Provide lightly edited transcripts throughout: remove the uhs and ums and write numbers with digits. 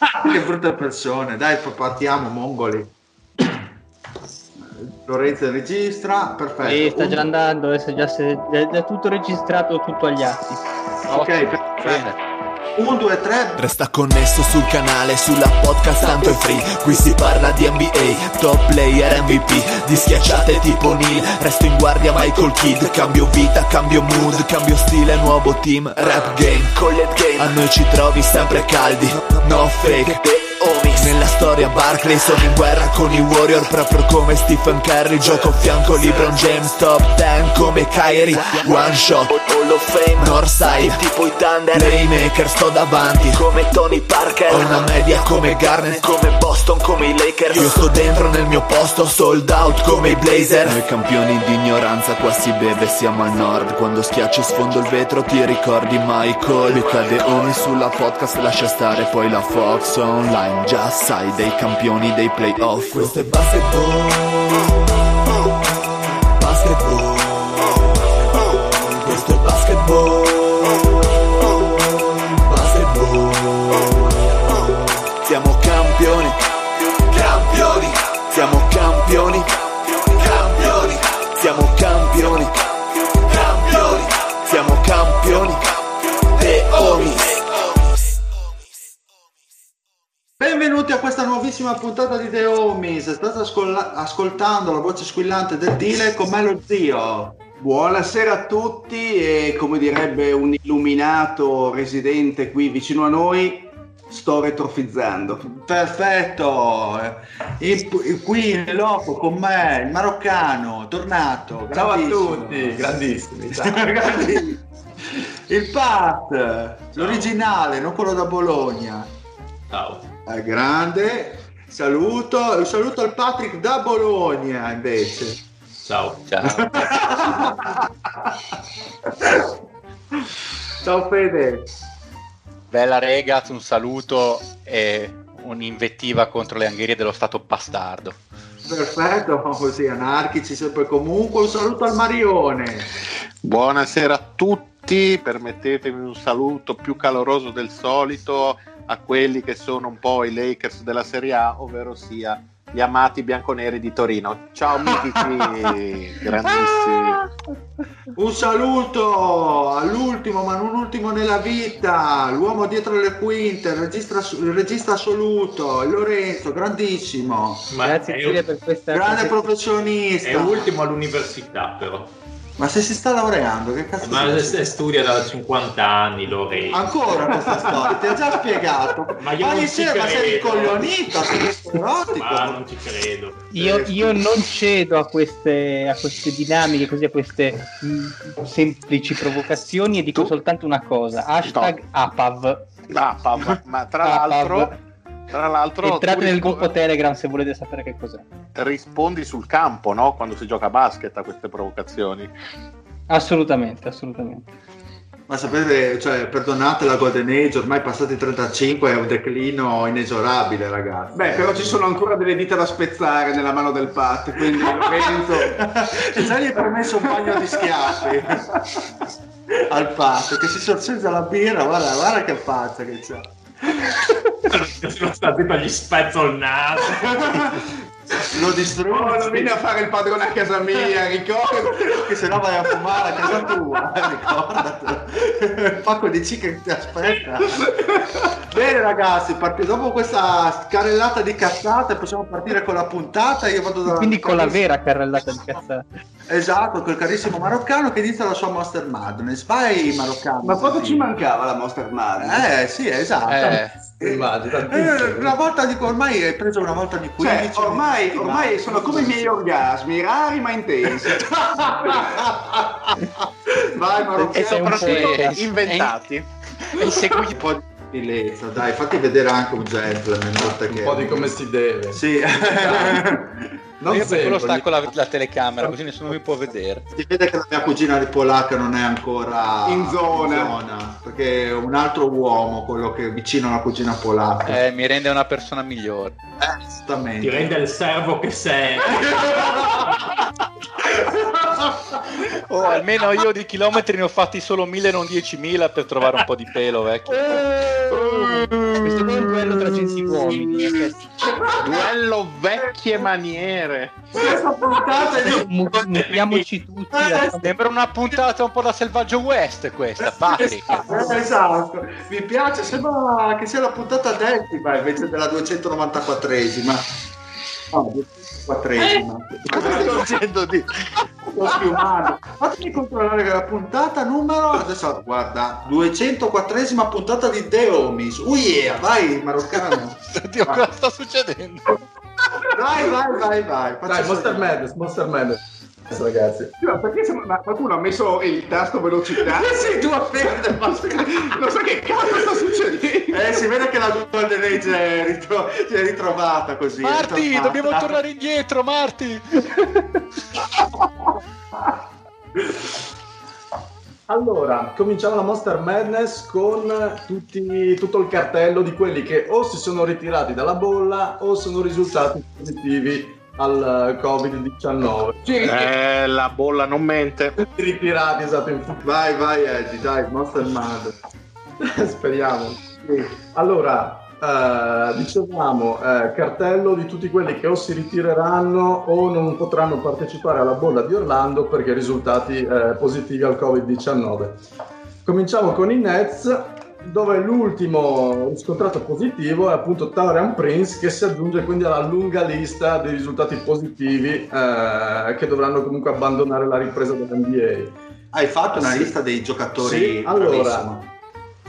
Che brutte persone, dai, partiamo mongoli. Lorenzo registra, perfetto. Sì, sta già andando, adesso già è tutto registrato, tutto agli atti. Ok, perfetto. 1, 2, 3. Resta connesso sul canale, sulla podcast tanto è free. Qui si parla di NBA, top player, MVP, di schiacciate tipo Neal. Resto in guardia Michael Kidd. Cambio vita, cambio mood, cambio stile, nuovo team. Rap game, collet game. A noi ci trovi sempre caldi, no fake. Nella storia Barkley sono in guerra con i Warrior, proprio come Stephen Curry. Gioco a fianco LeBron James, top 10 come Kyrie. One shot, Hall of Fame, Northside, tipo i Thunder. Playmaker, sto davanti come Tony Parker. Ho una media come Garnett, come Boston, come i Lakers. Io sto dentro nel mio posto, sold out come i Blazer. Noi campioni di ignoranza, qua si beve, siamo al nord. Quando schiaccio sfondo il vetro ti ricordi Michael. Mi cade ogni sulla podcast, lascia stare poi la Fox online. Già sai dei campioni dei playoff. Questo è basketball, basketball. Questo è basketball, basketball. Siamo campioni, campioni. Siamo campioni, campioni. Siamo campioni, campioni. Siamo campioni, the homies. Benvenuti a questa nuovissima puntata di The Homies. State ascoltando la voce squillante del Dile con me, lo zio. Buonasera a tutti e, come direbbe un illuminato residente qui vicino a noi, sto retrofizzando. Perfetto. Qui in loco con me il maroccano, tornato. Ciao a tutti. Grandissimi. Ciao. Grandissimi. Il Pat, ciao. L'originale, non quello da Bologna. Ciao. Grande, saluto al Patrick da Bologna invece. Ciao. Ciao Fede. Bella rega, un saluto e un'invettiva contro le angherie dello Stato bastardo. Perfetto, così anarchici sempre comunque. Un saluto al Marione. Buonasera a tutti, permettetemi un saluto più caloroso del solito a quelli che sono un po' i Lakers della Serie A, ovvero sia gli amati bianconeri di Torino. Ciao mitici, grandissimi. Un saluto all'ultimo, ma non ultimo nella vita, l'uomo dietro le quinte, il regista assoluto, Lorenzo, grandissimo. Ma grazie Giulia per questa grande professionista. È ultimo all'università però. Ma se si sta laureando, che cazzo? Ma se studia da 50 anni, Lorenzo. Ancora questa storia, ti ho già spiegato. Ma io non ci credo. Ma sei ricoglionito, sei desperato. Ma non ci credo. Io non cedo a queste dinamiche, così a queste semplici provocazioni e dico soltanto una cosa. # APAV. APAV, ma tra APAV. L'altro... entrate nel gruppo Telegram se volete sapere che cos'è. Rispondi sul campo, no? Quando si gioca a basket a queste provocazioni. Assolutamente. Ma sapete, cioè, perdonate la Golden Age, ormai passati 35 è un declino inesorabile, ragazzi. Beh, però ci sono ancora delle dita da spezzare nella mano del Pat, quindi penso... Già gli hai permesso un bagno di schiaffi al Pat, che si sorseggia la birra, guarda che pazza che c'ha. Sono stati per gli spezzo il naso, lo distruggo. Oh, non vieni a fare il padrone a casa mia, ricordati, che se no vai a fumare a casa tua, ricordati. Il pacco di cicche che ti aspetta. Bene ragazzi, dopo questa carrellata di cazzate possiamo partire con la puntata. Io vado quindi con la vera carrellata di cazzate. Esatto, col carissimo maroccano che inizia la sua Monster Madness. Vai maroccano. Ma proprio ci mancava la Monster Madness. Sì, esatto. Una volta dico, ormai hai preso una volta di 15, cioè, ormai sono come i miei orgasmi, rari ma intensi. Vai Marocco, e soprattutto inventati e seguiti un po' di bellezza, dai, fatti vedere anche un gentleman un po' di come si deve. Sì. Non io per quello stacco la telecamera, così nessuno mi può vedere. Si vede che la mia cugina di polacca non è ancora in zona, perché è un altro uomo quello che è vicino alla cugina polacca. Mi rende una persona migliore. Esattamente. Ti rende il servo che sei. Oh, almeno io di chilometri ne ho fatti solo 1000, non 10.000, per trovare un po' di pelo, vecchio. Questo è un duello tra genti uomini. Duello vecchie maniere. Questa puntata è mutiamoci tutti. Sembra una puntata un po' da Selvaggio West, questa, Patrick. Esatto. Mi piace, sembra che sia la puntata decima invece della 294esima. Oh, 4esima. Cosa stai facendo di? Sto schiumando. Fatemi controllare che la puntata numero, adesso guarda, 204esima puntata di The Homies. Yeah, vai maroccano. Oddio, vai. Cosa sta succedendo? Vai. Dai, Monster Madness. Ragazzi, perché ma qualcuno ha messo il tasto velocità? Sei tu a perdere, ma non so che cazzo sta succedendo. Si vede che la Golden Age è ritrovata così. Marti, dobbiamo tornare indietro, Marti. Allora, cominciamo la Monster Madness con tutto il cartello di quelli che o si sono ritirati dalla bolla o sono risultati positivi al Covid-19. La bolla non mente. Ritirati, esatto. Vai Eddie, dai, Monster Mad. Speriamo. Sì. Allora, dicevamo, cartello di tutti quelli che o si ritireranno o non potranno partecipare alla bolla di Orlando perché risultati positivi al Covid-19. Cominciamo con i Nets, dove l'ultimo riscontrato positivo è appunto Taurean Prince, che si aggiunge quindi alla lunga lista dei risultati positivi che dovranno comunque abbandonare la ripresa dell'NBA. Hai fatto una lista dei giocatori? Sì, allora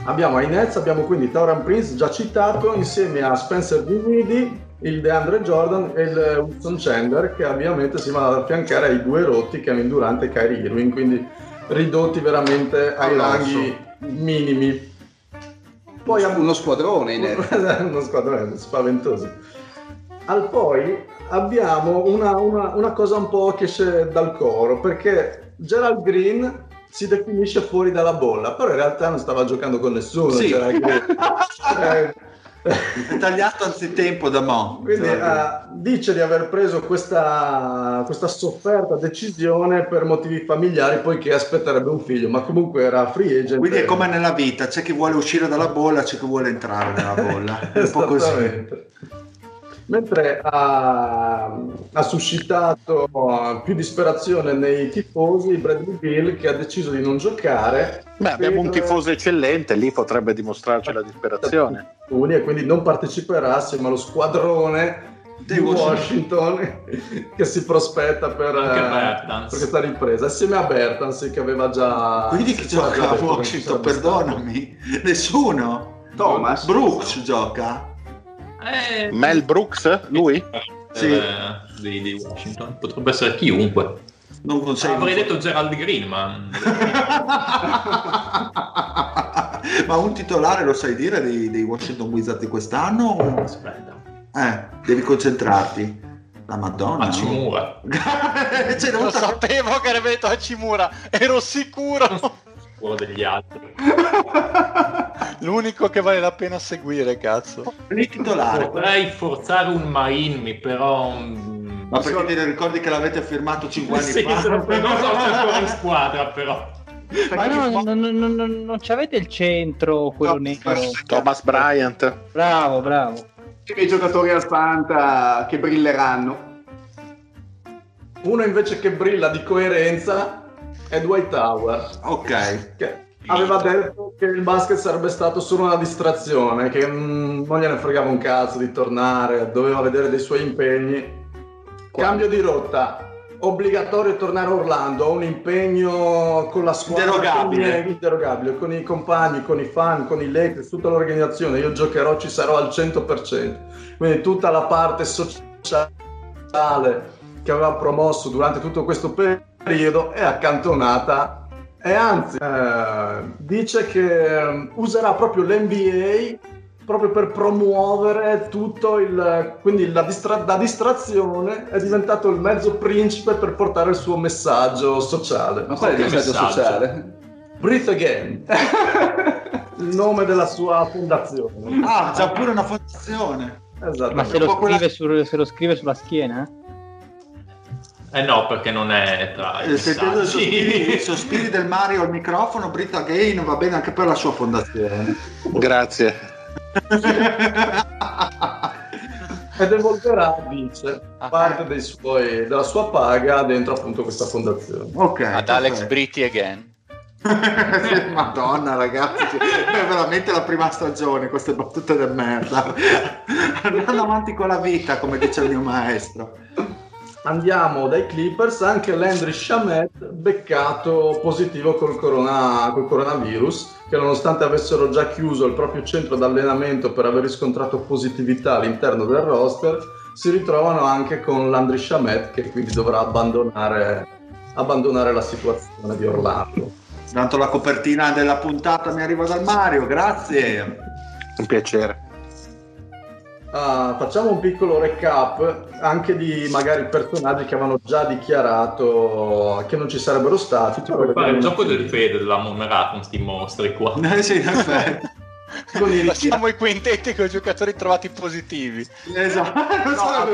abbiamo ai Nets, abbiamo quindi Taurean Prince già citato, insieme a Spencer Dinwiddie, il DeAndre Jordan e il Wilson Chandler, che ovviamente si vanno ad affiancare ai due rotti Kevin Durant e Kyrie Irving, quindi ridotti veramente ai ranghi minimi. Poi uno squadrone in uno squadrone spaventoso. Poi abbiamo una cosa un po' che esce dal coro, perché Gerald Green si definisce fuori dalla bolla, però in realtà non stava giocando con nessuno. Sì. Gerald Green. È tagliato anzitempo da Mo. Quindi dice di aver preso questa sofferta decisione per motivi familiari, poiché aspetterebbe un figlio, ma comunque era free agent. Quindi è come nella vita, c'è chi vuole uscire dalla bolla, c'è chi vuole entrare nella bolla. È un po' così. Mentre ha suscitato più disperazione nei tifosi Bradley Beal, che ha deciso di non giocare. Beh, abbiamo un tifoso eccellente, lì potrebbe dimostrarci la disperazione. E quindi non parteciperà assieme allo squadrone di Washington che si prospetta per questa ripresa, assieme a Bertans, che aveva già... Quindi chi gioca a Washington, perdonami? Nessuno? Thomas? Brooks gioca? Mel Brooks, lui? Sì. Di Washington, potrebbe essere chiunque. Non avrei detto Gerald Green, ma ma un titolare lo sai dire dei Washington Wizards di quest'anno? Aspetta, devi concentrarti. La Madonna, Hachimura. Lo sapevo che era venuto Hachimura, ero sicuro. Quello degli altri, l'unico che vale la pena seguire, cazzo. Il titolare. Potrei forzare un Maimmi, però. Ma perché ti ricordi che l'avete firmato 5 anni fa? Non sono ancora in squadra, però. Ma non c'avete il centro, quello nero. Thomas Bryant. Bravo. Che giocatori Atlanta che brilleranno. Uno invece che brilla di coerenza è Dwight Howard, che aveva detto che il basket sarebbe stato solo una distrazione, che non gliene fregava un cazzo di tornare, doveva vedere dei suoi impegni. Cambio di rotta, obbligatorio tornare a Orlando, un impegno con la squadra inderogabile, con i compagni, con i fan, con i Lakers, tutta l'organizzazione. Io giocherò, ci sarò al 100%, quindi tutta la parte sociale che aveva promosso durante tutto questo periodo è accantonata, e anzi dice che userà proprio l'NBA proprio per promuovere tutto il, quindi la distrazione è diventato il mezzo principe per portare il suo messaggio sociale. Ma qual è il messaggio sociale? Breathe Again. Il nome della sua fondazione. C'è pure una fondazione. Esatto. Ma se lo scrive sulla schiena? Eh no, perché non è tra i sentendo i sospiri del Mario al microfono, Breathe Again va bene anche per la sua fondazione. Grazie. E devolverà, dice, parte dei suoi, della sua paga dentro appunto questa fondazione. Okay, ad Alex Breathe Again. Madonna ragazzi, è veramente la prima stagione, queste battute del merda. Andando avanti con la vita, come dice il mio maestro. Andiamo dai Clippers, anche Landry Shamet beccato positivo col coronavirus, che nonostante avessero già chiuso il proprio centro d'allenamento per aver riscontrato positività all'interno del roster, si ritrovano anche con Landry Shamet, che quindi dovrà abbandonare la situazione di Orlando. Tanto la copertina della puntata mi arriva dal Mario, grazie. Un piacere. Facciamo un piccolo recap anche di magari personaggi che avevano già dichiarato che non ci sarebbero stati. Cioè, puoi fare il gioco del fede della monera con sti mostri qua. Sì, facciamo i quintetti con i giocatori trovati positivi. Esatto.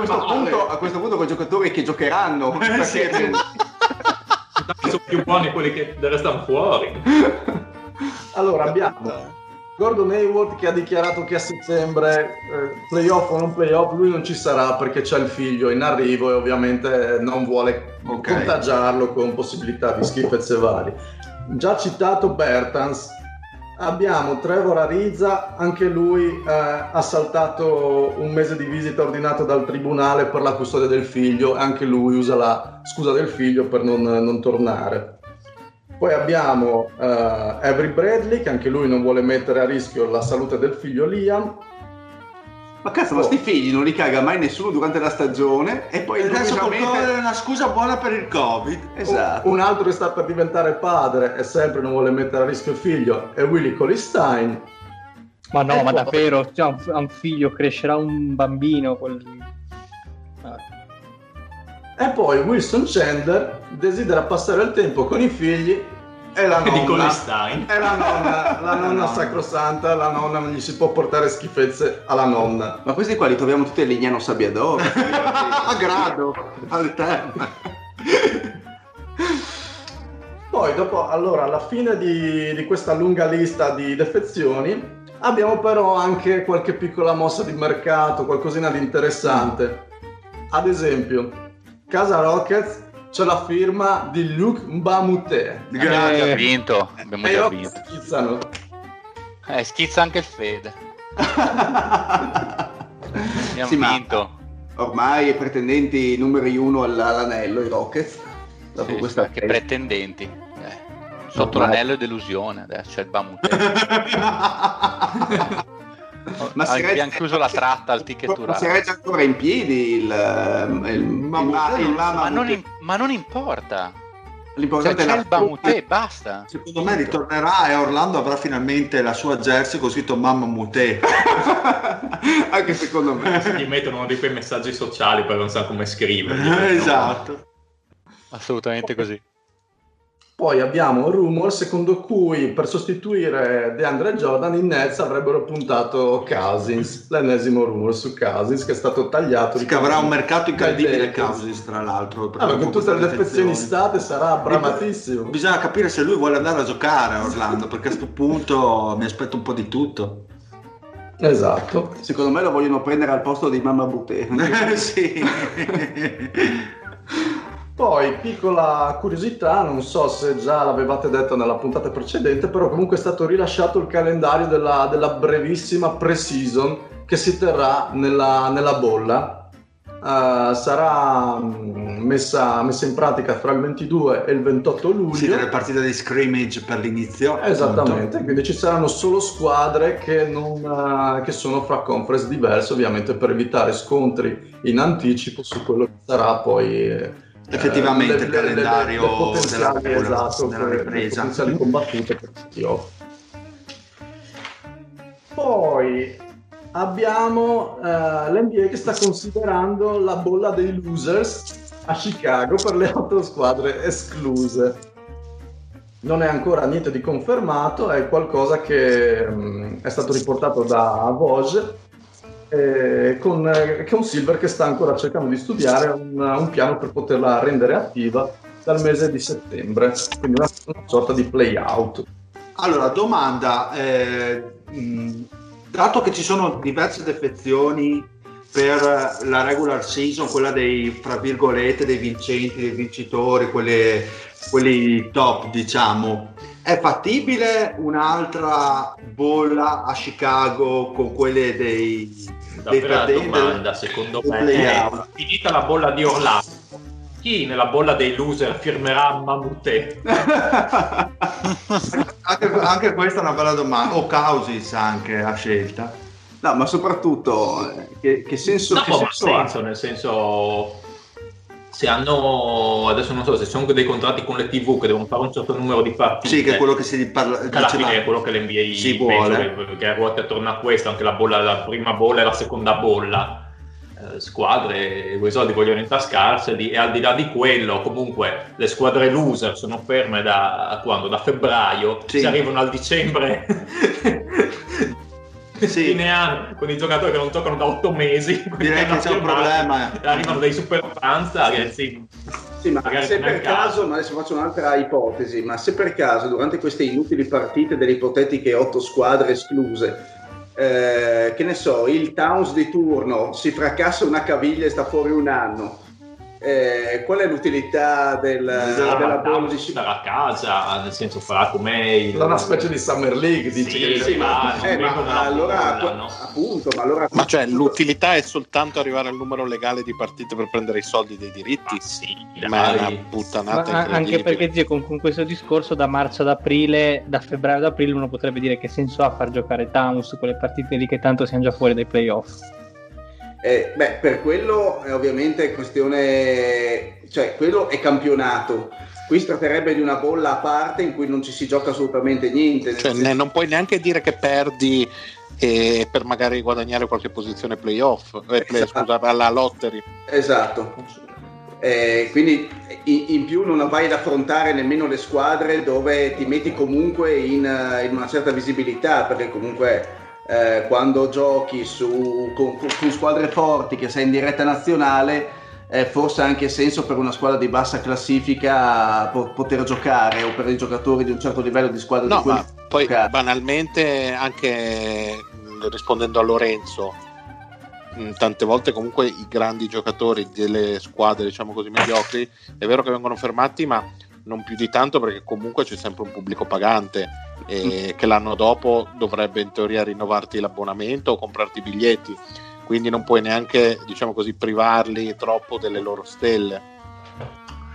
No, a questo punto con i giocatori che giocheranno, perché sono più buoni quelli che restano fuori. Allora abbiamo Gordon Hayward, che ha dichiarato che a settembre, playoff o non playoff, lui non ci sarà perché c'è il figlio in arrivo e ovviamente non vuole contagiarlo con possibilità di schifezze vari. Già citato Bertans. Abbiamo Trevor Ariza, anche lui ha saltato un mese di visita ordinato dal tribunale per la custodia del figlio, anche lui usa la scusa del figlio per non tornare. Poi abbiamo Avery Bradley, che anche lui non vuole mettere a rischio la salute del figlio Liam. Ma cazzo, ma sti figli non li caga mai nessuno durante la stagione e poi adesso è una scusa buona per il Covid. Esatto. Un altro che sta per diventare padre e sempre non vuole mettere a rischio il figlio è Willie Colistein. Ma no, ma davvero, cioè, un figlio, crescerà un bambino col... E poi Wilson Chandler desidera passare il tempo con i figli e la nonna. E la nonna sacrosanta, la nonna non gli si può portare schifezze alla nonna. Ma questi qua li troviamo tutti a Lignano Sabbiadoro. A grado, alterna. Poi dopo, allora, alla fine di questa lunga lista di defezioni abbiamo però anche qualche piccola mossa di mercato, qualcosina di interessante. Ad esempio, Casa Rockets c'è la firma di Luc Mbah a Moute. Abbiamo già vinto. Abbiamo già vinto. Schizzano. Schizza anche il Fede. Abbiamo vinto. Ormai pretendenti numeri uno all'anello i Rockets. Dopo sì, questa che pretendenti. Sotto ormai. L'anello è delusione. Adesso c'è il Mbah a Moute. Abbiamo chiuso la tratta al ticket. Ma se regge ancora in piedi ma non importa. L'importante è il Bamute, basta. Secondo me ritornerà e Orlando avrà finalmente la sua jersey con scritto Mamma Mute. Anche secondo me. Gli mettono uno di quei messaggi sociali per non sa come scrivere. Esatto. Assolutamente così. Poi abbiamo un rumor secondo cui per sostituire DeAndre Jordan i Nets avrebbero puntato Cousins, l'ennesimo rumor su Cousins che è stato tagliato. Che avrà un mercato incredibile Cousins, tra l'altro. Con tutte le defezioni state sarà bramatissimo. Bisogna capire se lui vuole andare a giocare a Orlando, perché a questo punto mi aspetto un po' di tutto. Esatto. Secondo me lo vogliono prendere al posto di Mamma Bute. Sì. Poi, piccola curiosità, non so se già l'avevate detto nella puntata precedente, però comunque è stato rilasciato il calendario della brevissima pre-season che si terrà nella bolla. Sarà messa in pratica fra il 22 e il 28 luglio. Sì, delle partite di scrimmage per l'inizio. Esattamente, quindi ci saranno solo squadre che sono fra conference diverse, ovviamente per evitare scontri in anticipo su quello che sarà poi... effettivamente il calendario della ripresa, potenziali combattute per CTO. Poi abbiamo l'NBA che sta considerando la bolla dei losers a Chicago per le 8 squadre escluse. Non è ancora niente di confermato, è qualcosa che è stato riportato da Vogue, con Silver che sta ancora cercando di studiare un piano per poterla rendere attiva dal mese di settembre, quindi una sorta di play-out. Allora, domanda, dato che ci sono diverse defezioni per la regular season, quella dei, fra virgolette, dei vincenti, dei vincitori, quelli top, diciamo, è fattibile un'altra bolla a Chicago con quelle dei perdenti? Domanda, secondo me è finita la bolla di Orlando, chi nella bolla dei loser firmerà Mamute? anche questa è una bella domanda, o Cousins anche a scelta. No, ma soprattutto che senso ha? Nel senso, se hanno, adesso non so se sono dei contratti con le TV che devono fare un certo numero di partite, sì, che è quello che si parla, che alla fine è quello che l'NBA si vuole, che ruota attorno a questo, anche la prima bolla e la seconda bolla, squadre quei soldi vogliono intascarseli, e al di là di quello comunque le squadre loser sono ferme da febbraio, sì. Si arrivano al dicembre sì. Fine anno, con i giocatori che non toccano da 8 mesi, direi che c'è un problema. Arrivano dei super fans, ragazzi. Sì, ma se per caso, ma adesso faccio un'altra ipotesi, ma se per caso durante queste inutili partite delle ipotetiche 8 squadre escluse, che ne so, il Towns di turno si fracassa una caviglia e sta fuori un anno, qual è l'utilità della bolla di Chicago? A casa, nel senso, farà come una specie di Summer League, dice, sì, che sì, ma allora bolla, no? Appunto, ma allora, ma cioè, l'utilità è soltanto arrivare al numero legale di partite per prendere i soldi dei diritti? Ma sì, ma è una puttanata, ma anche perché con questo discorso da marzo ad aprile, da febbraio ad aprile, uno potrebbe dire che senso ha far giocare Towns quelle partite lì che tanto siamo già fuori dai playoff. Beh, per quello è ovviamente questione, cioè quello è campionato, qui si tratterebbe di una bolla a parte in cui non ci si gioca assolutamente niente, cioè, non puoi neanche dire che perdi per magari guadagnare qualche posizione playoff, esatto. Scusa, alla lottery, esatto, quindi in più non vai ad affrontare nemmeno le squadre dove ti metti comunque in una certa visibilità, perché comunque quando giochi con squadre forti che sei in diretta nazionale, forse ha anche senso per una squadra di bassa classifica poter giocare, o per i giocatori di un certo livello di squadra, no, di ma poi giocare. Banalmente, anche rispondendo a Lorenzo, tante volte comunque i grandi giocatori delle squadre, diciamo così, mediocri, è vero che vengono fermati, ma non più di tanto, perché comunque c'è sempre un pubblico pagante che l'anno dopo dovrebbe in teoria rinnovarti l'abbonamento o comprarti i biglietti, quindi non puoi neanche, diciamo così, privarli troppo delle loro stelle.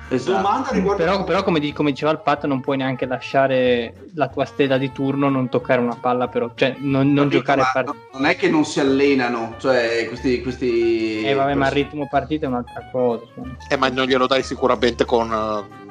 Esatto. Però come diceva il Pat, non puoi neanche lasciare la tua stella di turno non toccare una palla, però cioè non giocare non è che non si allenano, cioè questi vabbè, ma il ritmo partita è un'altra cosa, ma non glielo dai sicuramente con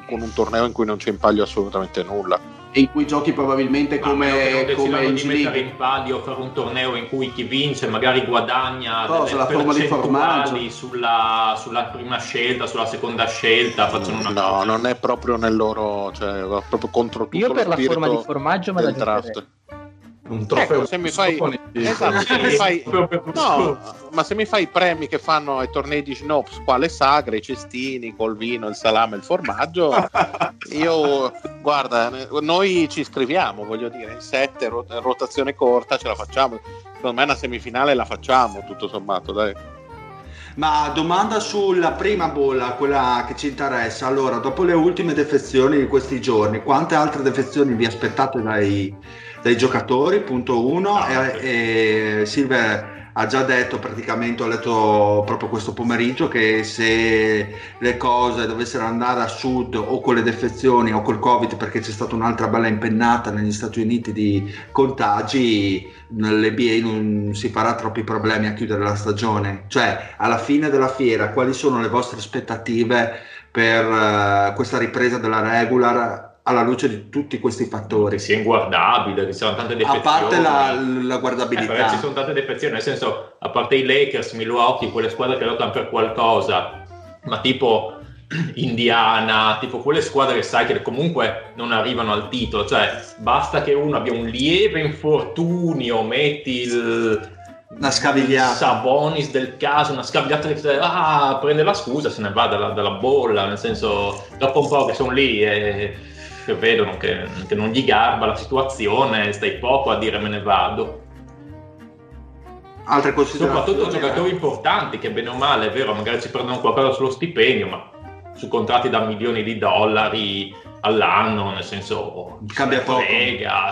un torneo in cui non c'è in palio assolutamente nulla, e in cui giochi probabilmente come il G League, mettere in palio, fare un torneo in cui chi vince magari guadagna delle percentuali sulla prima scelta, sulla seconda scelta, facciano una cosa. Non è proprio nel loro, cioè proprio contro tutto. Io per la forma di formaggio me la draft un trofeo, ecco, se mi fai ma se mi fai i premi che fanno ai tornei di Schnops, quale sagre, i cestini col vino, il salame, il formaggio, io guarda, noi ci iscriviamo, voglio dire, in 7 rotazione corta ce la facciamo, secondo me una semifinale la facciamo tutto sommato, dai. Ma domanda sulla prima bolla, quella che ci interessa. Allora, dopo le ultime defezioni di questi giorni, quante altre defezioni vi aspettate dai giocatori? Punto uno. E Silver ha già detto, praticamente ho letto proprio questo pomeriggio, che se le cose dovessero andare a sud, o con le defezioni o col Covid, perché c'è stata un'altra bella impennata negli Stati Uniti di contagi, nell'NBA non si farà troppi problemi a chiudere la stagione. Cioè, alla fine della fiera, quali sono le vostre aspettative per questa ripresa della regular, alla luce di tutti questi fattori? Che sia inguardabile, che siano tante defezioni, a parte la guardabilità, ci sono tante defezioni, nel senso, a parte i Lakers, Milwaukee, quelle squadre che lottano per qualcosa, ma tipo Indiana, tipo quelle squadre che sai che comunque non arrivano al titolo, cioè basta che uno abbia un lieve infortunio, metti il una scavigliata, Sabonis del caso, una scavigliata che prende la scusa, se ne va dalla bolla, nel senso, dopo un po' che sono lì e vedono che non gli garba la situazione, stai poco a dire me ne vado. Altre considerazioni, soprattutto giocatori importanti che bene o male, è vero, magari ci prendono qualcosa sullo stipendio, ma su contratti da milioni di dollari all'anno, nel senso, cambia poco.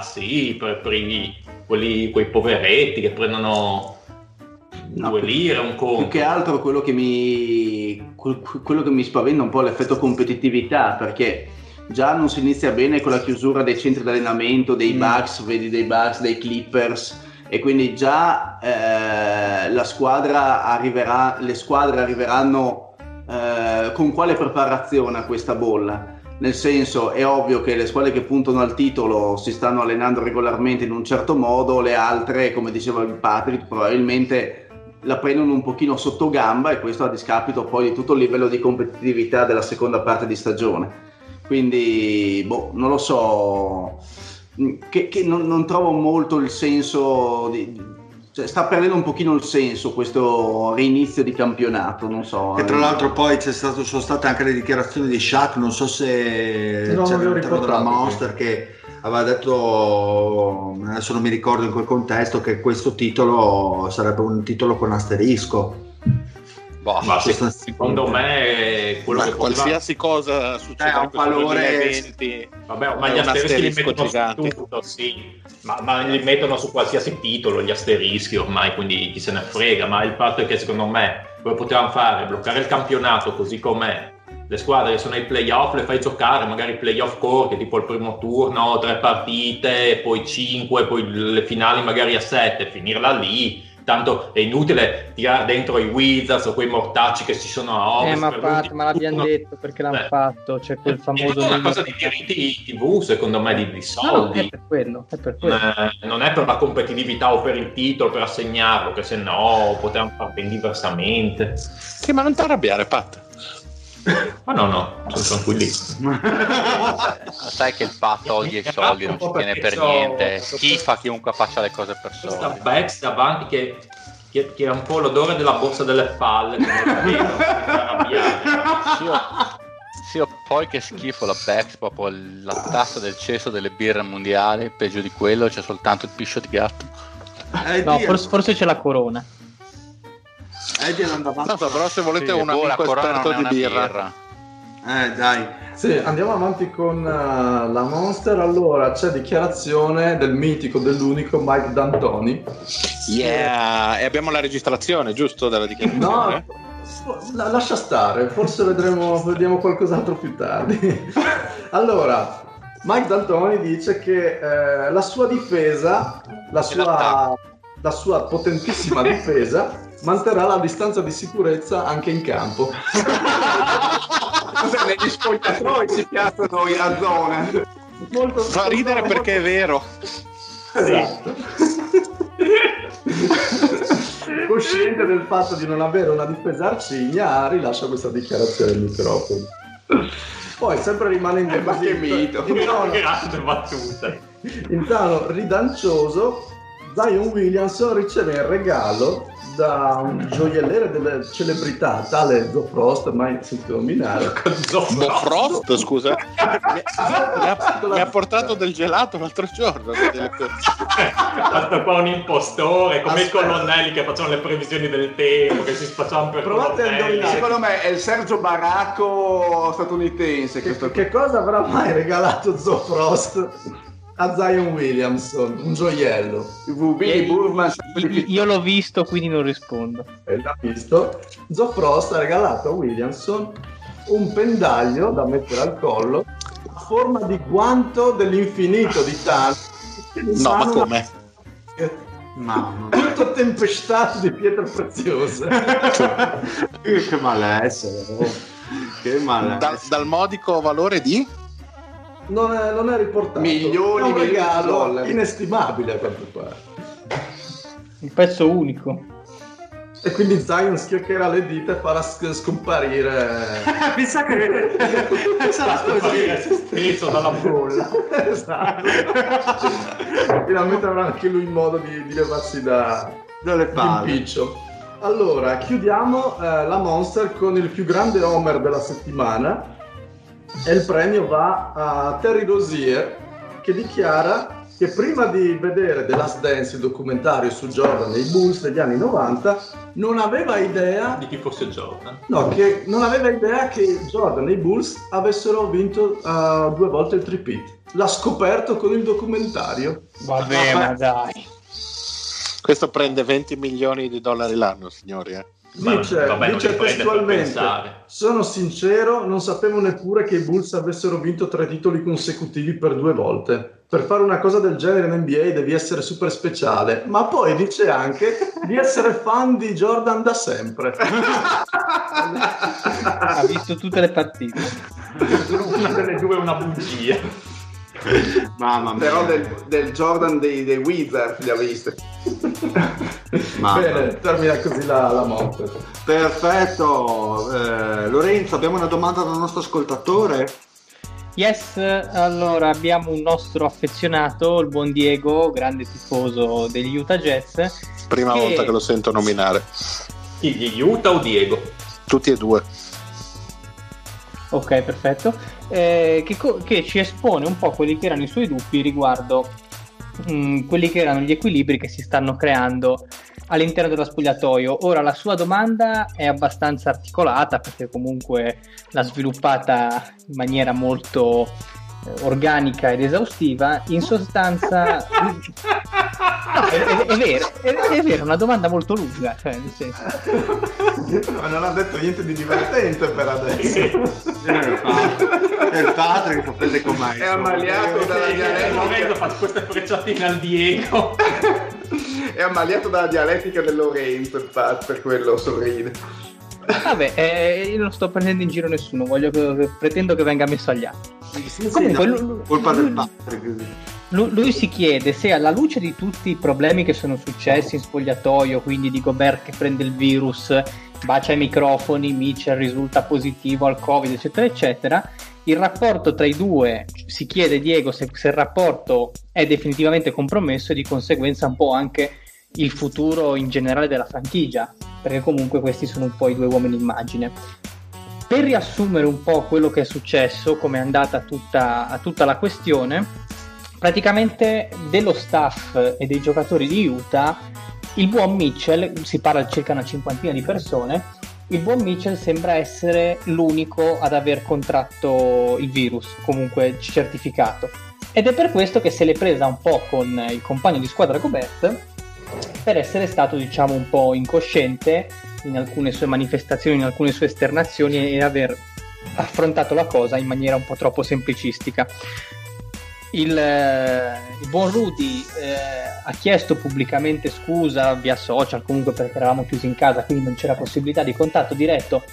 Sì, per quei poveretti che prendono 2 lire, un conto. Più che altro quello che mi spaventa un po' è l'effetto competitività, perché già non si inizia bene con la chiusura dei centri di allenamento, dei Bucks, vedi dei Bucks, dei Clippers, e quindi già le squadre arriveranno con quale preparazione a questa bolla? Nel senso, è ovvio che le squadre che puntano al titolo si stanno allenando regolarmente in un certo modo, le altre, come diceva il Patrick, probabilmente la prendono un pochino sotto gamba, e questo a discapito poi di tutto il livello di competitività della seconda parte di stagione. Quindi, non lo so, che non trovo molto il senso, cioè sta perdendo un pochino il senso questo rinizio di campionato, non so. E tra l'altro poi sono state anche le dichiarazioni di Shaq, non so se c'è all'interno della Monster, che aveva detto, adesso non mi ricordo in quel contesto, che questo titolo sarebbe un titolo con asterisco. Ma secondo me quello che qualsiasi cosa succede ha un valore, vabbè, ma gli asterischi li mettono su tutto, sì, ma li mettono su qualsiasi titolo gli asterischi ormai, quindi chi se ne frega. Ma il fatto è che secondo me come potevamo fare, bloccare il campionato così com'è, le squadre che sono ai playoff le fai giocare magari playoff corti, tipo il primo turno 3 partite, poi 5, poi le finali magari a 7, finirla lì. Tanto è inutile tirare dentro i Wizards o quei mortacci che ci sono a Ovest. Ma l'abbiamo detto perché l'hanno fatto. C'è quel famoso. È una cosa di diritti TV, secondo me, di soldi. No, è per quello. Non è per la competitività o per il titolo, per assegnarlo, che se no potevamo far ben diversamente. Sì, ma non ti arrabbiare, Pat. Ma no, sono tranquillissimo. Sai che il Pat odia i soldi, non ci tiene per niente, schifa chiunque faccia le cose per soldi. Questa Bex davanti che è un po' l'odore della borsa delle palle, sì, poi che schifo la Bex, proprio la tassa del cesso delle birre mondiali, peggio di quello c'è soltanto il piscio di gatto. No, forse c'è la Corona. Però se volete un amico esperto di birra. Dai. Sì, andiamo avanti con la Monster. Allora, c'è dichiarazione del mitico, dell'unico Mike D'Antoni. Yeah! E abbiamo la registrazione, giusto, della dichiarazione? No, lascia stare, forse vediamo qualcos'altro più tardi. Allora, Mike D'Antoni dice che la sua difesa, la sua potentissima difesa manterrà la distanza di sicurezza anche in campo. Cos'è, negli spogliatori si piazzano in la zona? Molto fa ridere perché è vero. Esatto. Cosciente del fatto di non avere una difesa arcigna, rilascia questa dichiarazione al microfono. Poi sempre rimane in grande battuta. In tono ridancioso, Zion Williamson riceve il regalo da un gioielliere delle celebrità, tale Zoe Frost, mai sentito nominare. Zoe Frost, scusa. mi ha portato del gelato l'altro giorno. Basta qua un impostore, come i colonnelli che facevano le previsioni del tempo, che si spacciavano per colonnelli. Secondo me è il Sergio Baracco statunitense. Che cosa avrà mai regalato Zoe Frost a Zion Williamson? Un gioiello. Io l'ho visto, quindi non rispondo. L'ha visto. Zoe Frost ha regalato a Williamson un pendaglio da mettere al collo a forma di guanto dell'infinito di Thanos. No, ma come? Tutto tempestato di pietre preziose. Che malessere. Dal modico valore di? Non è riportato. Milioni di dollari. Inestimabile a quanto pare. Un pezzo unico. E quindi Zion schioccherà le dita e farà scomparire. Mi sa che sarà scomparire se stesso dalla bolla. Esatto. Finalmente avrà anche lui modo di levarsi da Dalle palle. Impiccio. Allora, chiudiamo la Monster con il più grande homer della settimana e il premio va a Terry Rozier, che dichiara che prima di vedere The Last Dance, il documentario su Jordan e i Bulls degli anni 90, non aveva idea di chi fosse Jordan. No, che non aveva idea che Jordan e i Bulls avessero vinto 2 volte il triplete. L'ha scoperto con il documentario. Vabbè, ma dai. Questo prende $20 milioni l'anno, signori. Dice testualmente: sono sincero, non sapevo neppure che i Bulls avessero vinto 3 titoli consecutivi per 2 volte. Per fare una cosa del genere in NBA devi essere super speciale. Ma poi dice anche di essere fan di Jordan da sempre. Ha visto tutte le partite. Una delle due è una bugia. Mamma mia. Però del Jordan dei Wizards li ha visti. Bene, termina così la morte. Perfetto. Lorenzo, abbiamo una domanda dal nostro ascoltatore? Yes, allora abbiamo un nostro affezionato, il buon Diego, grande tifoso degli Utah Jazz. Prima volta che lo sento nominare. Gli Utah o Diego? Tutti e due. Ok, perfetto. Che ci espone un po' quelli che erano i suoi dubbi riguardo quelli che erano gli equilibri che si stanno creando all'interno dello spogliatoio. Ora, la sua domanda è abbastanza articolata, perché comunque l'ha sviluppata in maniera molto organica ed esaustiva. In sostanza no, è vero, una domanda molto lunga, cioè, nel senso. Ma non ha detto niente di divertente per adesso. È il padre che fa prendere con Mike. È ammaliato dalla dialettica. Questa frecciatina al Diego. È ammaliato dalla dialettica del Lorenzo, per quello sorride. Vabbè, io non sto prendendo in giro nessuno, pretendo che venga messo agli atti. Comunque, colpa del padre, così. Lui si chiede se, alla luce di tutti i problemi che sono successi in spogliatoio, quindi di Gobert che prende il virus, bacia i microfoni, Mitchell risulta positivo al Covid, eccetera eccetera, il rapporto tra i due, si chiede Diego se il rapporto è definitivamente compromesso e di conseguenza un po' anche il futuro in generale della franchigia, perché comunque questi sono un po' i due uomini immagine. Per riassumere un po' quello che è successo, come è andata tutta la questione, praticamente dello staff e dei giocatori di Utah, il buon Mitchell, si parla di circa una cinquantina di persone, il buon Mitchell sembra essere l'unico ad aver contratto il virus, comunque certificato, ed è per questo che se l'è presa un po' con il compagno di squadra Gobert, per essere stato, diciamo, un po' incosciente in alcune sue manifestazioni, in alcune sue esternazioni, e aver affrontato la cosa in maniera un po' troppo semplicistica. Il buon Rudy ha chiesto pubblicamente scusa via social, comunque perché eravamo chiusi in casa, quindi non c'era possibilità di contatto diretto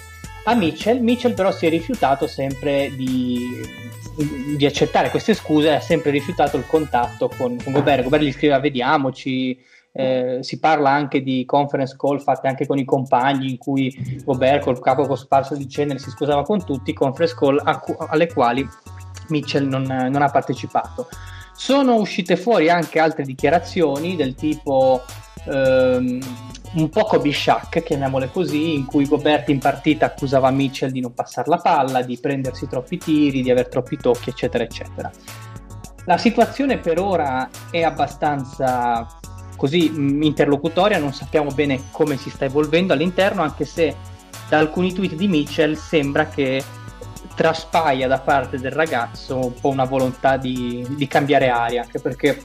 a Mitchell, però si è rifiutato sempre di accettare queste scuse, ha sempre rifiutato il contatto con Gobert gli scriveva vediamoci, si parla anche di conference call fatte anche con i compagni in cui Gobert col capo cosparso di cenere si scusava con tutti, conference call alle quali Mitchell non ha partecipato. Sono uscite fuori anche altre dichiarazioni del tipo un po' Kobe Shaq, chiamiamole così, in cui Gobert in partita accusava Mitchell di non passare la palla, di prendersi troppi tiri, di aver troppi tocchi, eccetera eccetera. La situazione per ora è abbastanza così interlocutoria, non sappiamo bene come si sta evolvendo all'interno, anche se da alcuni tweet di Mitchell sembra che traspaia da parte del ragazzo un po' una volontà di cambiare aria, anche perché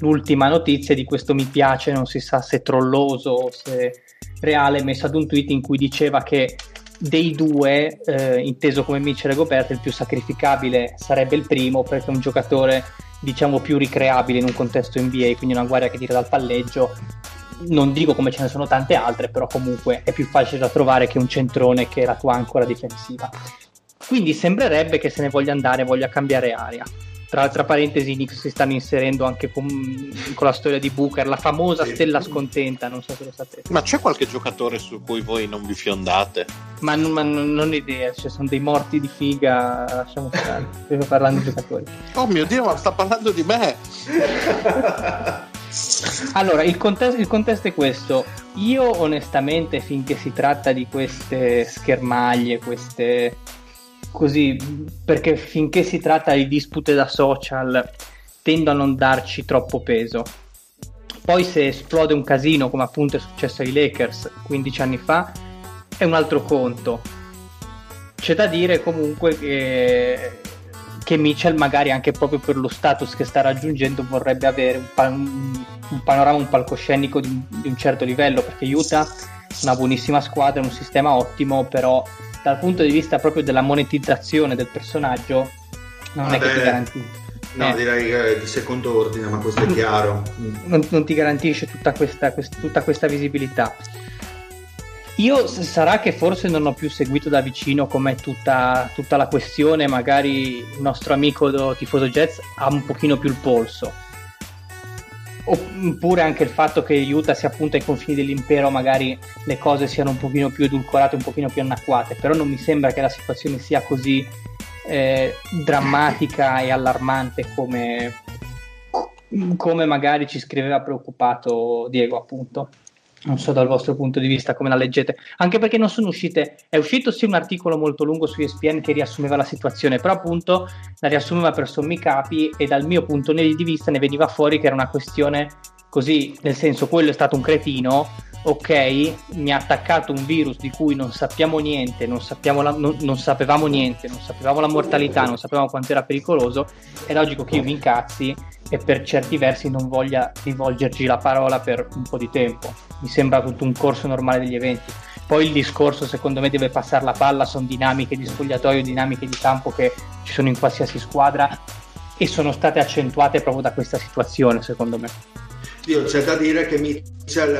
l'ultima notizia di questo mi piace, non si sa se trolloso o se reale, messo ad un tweet in cui diceva che dei due, inteso come Mitchell e Gobert, il più sacrificabile sarebbe il primo, perché è un giocatore diciamo più ricreabile in un contesto NBA, quindi una guardia che tira dal palleggio, non dico come ce ne sono tante altre, però comunque è più facile da trovare che un centrone che è la tua ancora difensiva. Quindi sembrerebbe che se ne voglia andare, voglia cambiare aria. Tra parentesi, i Knicks si stanno inserendo anche con la storia di Booker, la famosa stella scontenta, non so se lo sapete. Ma c'è qualche giocatore su cui voi non vi fiondate? Ma non ho idea, cioè, sono dei morti di figa, lasciamo stare, stiamo parlando di giocatori. Oh mio Dio, ma sta parlando di me! Allora, il contesto è questo. Io onestamente, finché si tratta di queste schermaglie, queste così, perché finché si tratta di dispute da social, tendo a non darci troppo peso. Poi se esplode un casino, come appunto è successo ai Lakers 15 anni fa, è un altro conto. C'è da dire comunque che Mitchell, magari anche proprio per lo status che sta raggiungendo, vorrebbe avere un panorama, un palcoscenico di un certo livello, perché Utah è una buonissima squadra, un sistema ottimo, però dal punto di vista proprio della monetizzazione del personaggio non è che ti garantisce. No, direi che è di secondo ordine, ma questo è chiaro. Non ti garantisce tutta questa visibilità. Io, sarà che forse non ho più seguito da vicino com'è tutta la questione, magari il nostro amico tifoso Jazz ha un pochino più il polso. Oppure anche il fatto che Utah sia appunto ai confini dell'impero, magari le cose siano un pochino più edulcorate, un pochino più anacquate, però non mi sembra che la situazione sia così drammatica e allarmante come magari ci scriveva preoccupato Diego, appunto. Non so dal vostro punto di vista come la leggete, anche perché non sono uscite. È uscito sì un articolo molto lungo su ESPN che riassumeva la situazione, però appunto la riassumeva per sommi capi, e dal mio punto di vista ne veniva fuori che era una questione così, nel senso, quello è stato un cretino, ok, mi ha attaccato un virus di cui non sappiamo niente, non sapevamo niente, non sapevamo la mortalità, non sapevamo quanto era pericoloso, è logico che io mi incazzi e per certi versi non voglia rivolgergli la parola per un po' di tempo. Mi sembra tutto un corso normale degli eventi. Poi il discorso, secondo me, deve passare la palla, sono dinamiche di spogliatoio, dinamiche di campo che ci sono in qualsiasi squadra e sono state accentuate proprio da questa situazione, secondo me. Io, c'è da dire che Mitchell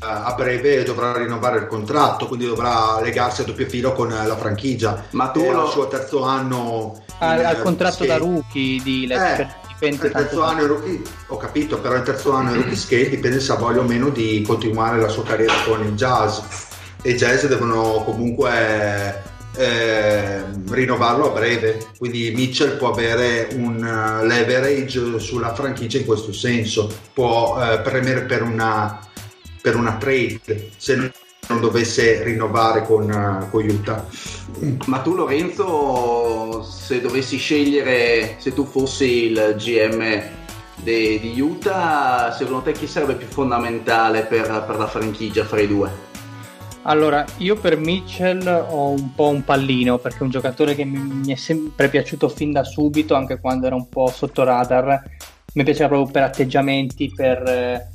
a breve dovrà rinnovare il contratto, quindi dovrà legarsi a doppio filo con la franchigia. Ma tu al suo terzo anno al contratto da rookie di Leicester. Il terzo anno è rookie, ho capito, però il terzo anno è rookie scale, dipende se voglia o meno di continuare la sua carriera con il Jazz, e i Jazz devono comunque rinnovarlo a breve, quindi Mitchell può avere un leverage sulla franchigia in questo senso, può premere per una trade se non dovesse rinnovare con Utah. Ma tu, Lorenzo, se dovessi scegliere, se tu fossi il GM di Utah, secondo te chi sarebbe più fondamentale per la franchigia fra i due? Allora, io per Mitchell ho un po' un pallino, perché è un giocatore che mi è sempre piaciuto fin da subito, anche quando era un po' sotto radar. Mi piaceva proprio per atteggiamenti, per...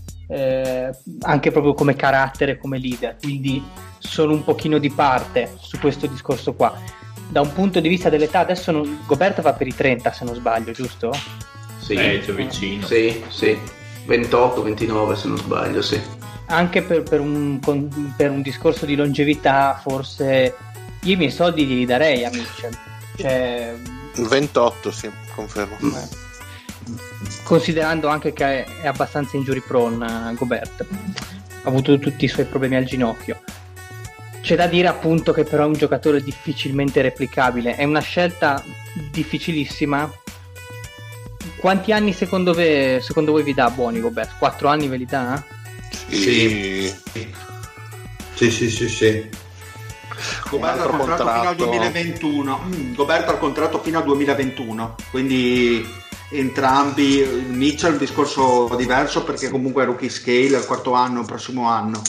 anche proprio come carattere, come leader, quindi sono un pochino di parte su questo discorso qua. Da un punto di vista dell'età, adesso Gobert va per i 30, se non sbaglio, giusto? Sì, c'è vicino. Sì, 28-29 se non sbaglio, sì. Anche per un discorso di longevità, forse io i miei soldi li darei a Mitchell, cioè 28, sì, confermo. Considerando anche che è abbastanza injury prone Gobert, ha avuto tutti i suoi problemi al ginocchio. C'è da dire appunto che però è un giocatore difficilmente replicabile, è una scelta difficilissima. Quanti anni secondo voi vi dà buoni Gobert? 4 anni ve li dà? Sì. Gobert ha il contratto fino al 2021. Gobert ha il contratto fino al 2021, quindi entrambi. Mitchell un discorso diverso, perché comunque è rookie scale al quarto anno, il prossimo anno,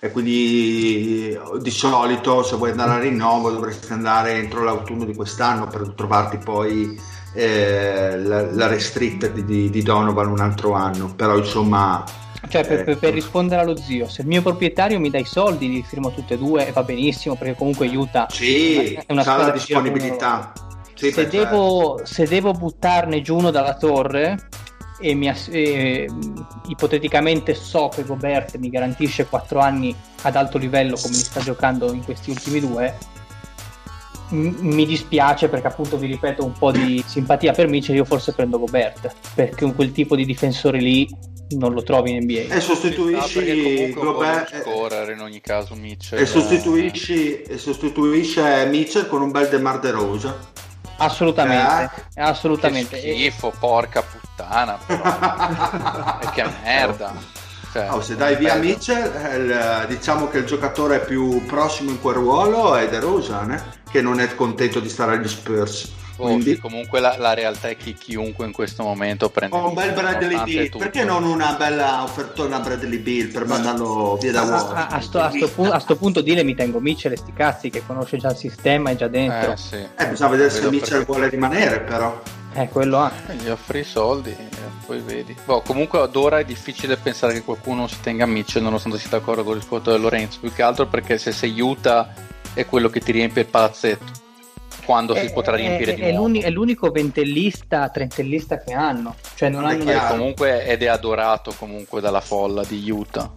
e quindi di solito se vuoi andare a rinnovo dovresti andare entro l'autunno di quest'anno per trovarti poi la restricted di Donovan un altro anno. Però insomma, cioè per rispondere allo zio, se il mio proprietario mi dà i soldi li firmo tutte e due e va benissimo, perché comunque Utah sì, è una squadra di disponibilità. Sì, se devo buttarne giù uno dalla torre e ipoteticamente so che Gobert mi garantisce 4 anni ad alto livello come mi sta giocando in questi ultimi due, mi dispiace, perché appunto vi ripeto, un po' di simpatia per Mitchell, io forse prendo Gobert, perché un quel tipo di difensore lì non lo trovi in NBA e sostituisci Gobert in ogni caso Mitchell, e sostituisce Mitchell con un bel DeMar DeRozan. Assolutamente, assolutamente. Che schifo, porca puttana, però. Che merda. Cioè, se dai via Mitchell, diciamo che il giocatore più prossimo in quel ruolo è DeRozan, che non è contento di stare agli Spurs. Quindi, comunque la realtà è che chiunque in questo momento prende un bel Bradley Beal, perché non una bella offertona a Bradley Beal per mandarlo via da Washington? A sto punto dile mi tengo Mitchell e sti cazzi, che conosce già il sistema, è già dentro. Bisogna vedere se Mitchell vuole rimanere, però quello ha, gli offri i soldi e poi vedi. Comunque ad ora è difficile pensare che qualcuno si tenga Mitchell, nonostante sia d'accordo con il risposto di Lorenzo, più che altro perché se sei Utah è quello che ti riempie il palazzetto, quando si potrà riempire di nuovo. È l'unico trentellista che hanno, cioè non hanno chiaro. Comunque ed è adorato comunque dalla folla di Utah.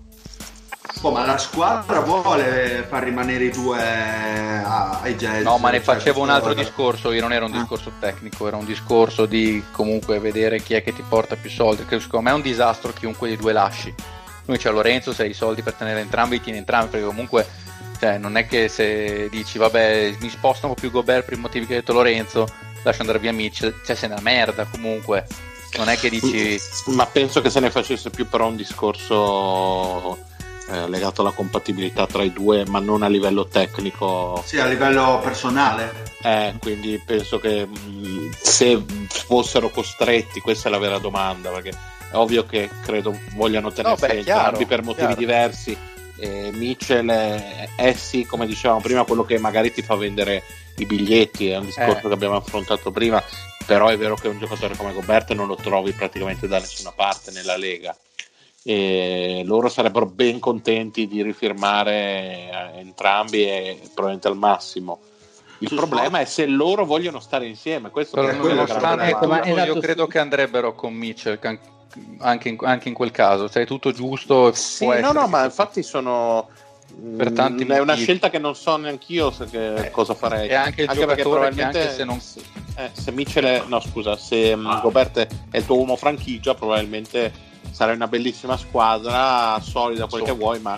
Ma la squadra vuole far rimanere i due ai Jazz. No, ma ne facevo un altro discorso, io non era un discorso tecnico, era un discorso di comunque vedere chi è che ti porta più soldi, che secondo me è un disastro chiunque dei due lasci. Noi c'è Lorenzo, se hai i soldi per tenere entrambi, tieni entrambi, perché comunque non è che se dici vabbè mi spostano più Gobert per i motivi che ha detto Lorenzo, lascio andare via Mitchell, se ne è una merda comunque, non è che dici. Ma penso che se ne facesse più però un discorso legato alla compatibilità tra i due, ma non a livello tecnico, sì, a livello personale, quindi penso che se fossero costretti, questa è la vera domanda, perché è ovvio che credo vogliano tenersi entrambi per motivi diversi. Mitchell è sì, come dicevamo prima, quello che magari ti fa vendere i biglietti, è un discorso che abbiamo affrontato prima, però è vero che un giocatore come Gobert non lo trovi praticamente da nessuna parte nella Lega, e loro sarebbero ben contenti di rifirmare entrambi e probabilmente al massimo. Il problema è se loro vogliono stare insieme, questo è quello strano. Io credo che andrebbero con Mitchell anche in quel caso, cioè è tutto giusto. Sì, no, ma infatti sono per tanti è una scelta che non so neanch'io cosa farei. E anche il giocatore, perché probabilmente anche se non se Mitchell Gobert è il tuo uomo franchigia, probabilmente sarai una bellissima squadra solida, quel che vuoi, ma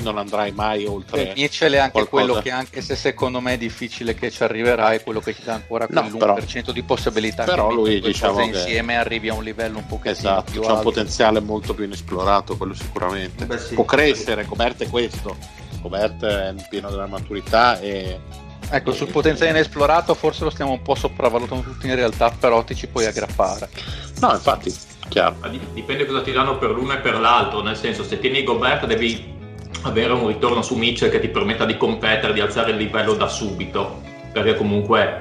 non andrai mai oltre. Mitchell è anche qualcosa, quello che anche se secondo me è difficile che ci arriverà, è quello che ci dà ancora quell'1% di possibilità, però che lui, diciamo, insieme arrivi a un livello un pochettino più alto, c'è un potenziale molto più inesplorato, quello sicuramente. Può crescere, Gobert è questo, Gobert è pieno della maturità e sul potenziale inesplorato forse lo stiamo un po' sopravvalutando tutti in realtà, però ti ci puoi aggrappare. No, infatti, chiaro. Dipende cosa ti danno per l'uno e per l'altro, nel senso, se tieni Gobert devi avere un ritorno su Mitchell che ti permetta di competere, di alzare il livello da subito, perché comunque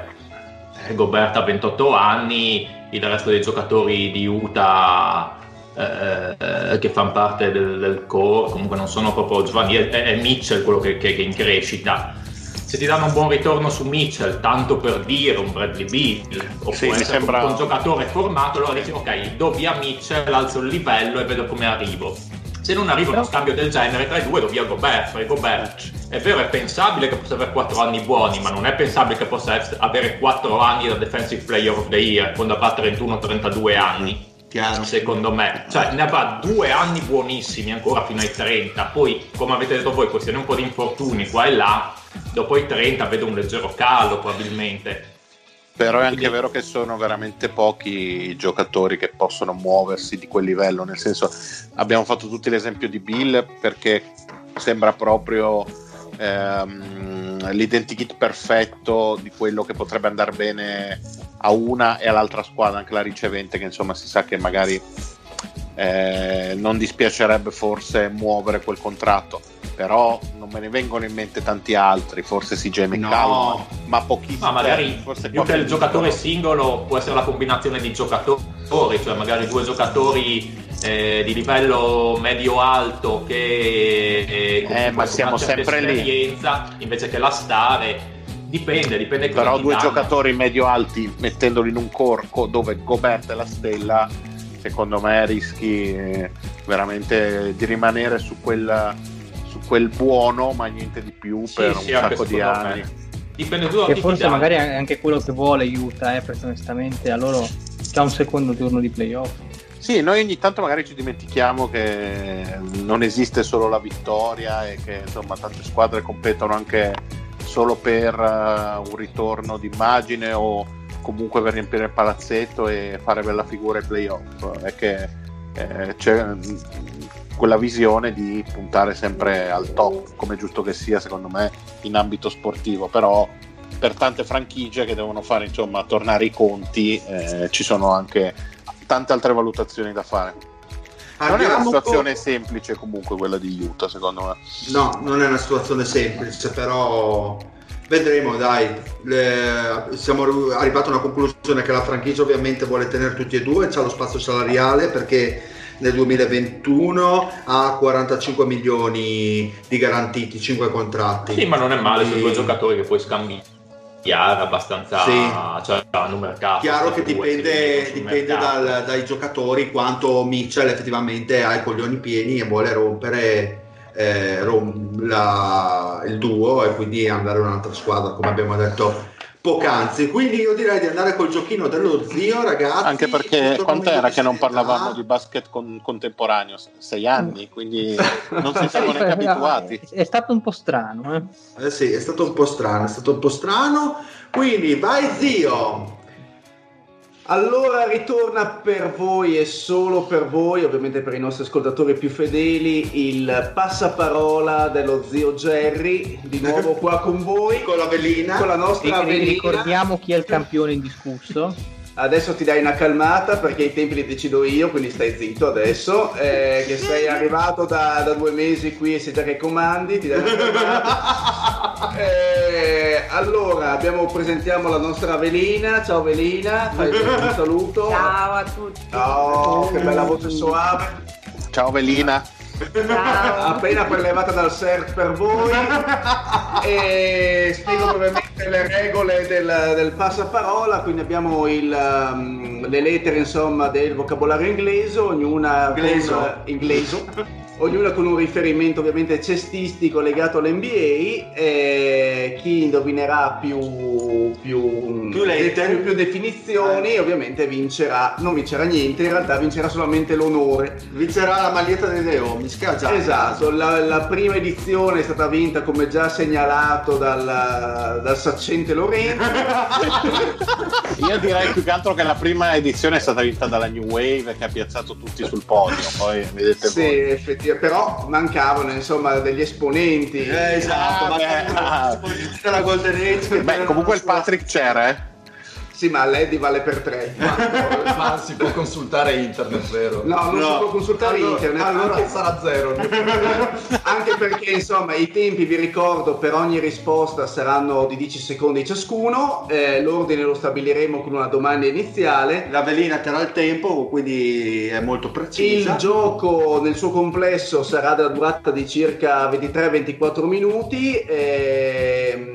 Gobert ha 28 anni, il resto dei giocatori di Utah che fanno parte del core comunque non sono proprio giovani, è Mitchell quello che è in crescita. Se ti danno un buon ritorno su Mitchell, tanto per dire un Bradley Beal o un giocatore formato, allora dici ok, do via Mitchell, alzo il livello e vedo come arrivo. Se non arriva uno scambio del genere tra i due, do via Gobert. È vero, è pensabile che possa avere 4 anni buoni, ma non è pensabile che possa avere 4 anni da Defensive Player of the Year quando avrà 31-32 anni. Chiaro. Secondo me, cioè ne avrà 2 anni buonissimi ancora fino ai 30, poi come avete detto voi, questione un po' di infortuni qua e là, dopo i 30 vedo un leggero calo probabilmente. Però è anche vero che sono veramente pochi i giocatori che possono muoversi di quel livello, nel senso, abbiamo fatto tutti l'esempio di Bill perché sembra proprio l'identikit perfetto di quello che potrebbe andare bene a una e all'altra squadra, anche la ricevente, che insomma si sa che magari non dispiacerebbe forse muovere quel contratto, però non me ne vengono in mente tanti altri, forse CJ McCollum, ma pochissimi. Ma magari forse più che il giocatore singolo può essere la combinazione di giocatori, cioè magari due giocatori di livello medio-alto che ma siamo sempre lì, invece che la stare. Dipende però due giocatori medio-alti mettendoli in un corco dove Gobert è la stella, secondo me rischi veramente di rimanere su quel buono, ma niente di più per un sacco di anni. Dipende tutto, che forse magari è anche quello che vuole Utah, perché onestamente a loro c'è un secondo turno di playoff. Sì, noi ogni tanto magari ci dimentichiamo che non esiste solo la vittoria e che insomma tante squadre competono anche solo per un ritorno d'immagine o comunque per riempire il palazzetto e fare bella figura ai playoff, è che c'è quella visione di puntare sempre al top, come giusto che sia secondo me in ambito sportivo, però per tante franchigie che devono fare, insomma, tornare i conti, ci sono anche tante altre valutazioni da fare. Non è una situazione semplice comunque quella di Utah, secondo me. No, non è una situazione semplice, però vedremo, dai. Siamo arrivati a una conclusione che la franchigia ovviamente vuole tenere tutti e due, c'ha lo spazio salariale perché nel 2021 ha 45 milioni di garantiti, 5 contratti. Sì, ma non è male, sono due giocatori che puoi scambiare abbastanza, sì. Cioè, un mercato chiaro che dipende dai giocatori quanto Mitchell effettivamente ha i coglioni pieni e vuole rompere il duo e quindi andare in un'altra squadra, come abbiamo detto poc'anzi. Quindi io direi di andare col giochino dello zio, ragazzi, anche perché quant'era che non parlavamo di basket contemporaneo? 6 anni, quindi non si siamo neanche abituati. È stato un po' strano, sì, è stato un po' strano. Quindi vai zio. Allora ritorna per voi e solo per voi, ovviamente per i nostri ascoltatori più fedeli, il passaparola dello zio Jerry, di nuovo qua con voi, con la velina, con la nostra velina. Ricordiamo chi è il campione indiscusso. Adesso ti dai una calmata perché i tempi li decido io, quindi stai zitto adesso, che sei arrivato da 2 mesi qui e sei già che comandi, ti dai una calmata. Allora, presentiamo la nostra Velina. Ciao Velina, fai un saluto. Ciao a tutti. Ciao, che bella voce soave. Ciao Velina. Ciao. Appena prelevata dal surf per voi. E spiego brevemente le regole del passaparola. Quindi abbiamo le lettere, insomma, del vocabolario inglese, ognuna inglese. Ognuna con un riferimento ovviamente cestistico legato all'NBA, e chi indovinerà più definizioni ovviamente vincerà. Non vincerà niente, in realtà vincerà solamente l'onore. Vincerà la maglietta dei Leoni, mi scaccia. Esatto, la prima edizione è stata vinta, come già segnalato, dal saccente Lorenzo. Io direi più che altro che la prima edizione è stata vinta dalla New Wave, che ha piazzato tutti sul podio, poi vedete voi. Sì, effettivamente. Però mancavano, insomma, degli esponenti. Esatto, esponenti della Golden Age. Beh, comunque il Patrick c'era, Sì, ma Lady vale per 3. Ma si può consultare internet, vero? No, non si può consultare internet. Allora sarà 0. Anche perché, insomma, i tempi, vi ricordo, per ogni risposta saranno di 10 secondi ciascuno. L'ordine lo stabiliremo con una domanda iniziale. La velina terrà il tempo, quindi è molto precisa. Il gioco nel suo complesso sarà della durata di circa 23-24 minuti,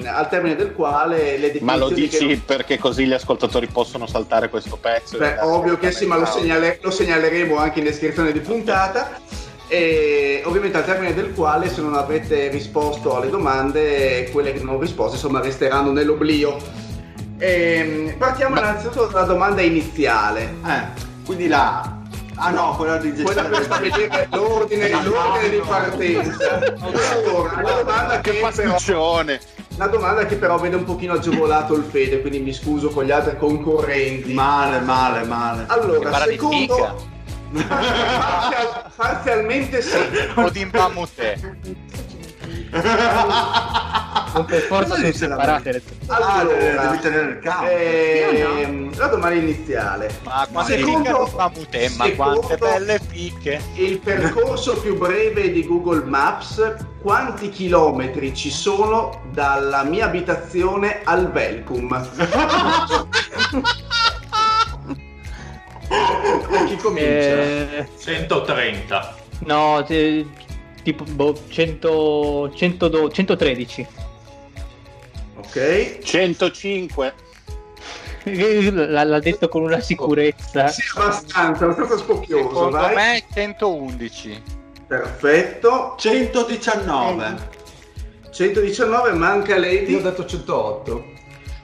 al termine del quale le definizioni. Ma lo dici perché così gli ascoltatori possono saltare questo pezzo? Beh, ovvio che sì, ma lo segnaleremo anche in descrizione di puntata. E ovviamente al termine del quale, se non avrete risposto alle domande, quelle che non risposte, insomma, resteranno nell'oblio. Partiamo innanzitutto dalla domanda iniziale, quindi la quella di gestire, per stabilire l'ordine di partenza. Allora, la domanda che pasticcione. Una domanda che però vede un pochino agevolato il Fede, quindi mi scuso con gli altri concorrenti. Male. Allora, secondo... parzialmente sì. O di Mpamute. Non per forza sono separate le... Allora, devi tenere il campo. La domanda iniziale. Ma secondo Mpamute, ma quante belle picche. Il percorso più breve di Google Maps, quanti chilometri ci sono dalla mia abitazione al Velcum? Chi comincia? 130. No, tipo 113. Ok, 105. L'ha detto con una sicurezza. Sì, abbastanza, abbastanza spocchioso. Secondo me 111. Perfetto. 119, manca Lady. Io ho detto 108.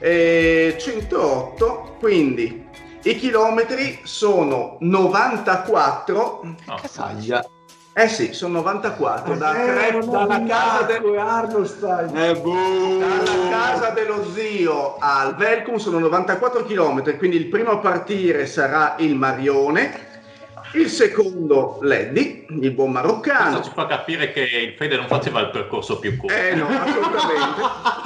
108, quindi i chilometri sono 94. Eh sì, sono 94, dalla casa dello zio al Velcum sono 94 km, quindi il primo a partire sarà il Marione, il secondo Leddy, il buon maroccano. Questo ci fa capire che il Fede non faceva il percorso più corto. No, assolutamente.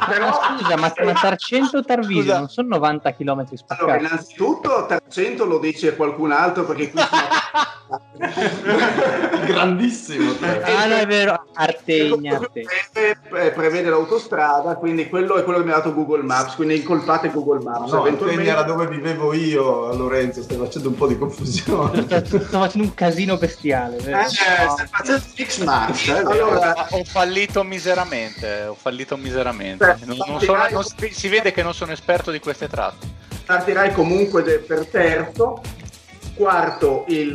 Però scusa, ma Tarcento Tarvisio non sono 90 km spaccati? Allora, innanzitutto Tarcento lo dice qualcun altro, perché qui grandissimo. Ah no, è vero, Artegna prevede l'autostrada, quindi quello è quello che mi ha dato Google Maps, quindi incolpate Google Maps. No, eventualmente era dove vivevo io, a Lorenzo, stai facendo un po' di confusione. Sto facendo un casino bestiale, vero? No. Stai facendo X-Max. Allora, ho fallito miseramente. Beh, si vede che non sono esperto di queste tratte. Partirai comunque per terzo, quarto il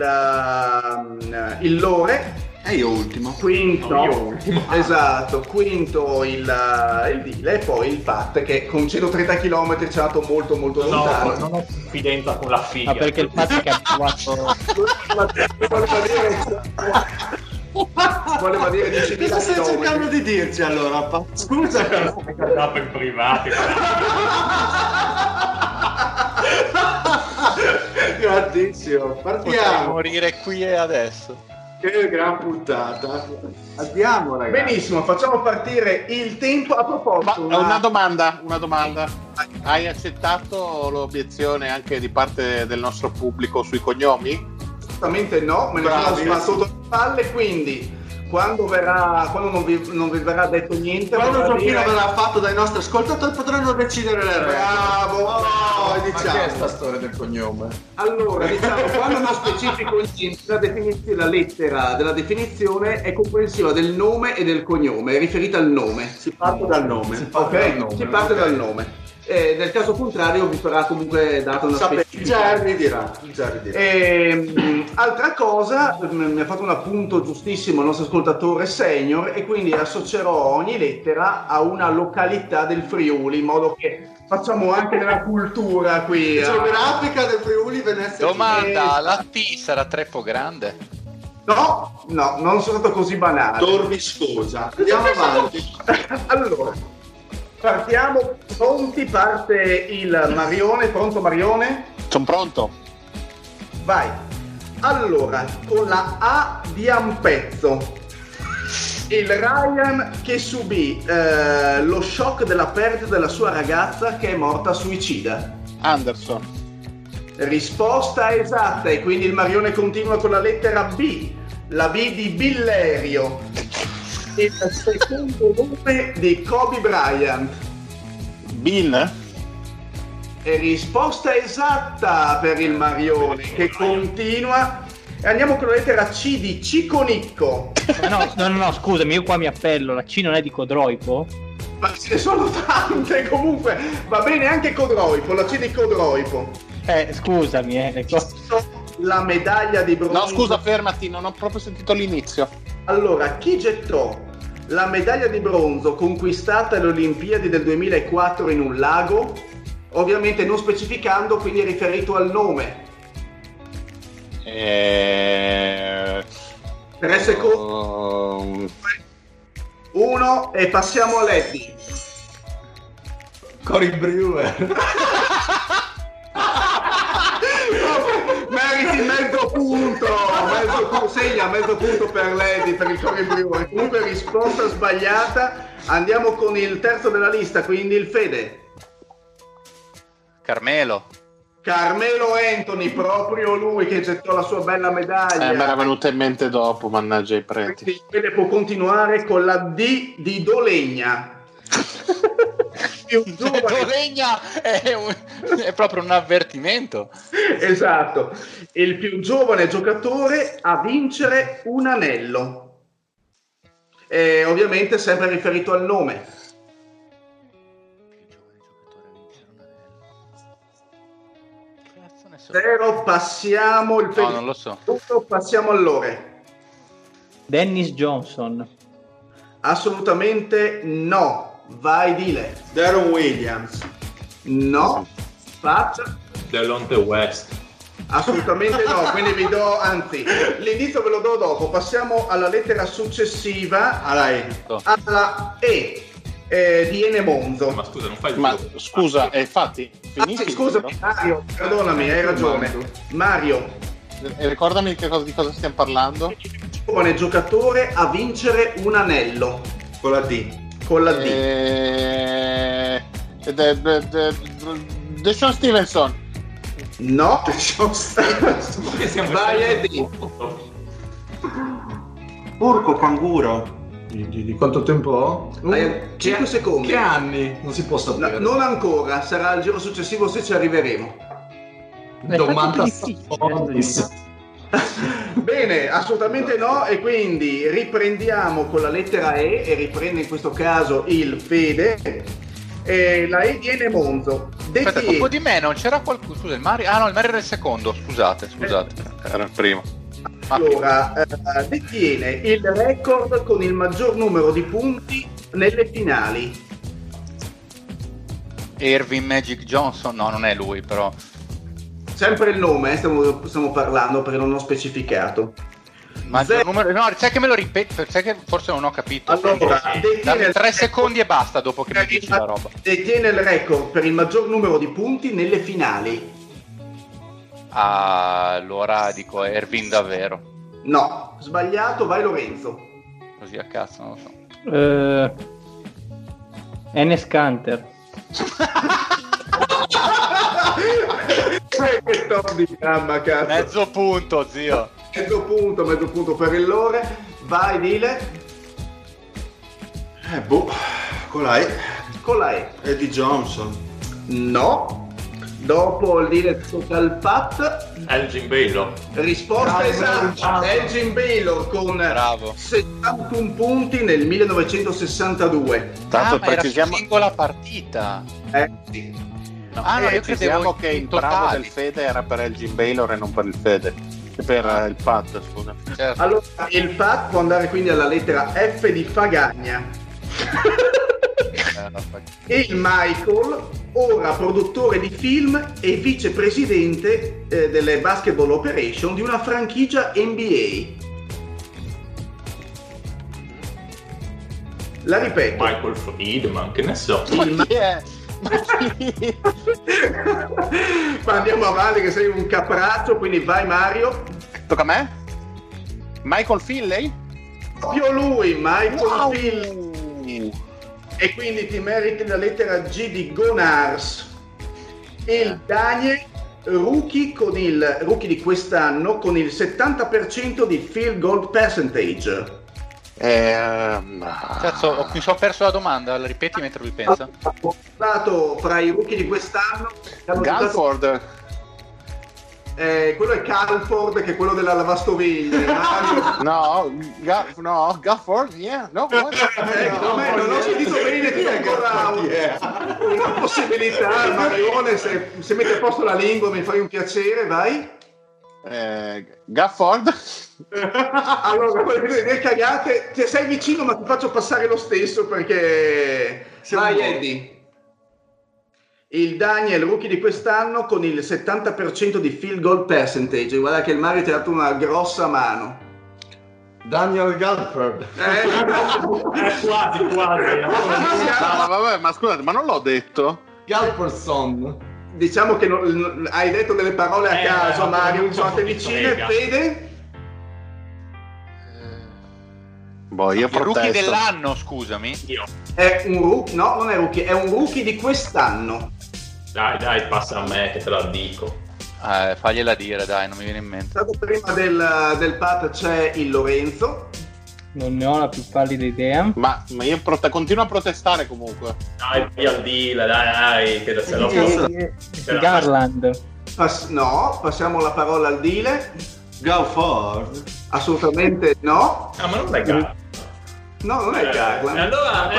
Lore, e io ultimo, quinto esatto, quinto il Dile, e poi il Pat, che con 130 km ci ha dato molto molto lontano. Non ho confidenza con la figlia, ma perché il Pat che ha abituato voleva dire 10.000 cosa stai cercando di dirci? Allora Pat, scusa che non ho guardato in privato. Grandissimo, partiamo. Morire qui e adesso. Che gran puntata. Andiamo, ragazzi. Benissimo, facciamo partire il tempo. A proposito, una domanda. Hai accettato l'obiezione anche di parte del nostro pubblico sui cognomi? Assolutamente no, me ne sono sbattuto le palle, quindi quando non vi verrà detto niente, quando Giorgino verrà fatto dai nostri ascoltatori, potranno decidere le regole. Bravo, diciamo. Ma che è sta storia del cognome? Allora, diciamo, quando non specifico niente, la lettera della definizione è comprensiva del nome e del cognome, è riferita al nome. Si parte dal nome. Si parte dal nome. Nel caso contrario vi sarà comunque data una specifica. Gerry dirà. Altra cosa, mi ha fatto un appunto giustissimo il nostro ascoltatore senior, e quindi associerò ogni lettera a una località del Friuli, in modo che facciamo anche della cultura qui geografica del Friuli Venezia. Domanda: la T sarà troppo grande? No, non sono stato così banale. Torviscosa. Andiamo avanti. Allora, partiamo pronti, parte il Marione. Pronto Marione? Sono pronto. Vai. Allora, con la A di Ampezzo, il Ryan che subì lo shock della perdita della sua ragazza che è morta suicida. Anderson. Risposta esatta, e quindi il Marione continua con la lettera B, la B di Billerio. Il secondo nome di Kobe Bryant. Bill? E risposta esatta per il Marione, che continua. Andiamo con la lettera C di Ciconicco. No, scusami, io qua mi appello, la C non è di Codroipo? Ma ce ne sono tante, comunque va bene anche Codroipo, la C di Codroipo. Scusami, La medaglia di bronzo. No, scusa, fermati, non ho proprio sentito l'inizio. Allora, chi gettò la medaglia di bronzo conquistata alle Olimpiadi del 2004 in un lago? Ovviamente non specificando, quindi è riferito al nome. 3 secondi. 1 e passiamo a Leddy. Corey Brewer. Meriti mezzo punto, segna mezzo punto per Lady, per il Corey Brewer. Comunque risposta sbagliata. Andiamo con il terzo della lista, quindi il Fede. Carmelo Anthony, proprio lui che gettò la sua bella medaglia. Me era venuta in mente dopo, mannaggia i preti. Quindi il Fede può continuare con la D di Dolegna. Dolegna è proprio un avvertimento. Esatto, il più giovane giocatore a vincere un anello, e ovviamente sempre riferito al nome. Zero, passiamo il non lo so. Passiamo allora Dennis Johnson. Assolutamente no, vai Dile. Deron Williams. No. Pat. Delonte West. Assolutamente no, quindi vi do, anzi, l'inizio ve lo do dopo. Passiamo alla lettera successiva, alla E. Di Ene Monzo. Ma scusa, non fai il scusa, infatti finisci, scusa, no? Mario, perdonami, hai ragione. Mario, ricordami di cosa stiamo parlando. Giovane giocatore a vincere un anello con la D. Con la D. DeShaun Stevenson. No, DeShaun Stevenson. Vai a D. Porco canguro. Di quanto tempo ho? 5 secondi. Che anni? Non si può sapere. Non ancora, sarà il giro successivo se ci arriveremo. Domanda bene, assolutamente no. E quindi riprendiamo con la lettera E, e riprende in questo caso il Fede. La E viene Monzo. Aspetta, un po' di me, non c'era qualcuno? Scusa, il Mario. Ah no, il Mario era il secondo, scusate. Era il primo. Allora, detiene il record con il maggior numero di punti nelle finali. Ervin Magic Johnson? No, non è lui, però. Sempre il nome, stiamo parlando, perché non ho specificato. Ma numero... no, sai che me lo ripeto, sai che forse non ho capito. Allora, detiene 3 secondi e basta dopo che mi dici la roba. Detiene il record per il maggior numero di punti nelle finali. Allora dico Ervin davvero. No, sbagliato, vai Lorenzo. Così a cazzo, non lo so. Enes Kanter. Mezzo punto, zio. Mezzo punto per il Lore. Vai, Dile. Con la E. Eddie Johnson. No. Dopo il diretto al Pat, Elgin Baylor. Risposta esatta, Elgin Baylor con 71 punti nel 1962. Tanto precisiamo... era singola partita. Sì. No. No, io credevo che il bravo del Fede era per Elgin Baylor e non per il Fede, per il Pat, scusa. Certo. Allora, il Pat può andare quindi alla lettera F di Fagagna. Il Michael, ora produttore di film e vicepresidente delle Basketball Operation di una franchigia NBA. La ripeto. Michael Friedman, che ne so. Ma andiamo avanti che sei un capraccio, quindi vai Mario. Tocca a me? Michael Finley? Proprio lui, Michael Finley. E quindi ti meriti la lettera G di Gonars. Il Daniel, rookie di quest'anno con il 70% di field goal percentage. Cazzo, mi sono perso la domanda, la ripeti mentre lui pensa. Ho stato fra i rookie di quest'anno Galford. Quello è Calford, che è quello della lavastoviglie. No, Gafford, yeah. No, non si dice bene, ti ancora una possibilità, Marione, se metti a posto la lingua mi fai un piacere, vai. Gafford. Allora, le cagate, ti sei vicino ma ti faccio passare lo stesso perché... Vai Eddie. Il Daniel, rookie di quest'anno con il 70% di field goal percentage. Guarda che il Mario ti ha dato una grossa mano. Daniel Galford. Quasi. Vabbè, ma scusate, ma non l'ho detto? Galfordson. Diciamo che hai detto delle parole a caso, Mario. Non sono vicine, Fede. Io il rookie dell'anno, scusami. Io. È un rookie, no, non è rookie, è un rookie di quest'anno. Dai, passa a me che te la dico. Fagliela dire, dai, non mi viene in mente. Stato prima del Pat c'è il Lorenzo. Non ne ho la più pallida idea. Ma io continuo a protestare comunque. Dai, via al Dile, dai, che se lo posso. Garland. No, passiamo la parola al Dile. Galford. Assolutamente no. Ah, ma non è Garland. No, non è Garland. Allora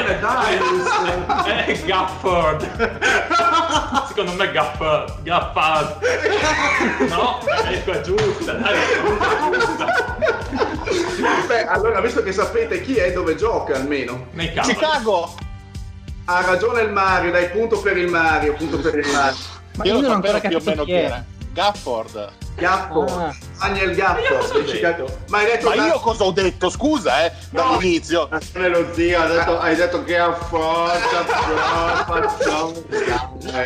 è Gafford. Secondo me è Gaffard. No, è qua giusta. Beh, allora visto che sapete chi è e dove gioca almeno. Chicago. Ha ragione il Mario, dai, punto per il Mario. Ma io non so più o meno chi era. Gafford. Gatto, Daniel Gatto. Ma io cosa ho detto? Scusa, dall'inizio. Lo zio, hai detto che a forza facciamo.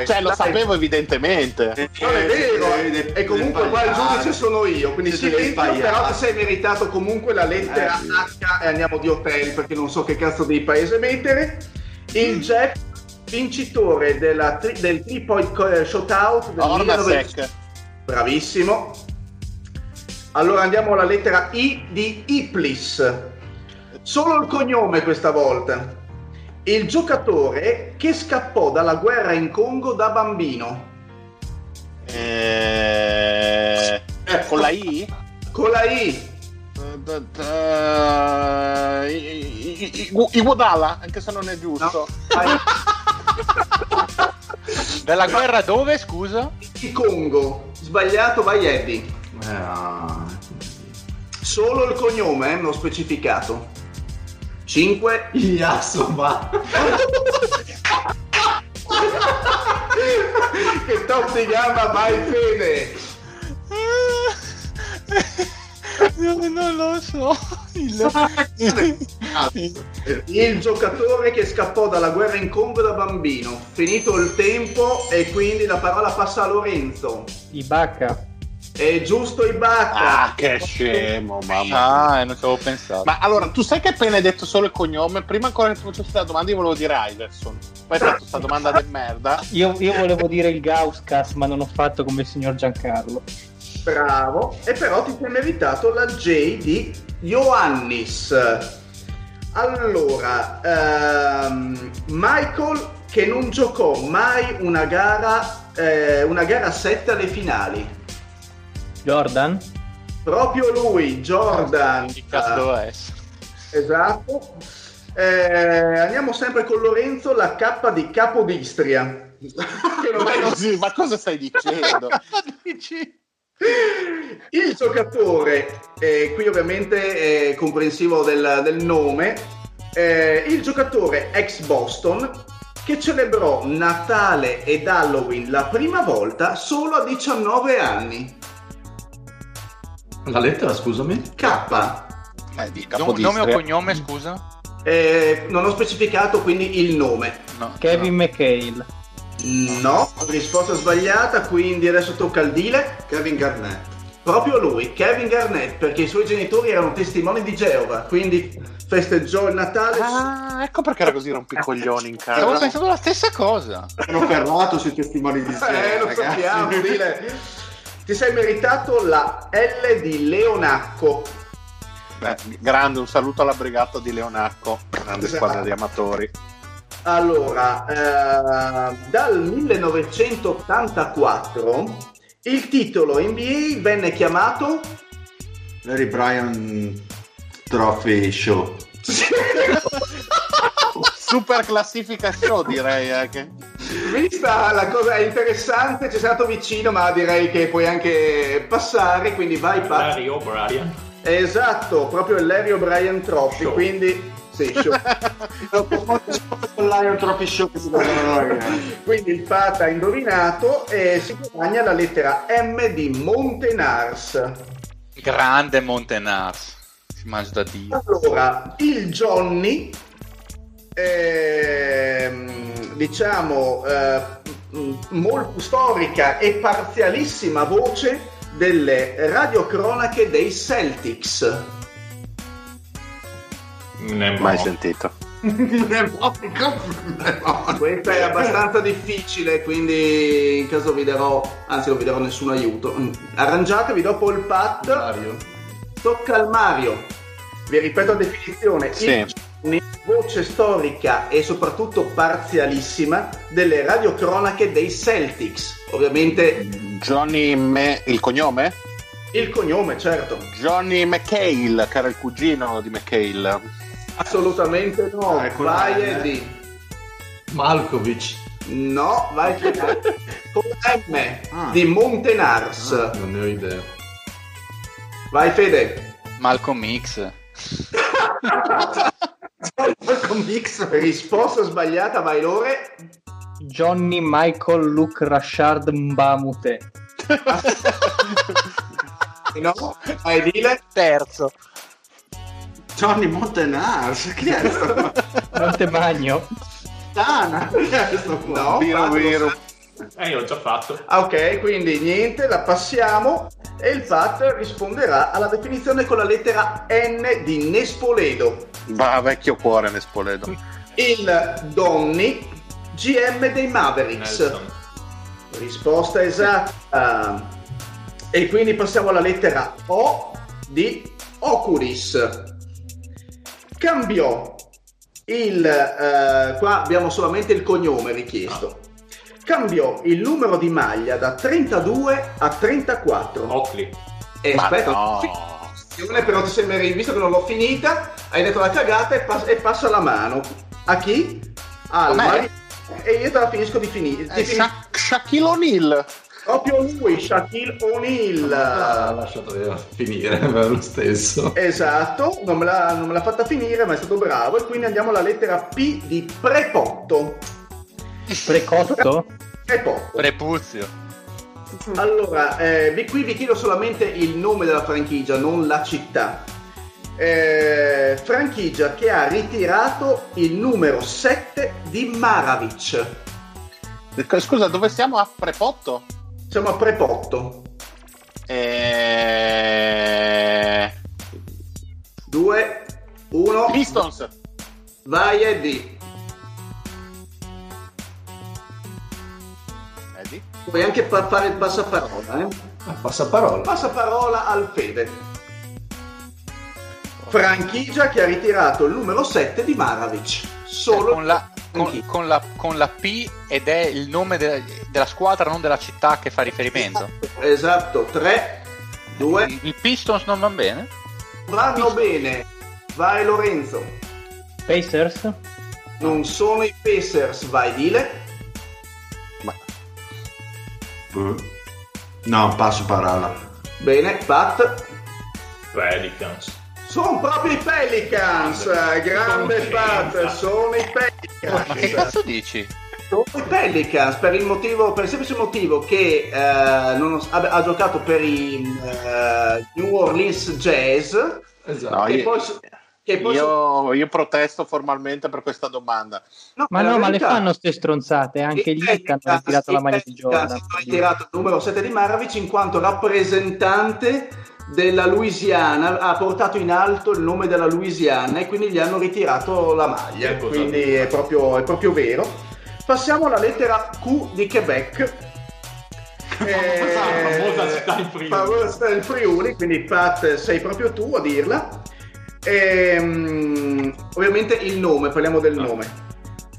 Cioè, lo sapevo evidentemente. Non è vero. E comunque qua il giudice sono io, quindi silenzio, però ti sei meritato comunque la lettera H e andiamo di hotel, perché non so che cazzo di paese mettere. Il Jack vincitore della del 3-point shootout del 1900. Bravissimo. Allora andiamo alla lettera I di Iplis. Solo il cognome questa volta. Il giocatore che scappò dalla guerra in Congo da bambino. Con la I? Con la I. Iguodala, anche se non è giusto. No. Della guerra dove, scusa? In Congo. Sbagliato, vai Eddie. Solo il cognome, non specificato. 5. Ilyasova. Che top di gamma, vai bene. Non lo so. Il giocatore che scappò dalla guerra in Congo da bambino. Finito il tempo e quindi la parola passa a Lorenzo. Ibaka. È giusto Ibaka. Ah, che scemo, mamma. Non ci avevo pensato. Ma allora, tu sai che appena hai detto solo il cognome, prima ancora che facessi la domanda io volevo dire Iverson. Poi hai fatto questa domanda del merda. Io volevo dire il Gauskas, ma non ho fatto come il signor Giancarlo. Bravo, e però ti sei meritato la J di Ioannis. Allora, Michael che non giocò mai una gara 7 alle finali. Jordan? Proprio lui, Jordan. Che cazzo è? Esatto. Andiamo sempre con Lorenzo, la K di Capodistria. Ma cosa stai dicendo? Il giocatore, qui ovviamente è comprensivo del nome, il giocatore ex Boston che celebrò Natale ed Halloween la prima volta solo a 19 anni. La lettera, scusami? K. Di nome o cognome, scusa? Non ho specificato, quindi il nome. No, Kevin McHale. No, risposta sbagliata, quindi adesso tocca al Dile. Kevin Garnett. Proprio lui, Kevin Garnett, perché i suoi genitori erano testimoni di Geova, quindi festeggiò il Natale. Ecco perché era così rompicoglioni in casa. Stavo pensando la stessa cosa. Hanno parlato sui testimoni di Geova. Lo sappiamo, Dile. Ti sei meritato la L di Leonacco. Grande, un saluto alla brigata di Leonacco, grande squadra di amatori. Allora, dal 1984 il titolo NBA venne chiamato Larry Bryan Trophy Show. Super classifica show, direi anche. Vista la cosa interessante, ci sei stato vicino, ma direi che puoi anche passare, quindi vai Larry O'Brien. Esatto, proprio il Larry O'Brien Trophy, show. Quindi sì, show. Quindi il Pata ha indovinato e si guadagna la lettera M di Montenars. Grande Montenars, si mangia da Dio. Allora, il Johnny, molto storica e parzialissima voce delle radiocronache dei Celtics. Non è mai sentito. Questa è abbastanza difficile, quindi in caso vi darò, anzi non vi darò nessun aiuto. Arrangiatevi dopo il pat. Mario. Tocca al Mario. Vi ripeto la definizione. Sì. Voce storica e soprattutto parzialissima delle radiocronache dei Celtics. Ovviamente Johnny il cognome? Il cognome, certo. Johnny McHale, che era il cugino di McHale. Assolutamente no, vai Eddie. Malkovich. No, vai con M di Montenars. Non ne ho idea. Vai Fede. Malcolm X. Malcolm X. Risposta sbagliata, vai Lore. Johnny Michael Luc Rashard Mbah a Moute. No, vai Dile. Terzo. Johnny Montenars, chi è questo? Montemagno. Tana, chi è questo? No, vero. Io l'ho già fatto. Ok, quindi niente, la passiamo. E il Pat risponderà alla definizione con la lettera N di Nespoledo. Va, vecchio cuore Nespoledo. Il Donny, GM dei Mavericks. Nelson. Risposta esatta. E quindi passiamo alla lettera O di Ocuris. Cambiò il qua abbiamo solamente il cognome richiesto. Cambiò il numero di maglia da 32 a 34. Oakley. E aspetta, no. Però ti sembri, visto che non l'ho finita, hai detto la cagata e passa la mano. A chi? Alma. E io te la finisco di finire. Shaquille O'Neal. Proprio lui, Shaquille O'Neal. Ah, l'ha lasciato finire, lo stesso. Esatto, non me l'ha fatta finire, ma è stato bravo. E quindi andiamo alla lettera P di Prepotto. Precotto? Prepotto. Prepuzio. Allora, qui vi chiedo solamente il nome della franchigia, non la città. Franchigia che ha ritirato il numero 7 di Maravich. Scusa, dove siamo? A Prepotto? Siamo a Prepotto. 2-1 Pistons. Vai Eddie. Puoi anche fare il passaparola, eh? Passaparola al Fede. Franchigia che ha ritirato il numero 7 di Maravich. Solo con la P, ed è il nome della squadra, non della città che fa riferimento. Esatto. 3-2 I Pistons non vanno bene? Vanno Pistons. Bene. Vai Lorenzo. Pacers? Non sono i Pacers. Vai Dile. No, passo parola. Bene, Pat. Pelicans. Sono proprio i Pelicans, grande Pat, sono i Pelicans. Ma che cazzo dici? Sono i Pelicans per il semplice motivo che ha giocato per i New Orleans Jazz. Esatto. No, io protesto formalmente per questa domanda. No, ma no, ma le fanno ste stronzate, anche gli Pelicans hanno ritirato la maglia di Jordan. Hanno ritirato il numero 7 di Maravich in quanto rappresentante della Louisiana, ha portato in alto il nome della Louisiana e quindi gli hanno ritirato la maglia, quindi è proprio vero. Passiamo alla lettera Q di Quebec, famosa città in Friuli, quindi Pat sei proprio tu a dirla. Ovviamente il nome, parliamo del nome.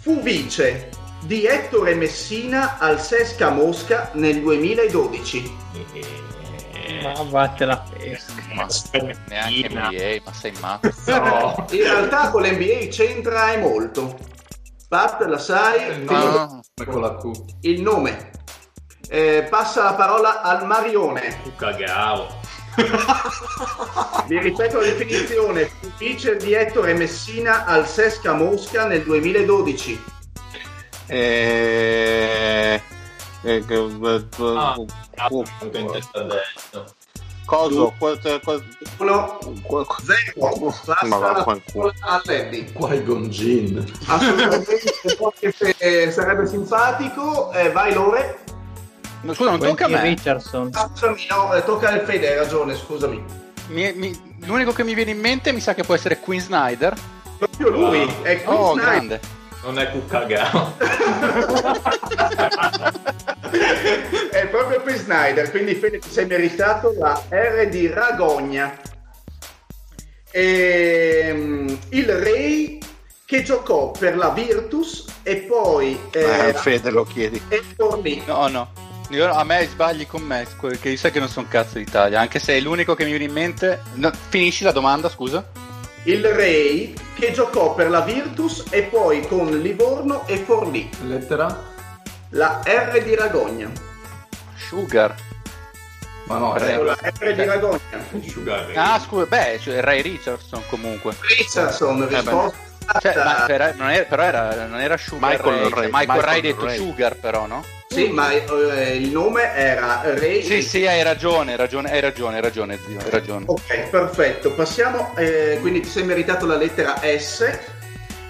Fu vice di Ettore Messina al Sesca Mosca nel 2012. Ma vattene la pesca. Ma neanche NBA, ma sei matto. No. In realtà con l'NBA c'entra e molto. Pat la sai? No, con la Q. Il nome. Passa la parola al Marione. Tu cagavo. Vi ripeto la definizione. Vice di Ettore Messina al Sesca Mosca nel 2012. Assolutamente sarebbe simpatico. Vai Lore. No, scusa, non tocca a me. Richardson. No, tocca al Fede, hai ragione, scusami. L'unico che mi viene in mente mi sa che può essere Quinn Snyder. Proprio lui, è Quinn Snyder. Grande. Non è Cuccagano. È proprio P. Snyder, quindi Fede ti sei meritato la R di Ragogna. Il Rey che giocò per la Virtus e poi Fede lo chiedi e torni. No, io, a me sbagli con me, perché io sai che non sono cazzo d'Italia, anche se è l'unico che mi viene in mente. No, finisci la domanda, scusa. Il Rey che giocò per la Virtus e poi con Livorno e Forlì. Lettera? La R di Ragogna. Sugar. Ma no, la R di Ragogna. Sugar. Ah, scusa, Ray Richardson comunque. Richardson, risposta Cioè, ma non era Sugar Ray, Michael Ray detto Ray. Sugar però, no? Sì, ma il nome era Ray. Sì, sì, hai ragione. Ok, perfetto. Passiamo, quindi ti sei meritato la lettera S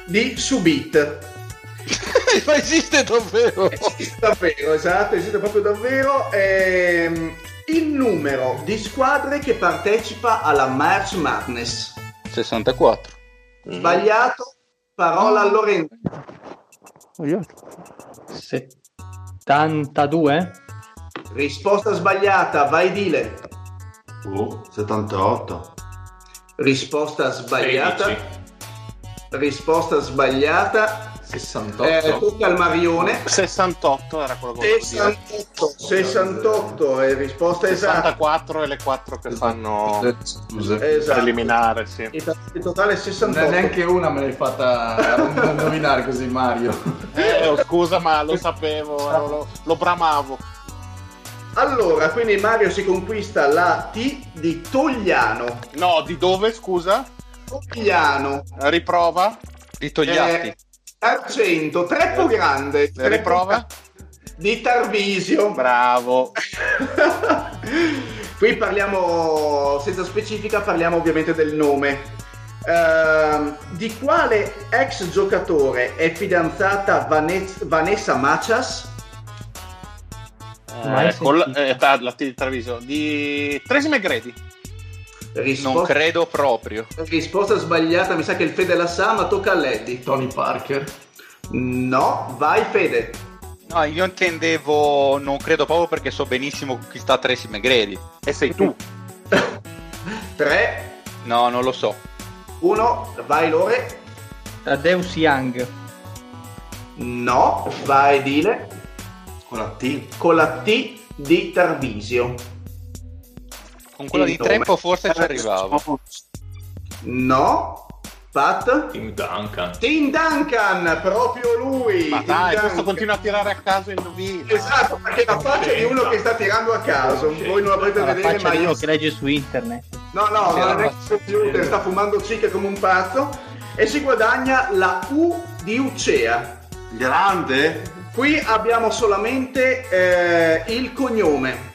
di Subit. Ma esiste davvero? Esiste davvero, esatto, esiste proprio davvero. Il numero di squadre che partecipa alla March Madness. 64. Sbagliato, parola a Lorenzo. 72? Risposta sbagliata, vai Dile. 78. Risposta sbagliata. 16. Risposta sbagliata. 68. Tocca al Marione. 68 era quello che 68 è risposta 64 esatta. 64 e le 4 che fanno esatto. Preliminare, sì. Il totale è 68. Non è neanche una me l'hai fatta nominare così Mario. Scusa, ma lo sapevo, lo bramavo. Allora, quindi Mario si conquista la T di Togliano. No, di dove, scusa? Togliano. Riprova. Di Togliatti. Argento, troppo grande. Riprova? Di Tarvisio. Bravo. Qui parliamo senza specifica, parliamo ovviamente del nome. Di quale ex giocatore è fidanzata Vanessa Macias? La T di Tarvisio. Di Tracy McGrady. Non credo proprio. Risposta sbagliata, mi sa che il Fede la sa, ma tocca a Lady. Tony Parker. No, vai Fede. No, io intendevo non credo proprio perché so benissimo chi sta Tracy McGrady. E sei tu. 3. No, non lo so. 1, vai Lore. Tadeusz Young. No, vai Dile. Con la T di Tarvisio. Con quella di Trempo forse ci arrivavo. No, Pat? Tim Duncan, proprio lui. Ma dai, questo continua a tirare a caso e indovina. Esatto, perché la faccia di uno che sta tirando a caso. Voi non la potete vedere, faccia ma di uno che legge su internet. No, ma non è su internet, sta fumando cicche come un pazzo. E si guadagna la U di Ucea. Grande. Qui abbiamo solamente il cognome.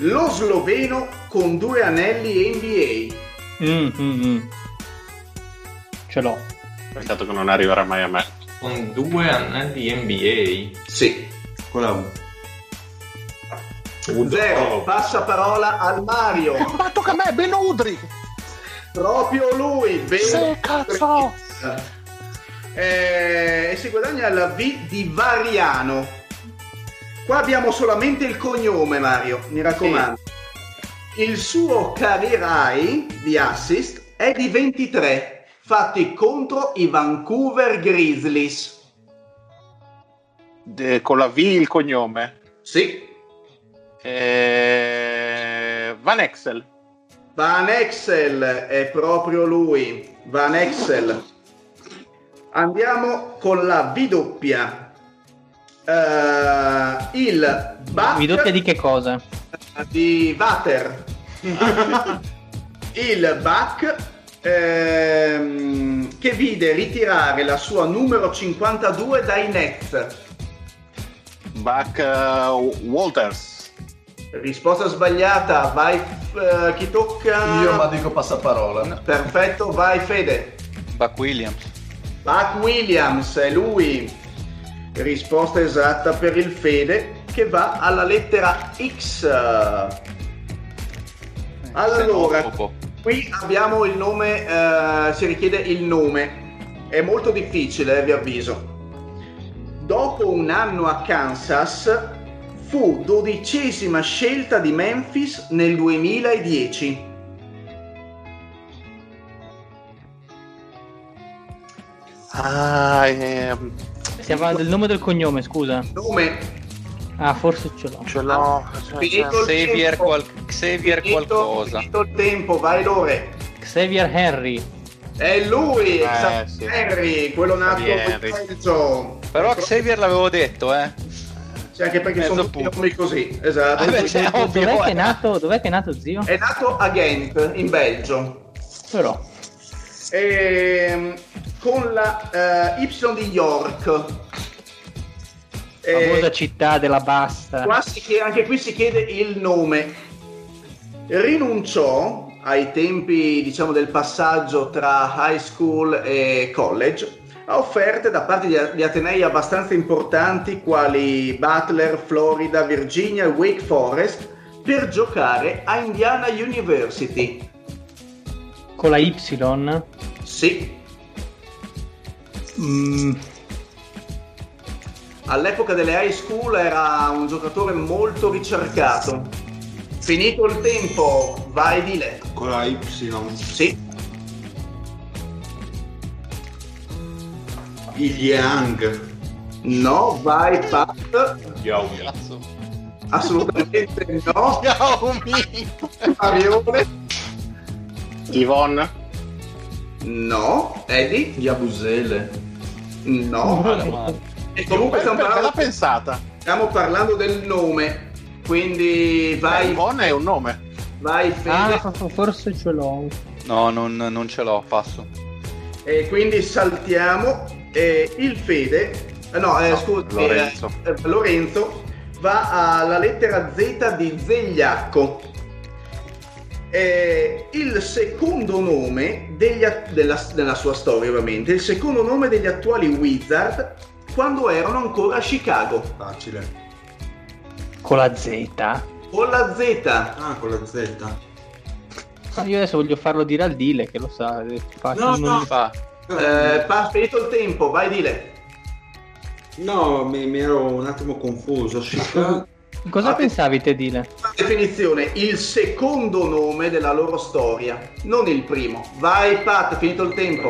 Lo sloveno con 2 anelli NBA. Ce l'ho. Peccato che non arriverà mai a me. Con 2 anelli NBA? Sì. Con la U. 0. Passa parola al Mario. Ma tocca a me, Beno Udrih. Proprio lui. Sì, cazzo. E si guadagna la V di Variano. Qua abbiamo solamente il cognome, Mario, mi raccomando. Sì. Il suo career high di assist è di 23, fatti contro i Vancouver Grizzlies. Con la V il cognome? Sì. Van Exel è proprio lui, Van Exel. Andiamo con la V doppia. Il Batter di che cosa? Di Vater. Il Back che vide ritirare la sua numero 52 dai Nets. Buck Walters. Risposta sbagliata. Vai chi tocca? Io ma dico passaparola. No. Perfetto, vai Fede. Buck Williams è lui. Risposta esatta per il Fede che va alla lettera X. Allora, qui abbiamo il nome, si richiede il nome. È molto difficile, vi avviso. Dopo un anno a Kansas, fu 12ª scelta di Memphis nel 2010. Stiamo del nome del cognome, scusa. Nome. Ah, forse ce l'ho. Xavier qualcosa. Finito il tempo, vai Lore. Xavier Henry. È lui, Xavier Henry, quello nato con però Xavier l'avevo detto, eh. Cioè, anche perché sono tutti così. Esatto. Dov'è che è nato zio? È nato a Ghent, in Belgio. Però con la Y di York, famosa città della basta. Anche qui si chiede il nome. Rinunciò ai tempi, diciamo, del passaggio tra high school e college a offerte da parte di atenei abbastanza importanti quali Butler, Florida, Virginia e Wake Forest per giocare a Indiana University. Con la Y? Sì. All'epoca delle high school era un giocatore molto ricercato. Finito il tempo, vai di lei. Con la Y? Sì. Il Yang? No, vai Pat. Yaomi. Assolutamente no. Yaomi. Arione. Yvonne? No. Eddie? Yabusele? No. E comunque stiamo parlando, pensata. Stiamo parlando del nome, quindi vai. Yvonne è un nome. Vai Fede. Ah, forse ce l'ho. No, non ce l'ho, passo. E quindi saltiamo. Il Fede, no, scusa, Lorenzo. Lorenzo va alla lettera Z di Zegliacco. Il secondo nome della sua storia, ovviamente, il secondo nome degli attuali Wizard quando erano ancora a Chicago. Facile. Con la Z? Con la Z. Ah, con la Z. Ah, io adesso voglio farlo dire al Dile che lo sa. No. Fa. Finito il tempo, vai Dile. No, mi ero un attimo confuso. Cosa pensavi te, Dile? La definizione, il secondo nome della loro storia, non il primo. Vai Pat, finito il tempo.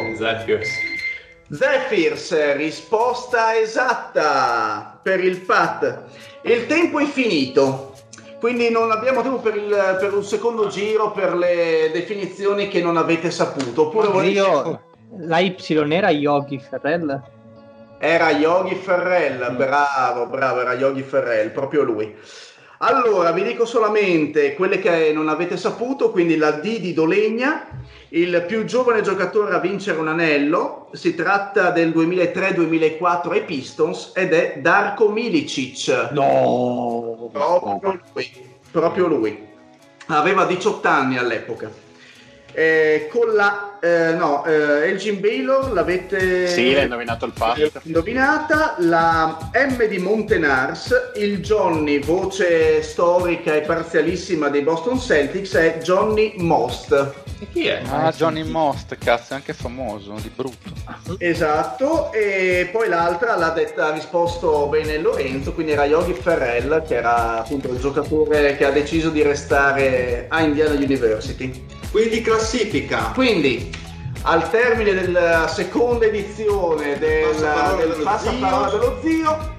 Zephyrs, risposta esatta per il Pat. Il tempo è finito, quindi non abbiamo tempo per un secondo giro per le definizioni che non avete saputo. Oppure la Y era Yogi Ferrell? Era Yogi Ferrell, bravo, era Yogi Ferrell, proprio lui. Allora, vi dico solamente quelle che non avete saputo, quindi la D di Dolegna, il più giovane giocatore a vincere un anello, si tratta del 2003-2004 ai Pistons ed è Darko Milicic. No! Proprio lui. Aveva 18 anni all'epoca. Con la Elgin Baylor l'avete... Sì, l'hai indovinato il fatto. Indovinata la M di Montenars, il Johnny, voce storica e parzialissima dei Boston Celtics, è Johnny Most. E chi è? Ah, Johnny Most, cazzo, è anche famoso, di brutto. Esatto, e poi l'altra ha risposto bene Lorenzo, quindi era Yogi Ferrell, che era appunto il giocatore che ha deciso di restare a Indiana University. Quindi classifica. Quindi al termine della seconda edizione del Passaparola dello Zio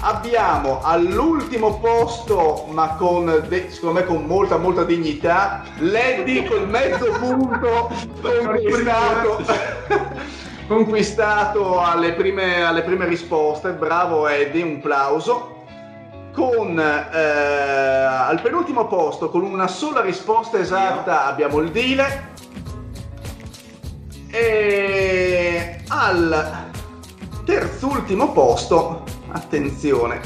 abbiamo all'ultimo posto, ma con secondo me con molta dignità, Leddy col mezzo punto conquistato alle prime risposte. Bravo Eddie, un plauso. Con al penultimo posto con una sola risposta esatta abbiamo il Dile, e al terzultimo posto, attenzione,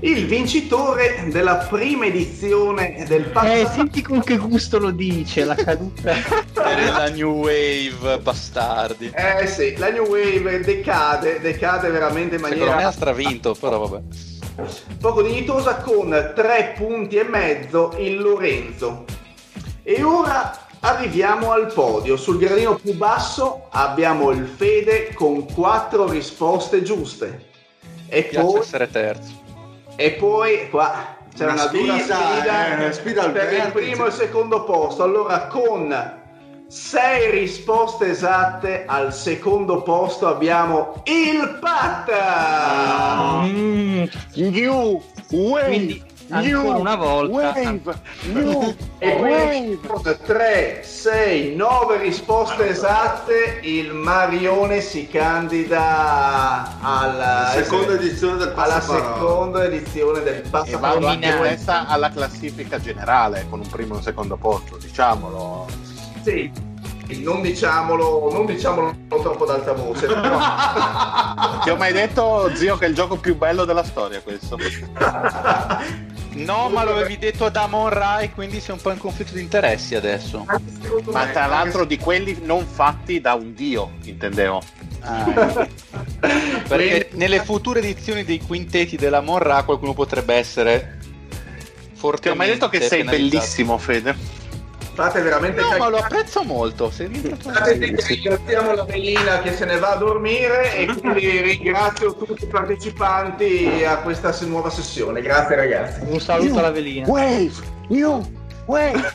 il vincitore della prima edizione del passaparola. Senti con che gusto lo dice, la caduta la new wave, bastardi. Sì, la new wave decade veramente in maniera, secondo me ha stravinto, però vabbè, poco dignitosa, con 3,5 punti il Lorenzo. E ora arriviamo al podio. Sul gradino più basso abbiamo il Fede con 4 risposte giuste. E poi essere terzo. E poi qua c'era una dura sfida per il primo e il secondo posto. Allora, con 6 risposte esatte al secondo posto abbiamo il Pat. New Wave. Quindi, ancora una volta New Wave. Con 3, 6, 9 risposte esatte il Marione si candida alla seconda edizione del Passaparola, e va questa alla classifica generale con un primo e un secondo posto, diciamolo. Sì. Non diciamolo troppo ad alta voce. Però... Ti ho mai detto, zio, che è il gioco più bello della storia questo? No, ma lo avevi detto ad Amon Rai, quindi sei un po' in conflitto di interessi adesso. Ma tra l'altro di quelli non fatti da un dio, intendevo. Ah, perché nelle future edizioni dei quintetti della Amon Ra qualcuno potrebbe essere fortemente. Ti ho mai detto che sei bellissimo, Fede? State veramente no, ma lo apprezzo molto. Ringraziamo la bellina che se ne va a dormire e quindi ringrazio tutti i partecipanti a questa nuova sessione. Grazie ragazzi. Un saluto alla velina. Wave, new wave.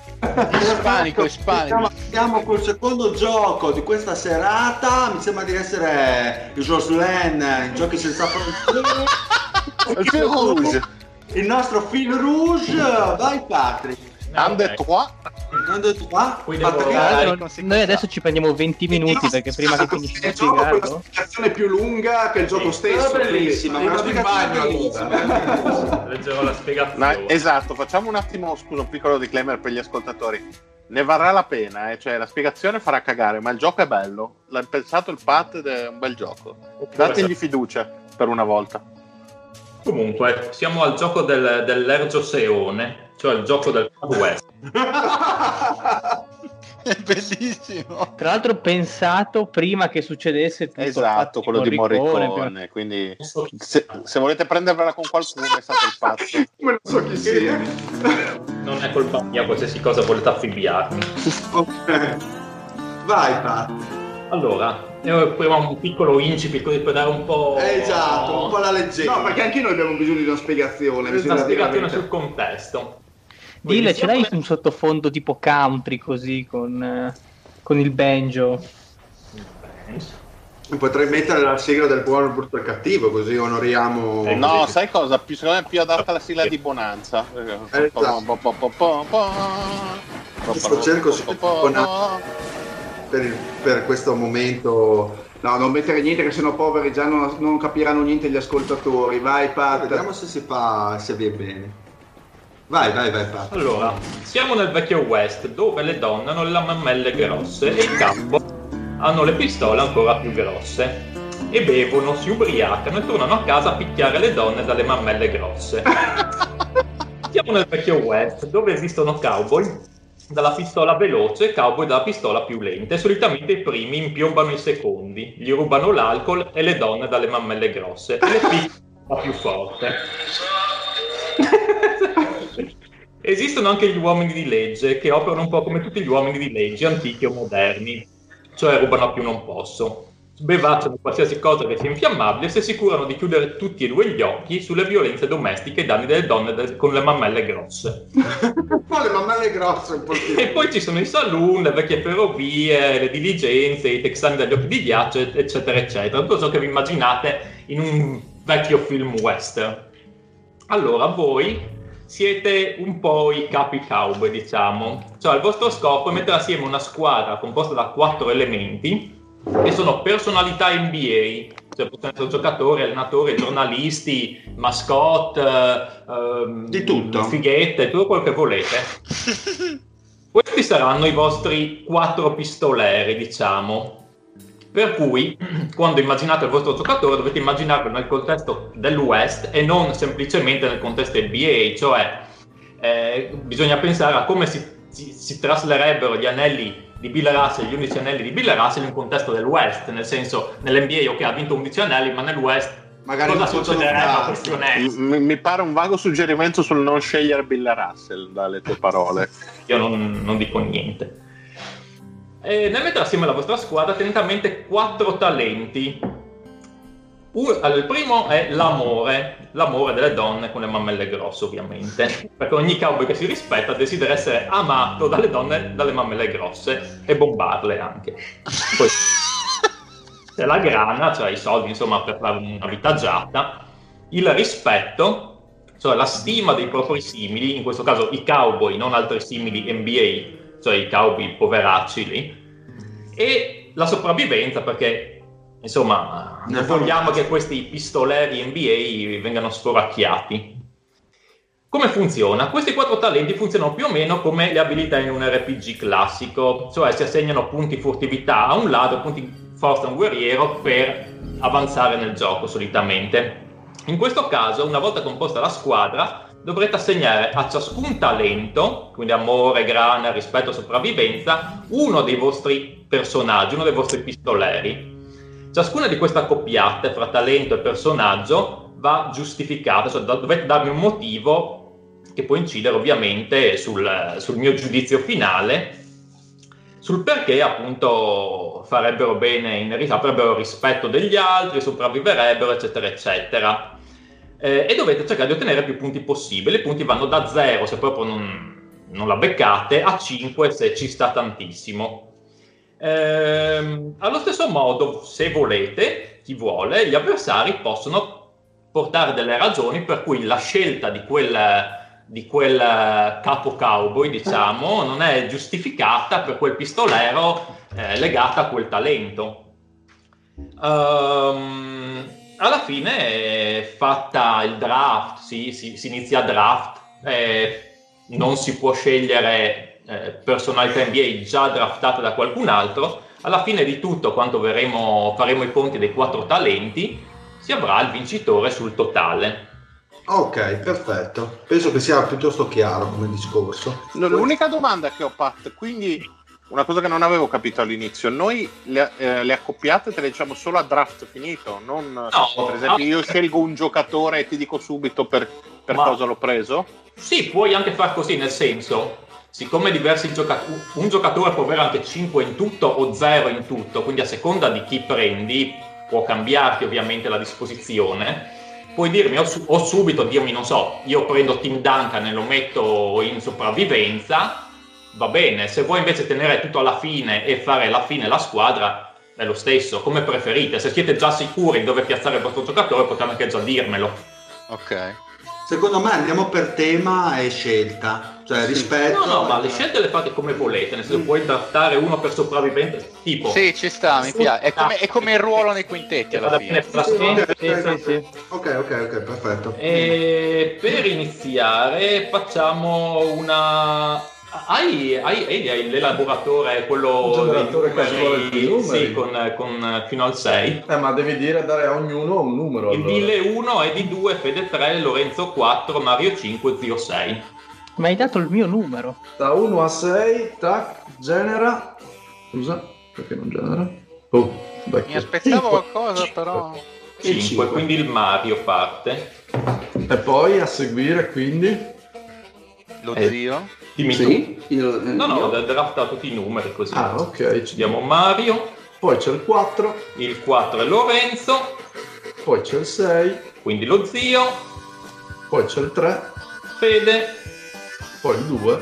Ispanico. Siamo col secondo gioco di questa serata. Mi sembra di essere Jocelyn, giochi senza frontiere. Il nostro fil rouge, vai Patrick. Noi adesso ci prendiamo 20 minuti perché prima che finisca il gioco è una spiegazione più lunga che il gioco stesso. Bellissima, ma vado in bagno. Leggerò la spiegazione. Esatto, facciamo un attimo, scusa, un piccolo disclaimer per gli ascoltatori. Ne varrà la pena, cioè la spiegazione farà cagare, ma il gioco è bello. L'ha pensato il Pat ed è un bel gioco. Dategli fiducia per una volta. Comunque, siamo al gioco dell'Ergoseone. Cioè il gioco del Far West. È bellissimo. Tra l'altro pensato prima che succedesse tutto. Esatto, quello di Morricone. Quindi se volete prendervela con qualcuno è stato il pazzo. Non so chi sia. Non è colpa mia, qualsiasi cosa volete affibbiarmi. Ok. Vai Pat. Allora, io prima un piccolo incipit così per dare un po'... Esatto, un po' la leggenda. No, perché anche noi abbiamo bisogno di una spiegazione. Sul contesto. Dile, ce l'hai un sottofondo tipo country così con il banjo? Potrei mettere la sigla del buono, brutto e cattivo così onoriamo. No, sai cosa? Secondo me è più adatta la sigla di Bonanza. Sto cerco su Bonanza. Per questo momento no, non mettere niente che sennò poveri già non capiranno niente gli ascoltatori. Vai Pat, vediamo se si avvia bene. Vai Pat. Allora, siamo nel vecchio West dove le donne hanno le mammelle grosse e in campo hanno le pistole ancora più grosse e bevono, si ubriacano e tornano a casa a picchiare le donne dalle mammelle grosse. Siamo nel vecchio West dove esistono cowboy dalla pistola veloce e cowboy dalla pistola più lenta e solitamente i primi impiombano i secondi, gli rubano l'alcol e le donne dalle mammelle grosse e le piccole la più forte. Esistono anche gli uomini di legge che operano un po' come tutti gli uomini di legge antichi o moderni, cioè rubano a più non posso, bevacciano qualsiasi cosa che sia infiammabile se si curano di chiudere tutti e due gli occhi sulle violenze domestiche e i danni delle donne con le mammelle grosse. Ma le mammelle grosse un po' più. E poi ci sono i saloon, le vecchie ferrovie, le diligenze, i texani dagli occhi di ghiaccio, eccetera eccetera, tutto ciò che vi immaginate in un vecchio film western. Allora voi siete un po' i capi cowboy, diciamo, cioè il vostro scopo è mettere assieme una squadra composta da 4 elementi e sono personalità NBA, cioè possono essere giocatori, allenatori, giornalisti, mascotte, di tutto, fighette, tutto quello che volete. Questi saranno i vostri 4 pistoleri, diciamo, per cui quando immaginate il vostro giocatore dovete immaginarlo nel contesto del West e non semplicemente nel contesto NBA, cioè bisogna pensare a come si traslerebbero gli anelli di Bill Russell, gli 11 anelli di Bill Russell in un contesto del West, nel senso nell'NBA ok ha vinto 11 anelli, ma nel West magari cosa succederà a questi anelli? Mi pare un vago suggerimento sul non scegliere Bill Russell dalle tue parole. Io non dico niente. Nel mettere assieme alla vostra squadra tenete a mente 4 talenti. Il primo è l'amore delle donne con le mammelle grosse, ovviamente, perché ogni cowboy che si rispetta desidera essere amato dalle donne dalle mammelle grosse e bombarle anche. Poi c'è la grana, cioè i soldi, insomma, per fare una vita agiata, il rispetto, cioè la stima dei propri simili, in questo caso i cowboy, non altri simili NBA, cioè i cowboy poveracci lì, e la sopravvivenza, perché insomma, non vogliamo che questi pistoleri NBA vengano sforacchiati. Come funziona? Questi quattro talenti funzionano più o meno come le abilità in un RPG classico, cioè si assegnano punti furtività a un ladro, punti forza a un guerriero per avanzare nel gioco solitamente. In questo caso, una volta composta la squadra, dovrete assegnare a ciascun talento, quindi amore, grana, rispetto, sopravvivenza, uno dei vostri personaggi, uno dei vostri pistoleri. Ciascuna di queste accoppiate fra talento e personaggio va giustificata, cioè dovete darmi un motivo che può incidere ovviamente sul mio giudizio finale, sul perché appunto farebbero bene, avrebbero rispetto degli altri, sopravviverebbero, eccetera, eccetera. E dovete cercare di ottenere più punti possibili. I punti vanno da 0 se proprio non la beccate, a 5 se ci sta tantissimo. Allo stesso modo, se volete, chi vuole, gli avversari possono portare delle ragioni per cui la scelta di quel capo cowboy, diciamo, non è giustificata per quel pistolero legata a quel talento. Alla fine è fatta il draft, si inizia il draft, non si può scegliere personalità NBA già draftate da qualcun altro. Alla fine di tutto, quando faremo i conti dei quattro talenti, si avrà il vincitore sul totale. Ok, perfetto. Penso che sia piuttosto chiaro come discorso. No, l'unica domanda che ho, Pat, quindi una cosa che non avevo capito all'inizio, noi le accoppiate te le diciamo solo a draft finito, non per esempio io scelgo un giocatore e ti dico subito per cosa l'ho preso? Sì, puoi anche far così, nel senso, siccome diversi un giocatore può avere anche 5 in tutto o 0 in tutto, quindi a seconda di chi prendi può cambiarti ovviamente la disposizione. Puoi dirmi o subito dirmi, non so, io prendo Tim Duncan e lo metto in sopravvivenza, va bene. Se vuoi invece tenere tutto alla fine e fare alla fine la squadra, è lo stesso, come preferite. Se siete già sicuri di dove piazzare il vostro giocatore, potete anche già dirmelo. Ok. Secondo me andiamo per tema e scelta, cioè sì. Rispetto... No, ma le scelte le fate come volete, nel senso puoi draftare uno per sopravvivenza, tipo... Sì, ci sta, mi piace, è come il ruolo nei quintetti alla fine. Sì. Ok, perfetto. E per iniziare facciamo una... Hai l'elaboratore, quello dei numeri, sì, con fino al 6. Ma devi dare a ognuno un numero. Il Dile 1, Edi 2, Fede 3, Lorenzo 4, Mario 5, Zio 6. Ma hai dato il mio numero. Da 1 a 6, tac, genera. Scusa, perché non genera? Oh, mi aspettavo qualcosa, però. 5, quindi il Mario parte. E poi a seguire, quindi... Lo zio. Sì? Io ho draftato tutti i numeri così. Ah, ok. Ci diamo Mario. Poi c'è il 4. Il 4 è Lorenzo. Poi c'è il 6. Quindi lo zio. Poi c'è il 3. Fede. Poi il 2.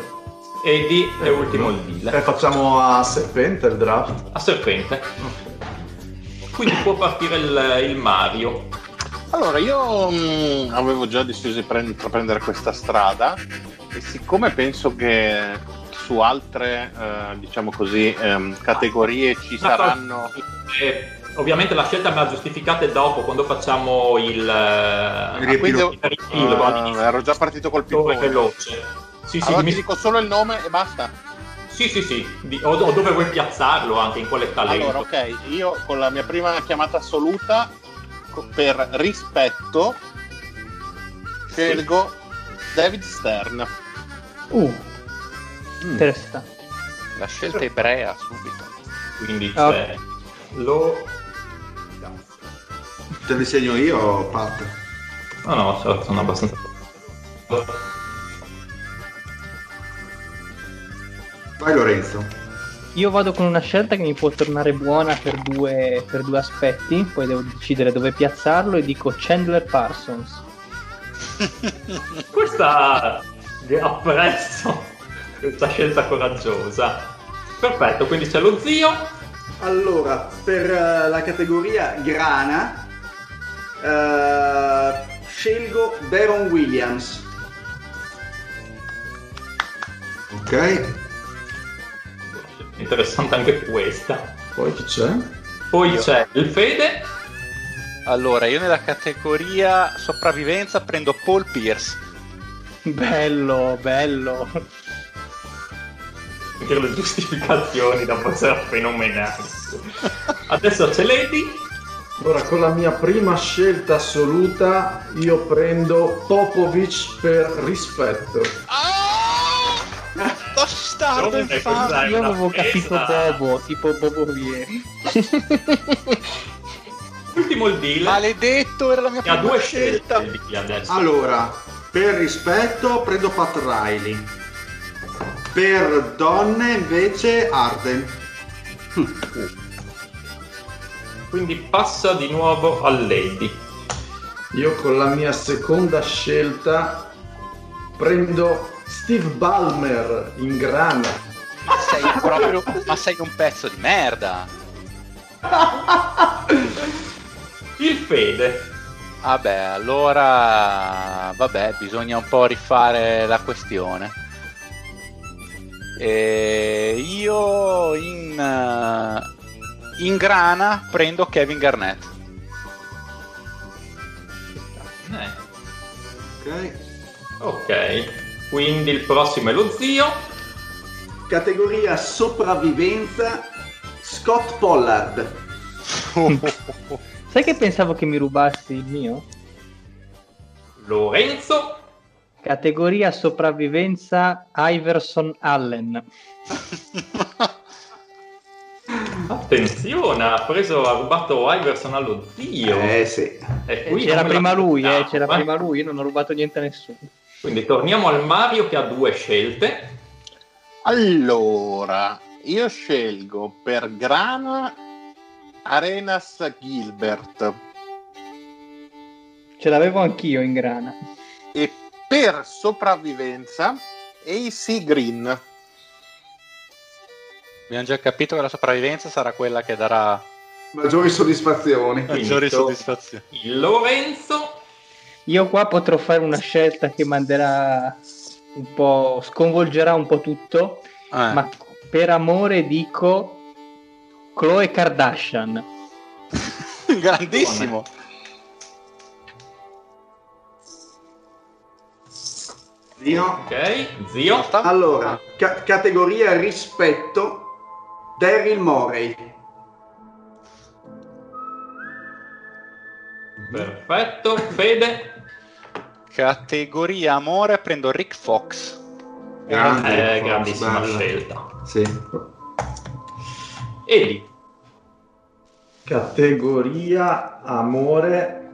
Edi e ultimo il Dile. E facciamo a serpente il draft. A serpente. Okay. Quindi può partire il Mario. Allora, io avevo già deciso di prendere questa strada. E siccome penso che su altre diciamo così categorie ci saranno ovviamente la scelta me la giustificate dopo, quando facciamo il ero già partito col piccolo veloce. Sì, mi dico solo il nome e basta. Sì, o dove vuoi piazzarlo, anche in quale talento. Allora, ok, io con la mia prima chiamata assoluta per rispetto scelgo David Stern. Interessante. La scelta ebrea subito. Quindi c'è te li segno io, Pat? No, sono abbastanza. Vai Lorenzo. Io vado con una scelta che mi può tornare buona per due aspetti. Poi devo decidere dove piazzarlo e dico Chandler Parsons. Questa apprezzo, questa scelta coraggiosa. Perfetto, quindi c'è lo zio. Allora, per la categoria grana scelgo Deron Williams. Ok, interessante anche questa. Poi chi c'è? Poi c'è il Fede. Allora, io nella categoria sopravvivenza prendo Paul Pierce. bello perché le giustificazioni da passare fenomenali. Adesso c'è Lady. Allora, con la mia prima scelta assoluta io prendo Popovich per rispetto. Bastardo, infame. Io avevo capito Bobo, tipo Bobo ieri. Ultimo il deal. Maledetto, era la mia prima scelta. Allora, per rispetto prendo Pat Riley. Per donne invece Harden. Quindi passa di nuovo a Lady. Io con la mia seconda scelta prendo Steve Ballmer in grana. Ma sei proprio un pezzo di merda. Il Fede. Vabbè, allora bisogna un po' rifare la questione. E io in grana prendo Kevin Garnett. Ok. Quindi il prossimo è lo zio. Categoria sopravvivenza, Scott Pollard. Sai che pensavo che mi rubassi il mio? Lorenzo. Categoria sopravvivenza, Iverson Allen. Attenzione, ha rubato Iverson allo zio. Sì. C'era prima lui, io non ho rubato niente a nessuno. Quindi torniamo al Mario che ha due scelte. Allora, io scelgo per grana Arenas Gilbert. Ce l'avevo anch'io in grana. E per sopravvivenza A.C. Green. Abbiamo già capito che la sopravvivenza sarà quella che darà maggiori soddisfazioni. Il Lorenzo. Io qua potrò fare una scelta che manderà un po', sconvolgerà un po' tutto, ma per amore dico Chloe Kardashian. Grandissimo. Zio. Ok, zio. Allora, categoria rispetto, Daryl Morey. Perfetto, Fede. Categoria amore prendo Rick Fox. Grandissima scelta. Sì. Eli. Categoria amore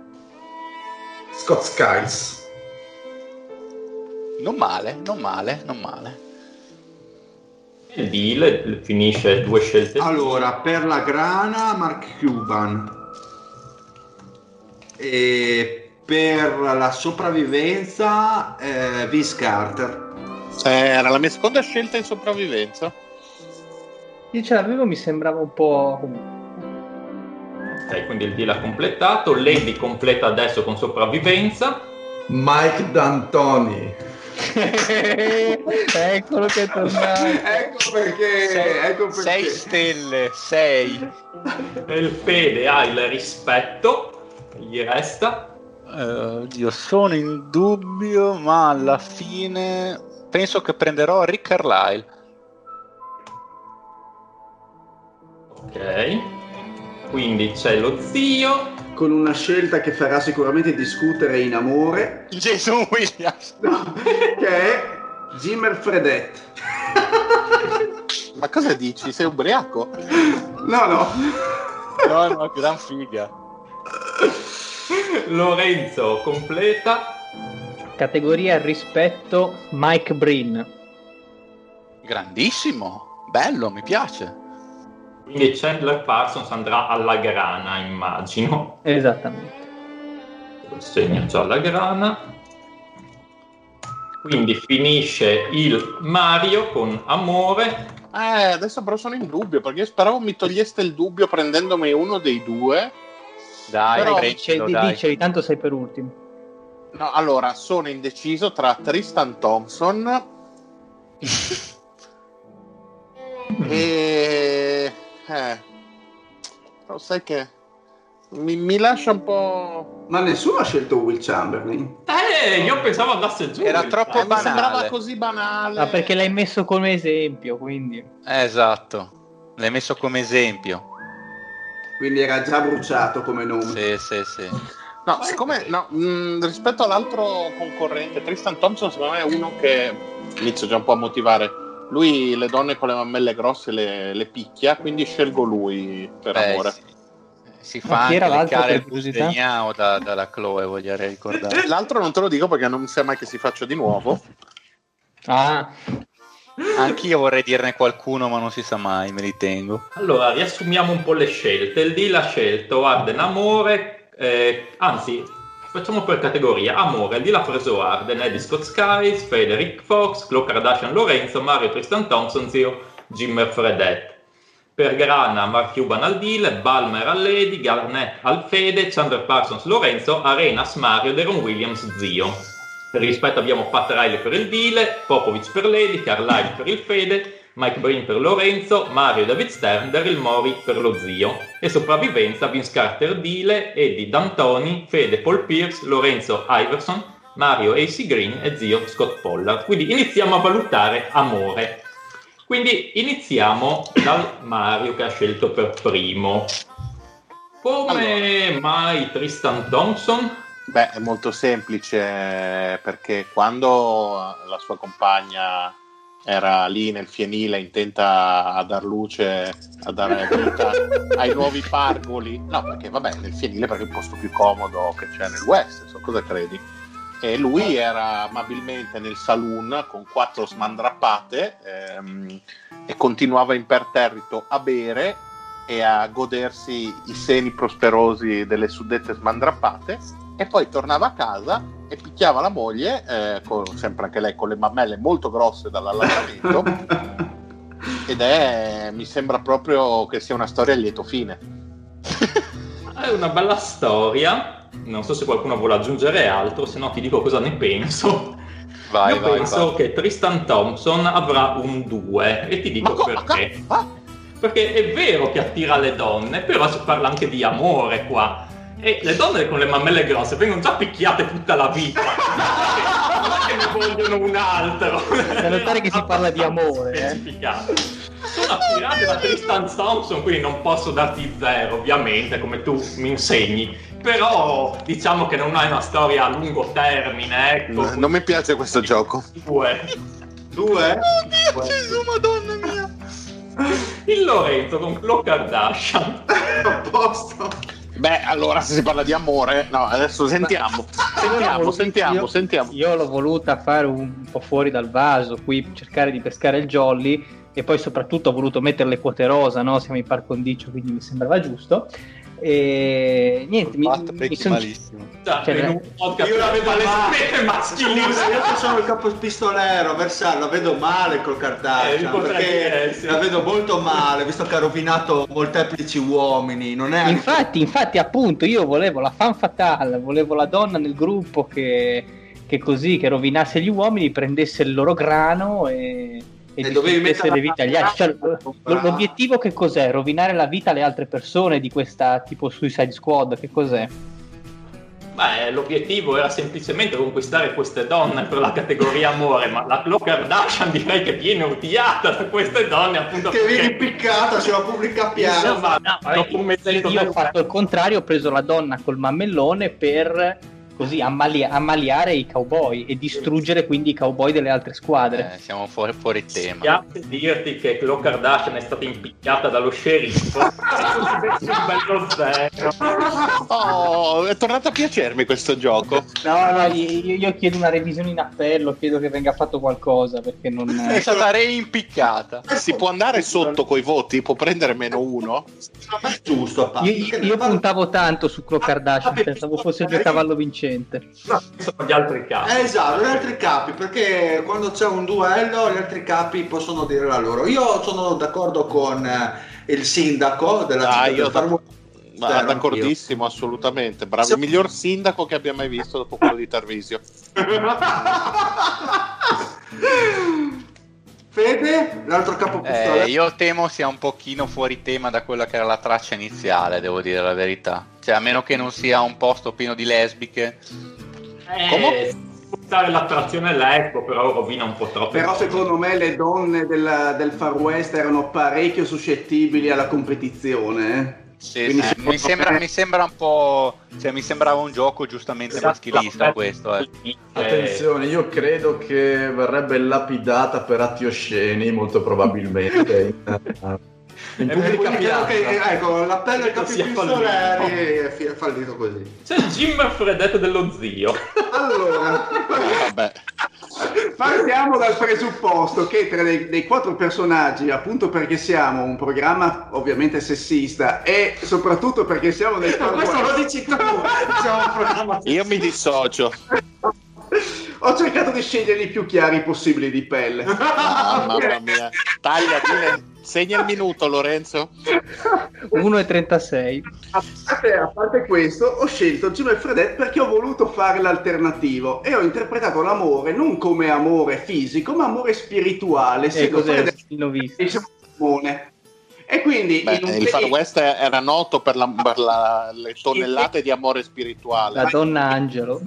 Scott Skiles. Non male. E Bill finisce due scelte. Allora, per la grana Mark Cuban. E per la sopravvivenza Vince Carter. Era la mia seconda scelta in sopravvivenza. Io ce l'avevo, mi sembrava un po'. Ok, quindi il deal ha completato. Lady completa adesso con sopravvivenza Mike D'Antoni. Eccolo che è tornato. Ecco perché. 6 stelle. E il Fede ha il rispetto. Gli resta? Io sono in dubbio, ma alla fine penso che prenderò Rick Carlisle. Ok, quindi c'è lo zio con una scelta che farà sicuramente discutere in amore. Jason Williams, che è Jimmer Fredette. Ma cosa dici? Sei ubriaco? No, gran figa. Lorenzo completa categoria rispetto Mike Breen. Grandissimo, bello, mi piace. Quindi Chandler Parsons andrà alla grana, immagino. Esattamente, lo segno già alla grana. Quindi finisce il Mario con amore. Adesso però sono in dubbio perché speravo mi toglieste il dubbio prendendomi uno dei due. Dai, tanto sei per ultimo. No, allora sono indeciso tra Tristan Thompson e però sai che mi lascia un po'. Ma nessuno ha scelto Will Chamberlain. Io pensavo andasse giù. Era troppo banale. Mi sembrava così banale. Ma perché l'hai messo come esempio, quindi. Esatto. L'hai messo come esempio. Quindi era già bruciato come nome. Sì, sì, sì. No, siccome no, rispetto all'altro concorrente, Tristan Thompson, secondo me è uno che inizio già un po' a motivare. Lui le donne con le mammelle grosse le picchia, quindi scelgo lui per amore. Sì. Si fa anche leccare il Busignao dalla Chloe, voglio ricordare. L'altro non te lo dico perché non sia mai che si faccia di nuovo. Ah. Anch'io vorrei dirne qualcuno, ma non si sa mai, me li tengo. Allora, riassumiamo un po' le scelte. Il D l'ha scelto Arden Amore, anzi, facciamo per categoria. Amore, il D l'ha preso Arden, Eddie Scott Skiles, Frederick Fox, Khloe Kardashian Lorenzo, Mario Tristan Thompson, zio Jimmer Fredette. Per Grana, Mark Cuban al Deal, Ballmer al Lady, Garnett al Fede, Chandler Parsons Lorenzo, Arenas Mario, Deron Williams zio. Per rispetto abbiamo Pat Riley per il Deal, Popovich per Lady, Carlisle per il Fede, Mike Breen per Lorenzo, Mario David Stern, Daryl Morey per lo zio. E sopravvivenza Vince Carter Deal, Eddie D'Antoni, Fede Paul Pierce, Lorenzo Iverson, Mario A.C. Green e zio Scott Pollard. Quindi iniziamo a valutare amore. Quindi iniziamo dal Mario che ha scelto per primo. Come allora, mai Tristan Thompson? Beh, è molto semplice, perché quando la sua compagna era lì nel fienile intenta a dar luce, a dare vita ai nuovi pargoli. No, perché vabbè, nel fienile perché è il posto più comodo che c'è nel West, so cosa credi? E lui era amabilmente nel saloon con 4 smandrappate e continuava imperterrito a bere e a godersi i seni prosperosi delle suddette smandrappate, e poi tornava a casa e picchiava la moglie, sempre anche lei con le mammelle molto grosse dall'allargamento ed è, mi sembra proprio che sia una storia a lieto fine. È una bella storia. Non so se qualcuno vuole aggiungere altro, se no ti dico cosa ne penso. Io penso che Tristan Thompson avrà un 2 e ti dico perché. Perché è vero che attira le donne, però si parla anche di amore qua. E le donne con le mammelle grosse vengono già picchiate tutta la vita. Non è che ne vogliono un altro. Per notare che si parla di amore. Sono attirate da Tristan Thompson, quindi non posso darti 0, ovviamente, come tu mi insegni. Però diciamo che non hai una storia a lungo termine, ecco. No, non mi piace questo gioco. 2? Oh mio Gesù, madonna mia! Il Lorenzo con Khloe Kardashian. A posto. Beh, allora se si parla di amore, no, adesso sentiamo. Sentiamo. Io l'ho voluta fare un po' fuori dal vaso, qui cercare di pescare il jolly. E poi soprattutto ho voluto mettere le quote rosa, no? Siamo in par condicio, quindi mi sembrava giusto. E niente, mi sono malissimo. Io la vedo male, maschilista. Io sono il capopistolero, Versano, la vedo male col Kardashian, perché la vedo molto male, visto che ha rovinato molteplici uomini, non è infatti appunto io volevo la fan fatale, volevo la donna nel gruppo che così, che rovinasse gli uomini, prendesse il loro grano e dovevi mettere le vite agli altri, cioè, l'obiettivo che cos'è? Rovinare la vita alle altre persone di questa tipo Suicide Squad, che cos'è? Beh, l'obiettivo era semplicemente conquistare queste donne per la categoria amore, ma la Khloe Kardashian direi che viene odiata da queste donne, appunto che viene impiccata sulla pubblica piazza. Io ho fatto il contrario, ho preso la donna col mammellone per così ammaliare i cowboy e distruggere quindi i cowboy delle altre squadre. Siamo fuori tema. Piace dirti che Khloe Kardashian è stata impicchiata dallo sceriffo. Oh, è tornato a piacermi questo gioco. No, io chiedo una revisione in appello, chiedo che venga fatto qualcosa, perché non è stata reimpiccata. Si può andare sotto coi voti, può prendere -1. Giusto. Io puntavo tanto su Khloe Kardashian, pensavo fosse il mio cavallo vincente. No, sono gli altri capi. Esatto, gli altri capi, perché quando c'è un duello gli altri capi possono dire la loro. Io sono d'accordo con il sindaco della d'accordissimo, anch'io. Assolutamente, bravo, il miglior sindaco che abbia mai visto dopo quello di Tarvisio. Fede, l'altro capopistolero. Io temo sia un pochino fuori tema da quella che era la traccia iniziale, devo dire la verità. Cioè, a meno che non sia un posto pieno di lesbiche. Usare l'attrazione lesbo, però rovina un po' troppo. Però secondo me le donne del Far West erano parecchio suscettibili alla competizione. Sì. Mi sembra un po', cioè, mi sembrava un gioco giustamente maschilista questo. Attenzione, io credo che verrebbe lapidata per atti osceni, molto probabilmente. L'appello del capipistoleri è fallito così. C'è Jim Fredette dello zio. Allora, vabbè. Partiamo dal presupposto che tra dei quattro personaggi, appunto perché siamo un programma ovviamente sessista e soprattutto perché siamo nel questo lo dici tu, siamo un programma. Io mi dissocio. Ho cercato di scegliere i più chiari possibili di pelle. Mamma mia. Tagliati. Segna il minuto, Lorenzo. 1:36. A parte questo, ho scelto Jim e Fredette perché ho voluto fare l'alternativo e ho interpretato l'amore non come amore fisico, ma amore spirituale. E quindi il Far West era noto per le tonnellate di amore spirituale. La donna angelo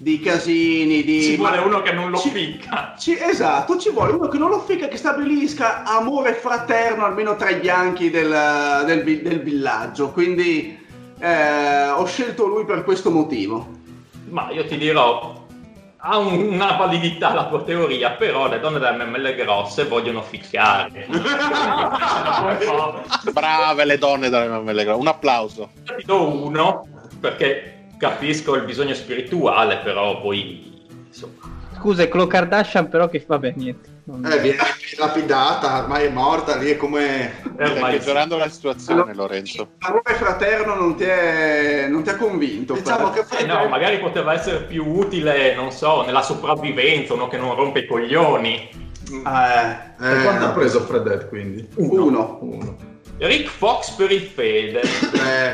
di casini di... Ci vuole uno che non lo ficca. Esatto, ci vuole uno che non lo ficca, che stabilisca amore fraterno almeno tra gli anchi del villaggio. Quindi ho scelto lui per questo motivo. Ma io ti dirò, ha una validità la tua teoria, però le donne delle mammelle grosse vogliono ficchiare. Brave le donne dalle mammelle grosse, un applauso. Ti do uno perché capisco il bisogno spirituale, però poi insomma. Scusa, è Khloe Kardashian, però che vabbè, niente. Viene lapidata, ormai è morta, lì è come... Stai peggiorando la situazione, allora, Lorenzo. L'amore fraterno non ti ha convinto? Diciamo che no, magari poteva essere più utile, non so, nella sopravvivenza, uno che non rompe i coglioni. Quanto ha preso Fredette, quindi? Uno. Rick Fox per il Fede.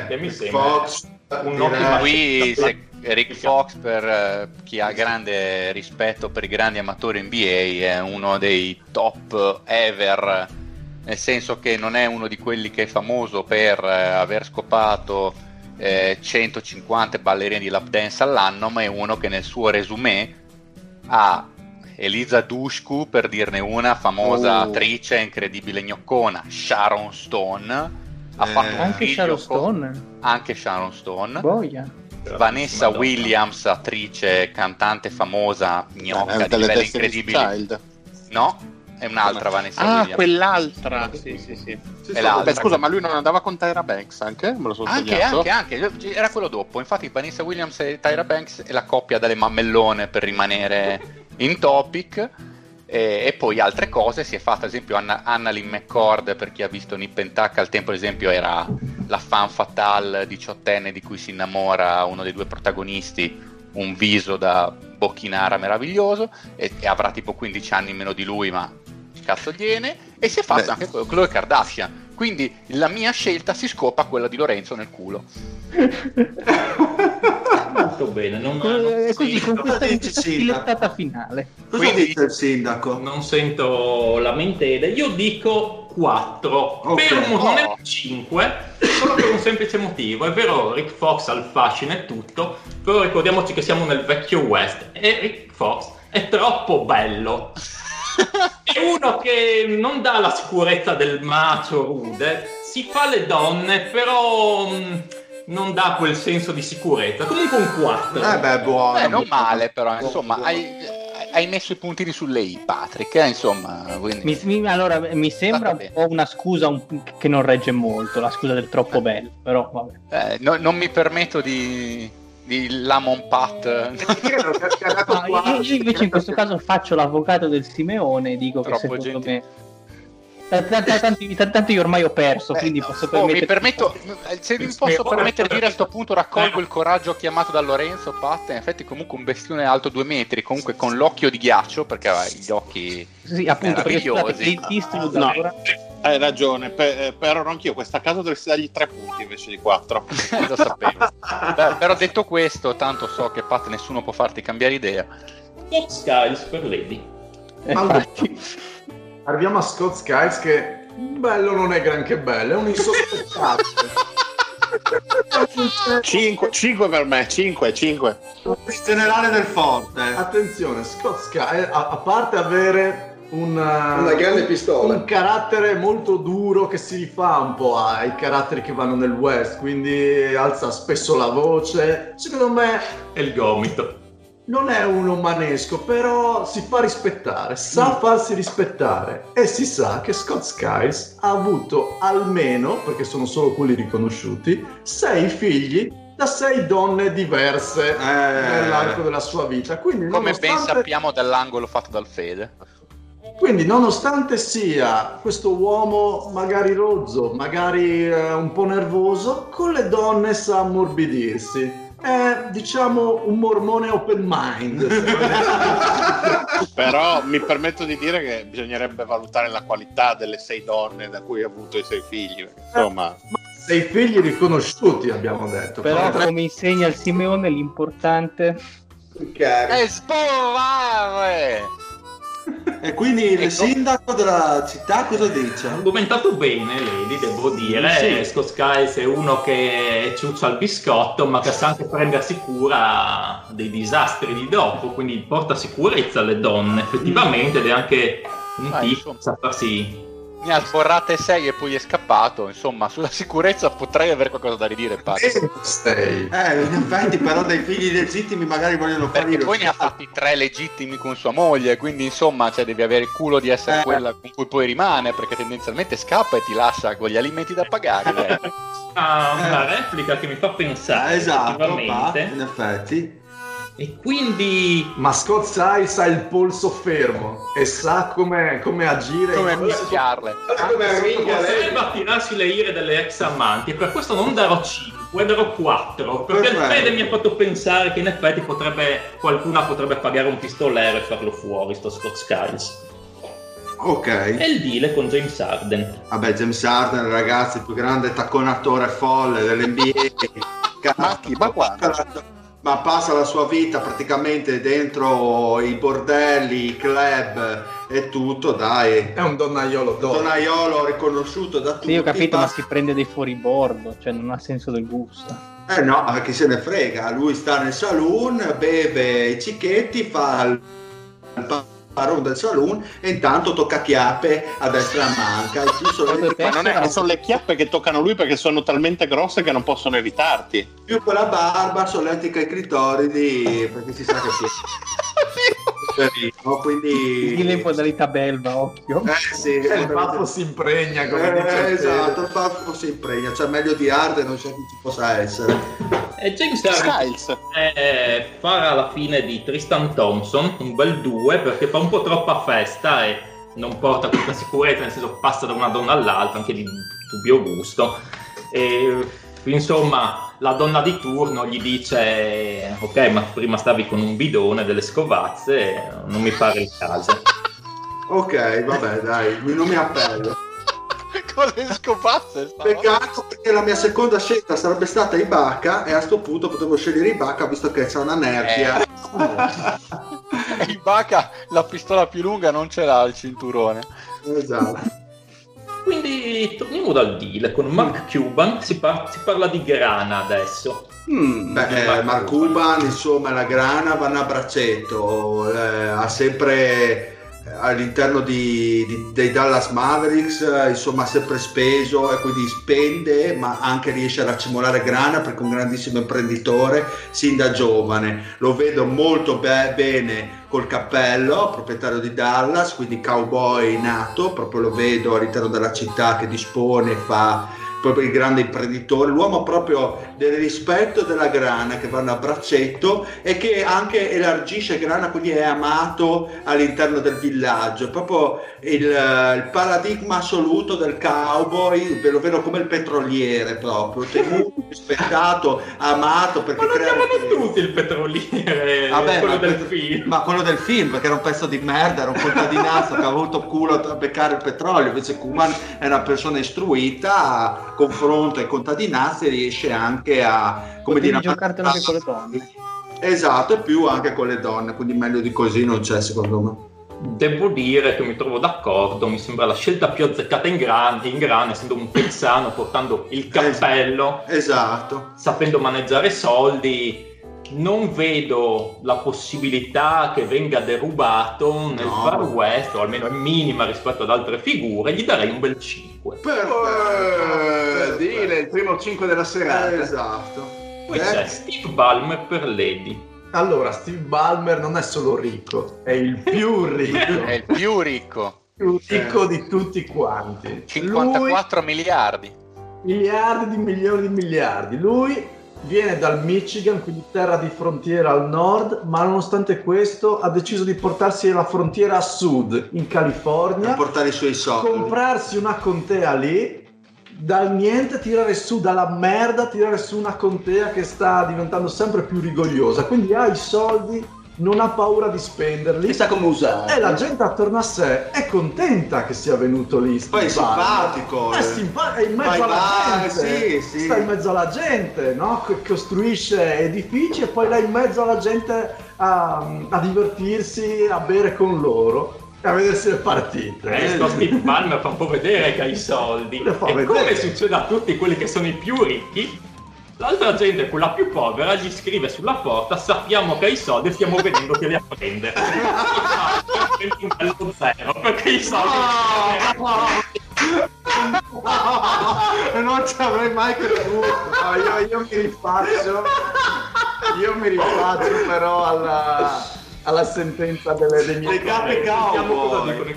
Che mi sembra Fox, un'ottima scelta. Rick Fox, per chi ha grande rispetto per i grandi amatori NBA, è uno dei top ever, nel senso che non è uno di quelli che è famoso per aver scopato 150 ballerine di lap dance all'anno, ma è uno che nel suo resumé ha Eliza Dushku, per dirne una, famosa attrice incredibile gnoccona, Sharon Stone, ha fatto anche Sharon Stone, Boia. Vanessa Madonna. Williams, attrice, cantante famosa, gnocca, di livelli incredibili. Child. No? È un'altra Vanessa Williams. Ah, quell'altra. Sì. Beh, scusa, ma lui non andava con Tyra Banks anche? Me lo sono sbagliato. Anche. Era quello dopo. Infatti Vanessa Williams e Tyra Banks è la coppia delle mammellone, per rimanere in topic. E poi altre cose si è fatta, ad esempio Annalyn McCord, per chi ha visto Nip and Tuck, al tempo ad esempio era la fan fatale 18enne di cui si innamora uno dei due protagonisti, un viso da bocchinara meraviglioso, e avrà tipo 15 anni meno di lui, ma cazzo gliene. E si è fatta anche Khloe Kardashian, quindi la mia scelta si scopa quella di Lorenzo nel culo. Molto bene, così con questa stilettata finale. Cosa dice il sindaco? Non sento lamentele, io dico 4, okay. Non è 5, solo per un semplice motivo. È vero, Rick Fox ha il fascino e tutto, però ricordiamoci che siamo nel vecchio West e Rick Fox è troppo bello. È uno che non dà la sicurezza del macho rude, si fa le donne, però... non dà quel senso di sicurezza. Comunque un 4. Buono. Non male, però insomma hai messo i puntini sulle i, Patrick, insomma. Quindi... Allora mi sembra un po' una scusa che non regge molto, la scusa del troppo bello, però vabbè. Non mi permetto di Lamon Pat. Io invece in questo caso faccio l'avvocato del Simeone e dico troppo che secondo gentile. Me tanti io ormai ho perso, quindi posso permettere. Se mi posso permettere di dire, a questo punto raccolgo il coraggio chiamato da Lorenzo. Pat, in effetti comunque un bestione alto 2 metri, comunque con l'occhio di ghiaccio, perché gli occhi meravigliosi. Hai ragione, però anch'io questa casa dovresti dargli 3 punti invece di 4. Lo sapevo. Però detto questo, tanto so che Pat nessuno può farti cambiare idea. Scott Skiles per Lady. Arriviamo a Scott Skiles, che bello non è granché bello, è un insospettato. 5 per me, 5. Generale del forte. Attenzione, Scott Skiles, a parte avere una grande pistola, un carattere molto duro che si rifà un po' ai caratteri che vanno nel West, quindi alza spesso la voce, secondo me è il gomito, non è uno manesco, però si fa rispettare, sa farsi rispettare, e si sa che Scott Skiles ha avuto almeno, perché sono solo quelli riconosciuti, 6 figli da 6 donne diverse nell'arco della sua vita, quindi, come ben sappiamo dall'angolo fatto dal Fede. Quindi nonostante sia questo uomo magari rozzo, magari un po' nervoso, con le donne sa ammorbidirsi. È, diciamo, un mormone open mind. Però mi permetto di dire che bisognerebbe valutare la qualità delle 6 donne da cui ha avuto i 6 figli. Insomma, 6 figli riconosciuti, abbiamo detto. Però come insegna il Simeone, l'importante è sposare. E quindi il sindaco della città cosa dice? Ha argomentato bene lei, devo dire. Sì. Scott Skiles è uno che ciuccia al biscotto, ma che sa anche prendersi cura dei disastri di dopo, quindi porta sicurezza alle donne effettivamente, ed è anche un tipo, sa farsi... Ne ha sforrate 6 e poi è scappato. Insomma, sulla sicurezza potrei avere ququalcosa da ridire, Pazzo. In effetti, però, dei figli legittimi magari vogliono fare. Perché poi ne ha fatti 3 legittimi con sua moglie. Quindi, insomma, cioè, devi avere il culo di essere quella con cui poi rimane. Perché tendenzialmente scappa e ti lascia con gli alimenti da pagare. Una replica che mi fa pensare. Esatto, in effetti. E quindi Scott Skiles ha il polso fermo e sa come agire, come mischiarle, a tirarsi le ire delle ex amanti, e per questo non darò 5, darò 4, perché il Fede mi ha fatto pensare che in effetti qualcuna potrebbe pagare un pistolero e farlo fuori, sto Scott Skiles. Ok. E il deal con James Harden. Vabbè, James Harden, ragazzi, il più grande tacconatore folle dell'NBA. Ma quanto? Ma passa la sua vita praticamente dentro i bordelli, i club e tutto, dai. È un donnaiolo riconosciuto da tutti. Sì, ho capito, ma si prende dei fuoribordo, cioè non ha senso del gusto. No, perché se ne frega, lui sta nel saloon, beve i cicchetti, fa il parola del saloon e intanto tocca chiappe a destra a manca. Ma non è che sono le chiappe che toccano lui, perché sono talmente grosse che non possono evitarti. Più quella barba solletica ai clitoridi, perché si sa che sì. Quindi le modalità belva, occhio. Sì, il baffo si impregna, come dice. Esatto, il baffo si impregna, cioè meglio di Harden non c'è chi ci possa essere. E James Skiles farà la fine di Tristan Thompson, un bel 2, perché fa un po' troppa festa e non porta questa sicurezza, nel senso passa da una donna all'altra, anche di dubbio gusto. E insomma, la donna di turno gli dice: ok, ma prima stavi con un bidone, delle scovazze, non mi pare il caso. Ok, vabbè, dai, non mi appello. Con le scopazze, peccato, perché la mia seconda scelta sarebbe stata Ibaka, e a sto punto potevo scegliere Ibaka visto che c'è una nervia. Ibaka la pistola più lunga non ce l'ha il cinturone. Esatto. Quindi torniamo dal deal con Mark Cuban. Si parla di grana adesso. Mark Cuban, insomma, la grana vanno a braccetto, ha sempre all'interno dei Dallas Mavericks, insomma, sempre speso, e quindi spende, ma anche riesce a raccimolare grana, perché è un grandissimo imprenditore sin da giovane. Lo vedo molto bene col cappello, proprietario di Dallas, quindi cowboy nato, proprio lo vedo all'interno della città che dispone, fa proprio il grande imprenditore, l'uomo proprio del rispetto della grana, che vanno a braccetto, e che anche elargisce grana, quindi è amato all'interno del villaggio, proprio il paradigma assoluto del cowboy, ve lo vedo come il petroliere, proprio tenuto, rispettato, amato, perché creano tutti il petroliere. Vabbè, quello del film, perché era un pezzo di merda, era un contadinazzo che ha avuto culo a beccare il petrolio, invece Kuman è una persona istruita, confronto e contadinanza, e riesce anche a, come dire, giocartelo anche con le donne. Esatto, e più anche con le donne, quindi meglio di così non c'è, secondo me. devo dire che mi trovo d'accordo, mi sembra la scelta più azzeccata in grana, essendo un texano, portando il cappello, esatto, sapendo maneggiare soldi. Non vedo la possibilità che venga derubato nel Far West, o almeno è minima rispetto ad altre figure. Gli darei un bel 5. Per dire il primo 5 della serata. Esatto. Poi c'è Steve Ballmer per Lady. Allora, Steve Ballmer non è solo ricco, è il più ricco. È il più ricco. Più ricco di tutti quanti. 54 miliardi. Miliardi di milioni di miliardi. Lui viene dal Michigan, quindi terra di frontiera al nord, ma nonostante questo ha deciso di portarsi alla frontiera a sud, in California, per portare i suoi soldi, comprarsi una contea lì, dal niente tirare su una contea che sta diventando sempre più rigogliosa, quindi ha i soldi, non ha paura di spenderli e sa come usarli, e la gente attorno a sé è contenta che sia venuto lì. Poi è simpatico, è in mezzo alla gente, sì. Sta in mezzo alla gente, no? Costruisce edifici e poi là in mezzo alla gente a divertirsi, a bere con loro, a vedersi le partite. Steve Ballmer fa un po' vedere che ha i soldi, e come succede a tutti quelli che sono i più ricchi, l'altra gente, quella più povera, gli scrive sulla porta: sappiamo che hai i soldi e stiamo venendoti a prendere. Un bello zero, perché i soldi non ci avrei mai creduto. No, io mi rifaccio però alla sentenza delle mie cape cowboy.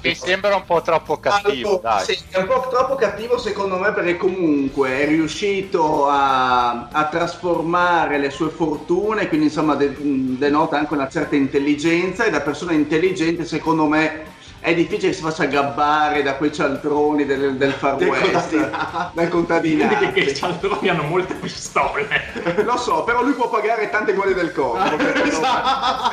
Mi sembra un po' troppo cattivo, allora, dai. Sì, è un po' troppo cattivo secondo me, perché comunque è riuscito a trasformare le sue fortune, quindi insomma denota anche una certa intelligenza, e da persona intelligente secondo me è difficile che si faccia gabbare da quei cialtroni del Far West, dai contadinati, che i cialtroni hanno molte pistole. Lo so, però lui può pagare tante guardie del corpo. Esatto.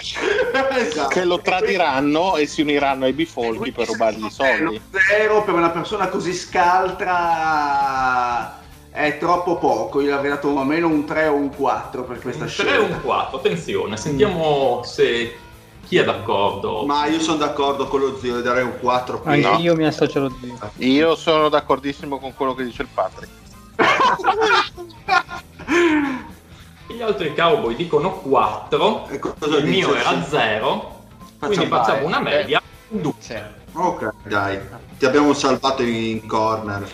Che lo tradiranno e si uniranno ai bifolchi per rubargli i soldi. Zero per una persona così scaltra è troppo poco, io avrei dato almeno un 3 o un 4 per questa scelta. 3 o un 4, attenzione, sentiamo se chi è d'accordo? Ma io sono d'accordo con lo zio, darei un 4. Anche no. Io mi associo allo zio. Io sono d'accordissimo con quello che dice il Patrick. Gli altri cowboy dicono 4, il mio era 0, quindi facciamo una media 2. Ok, dai, ti abbiamo salvato in corner.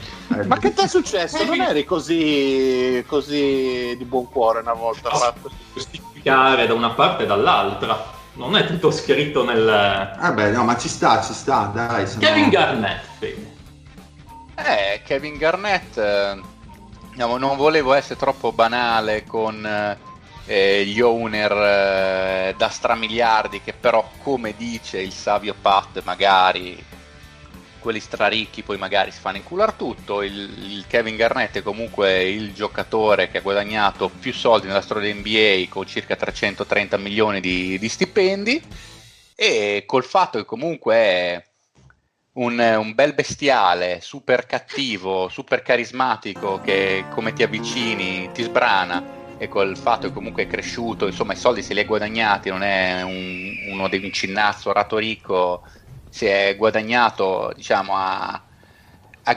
Ma che ti è successo? Non eri così di buon cuore una volta? Giustificare da una parte e dall'altra. Non è tutto scritto nel... Vabbè, no, ma ci sta, dai. Kevin Garnett, bene. Kevin Garnett... non volevo essere troppo banale con gli owner da stramiliardi, che però, come dice il savio Pat, magari quelli straricchi poi magari si fanno inculare tutto. Il Kevin Garnett è comunque il giocatore che ha guadagnato più soldi nella storia dell'NBA, con circa 330 milioni di stipendi, e col fatto che comunque è un bel bestiale, super cattivo, super carismatico, che come ti avvicini ti sbrana, e col fatto che comunque è cresciuto, insomma i soldi se li ha guadagnati, non è uno dei un cinnazzo rato ricco, si è guadagnato, diciamo, a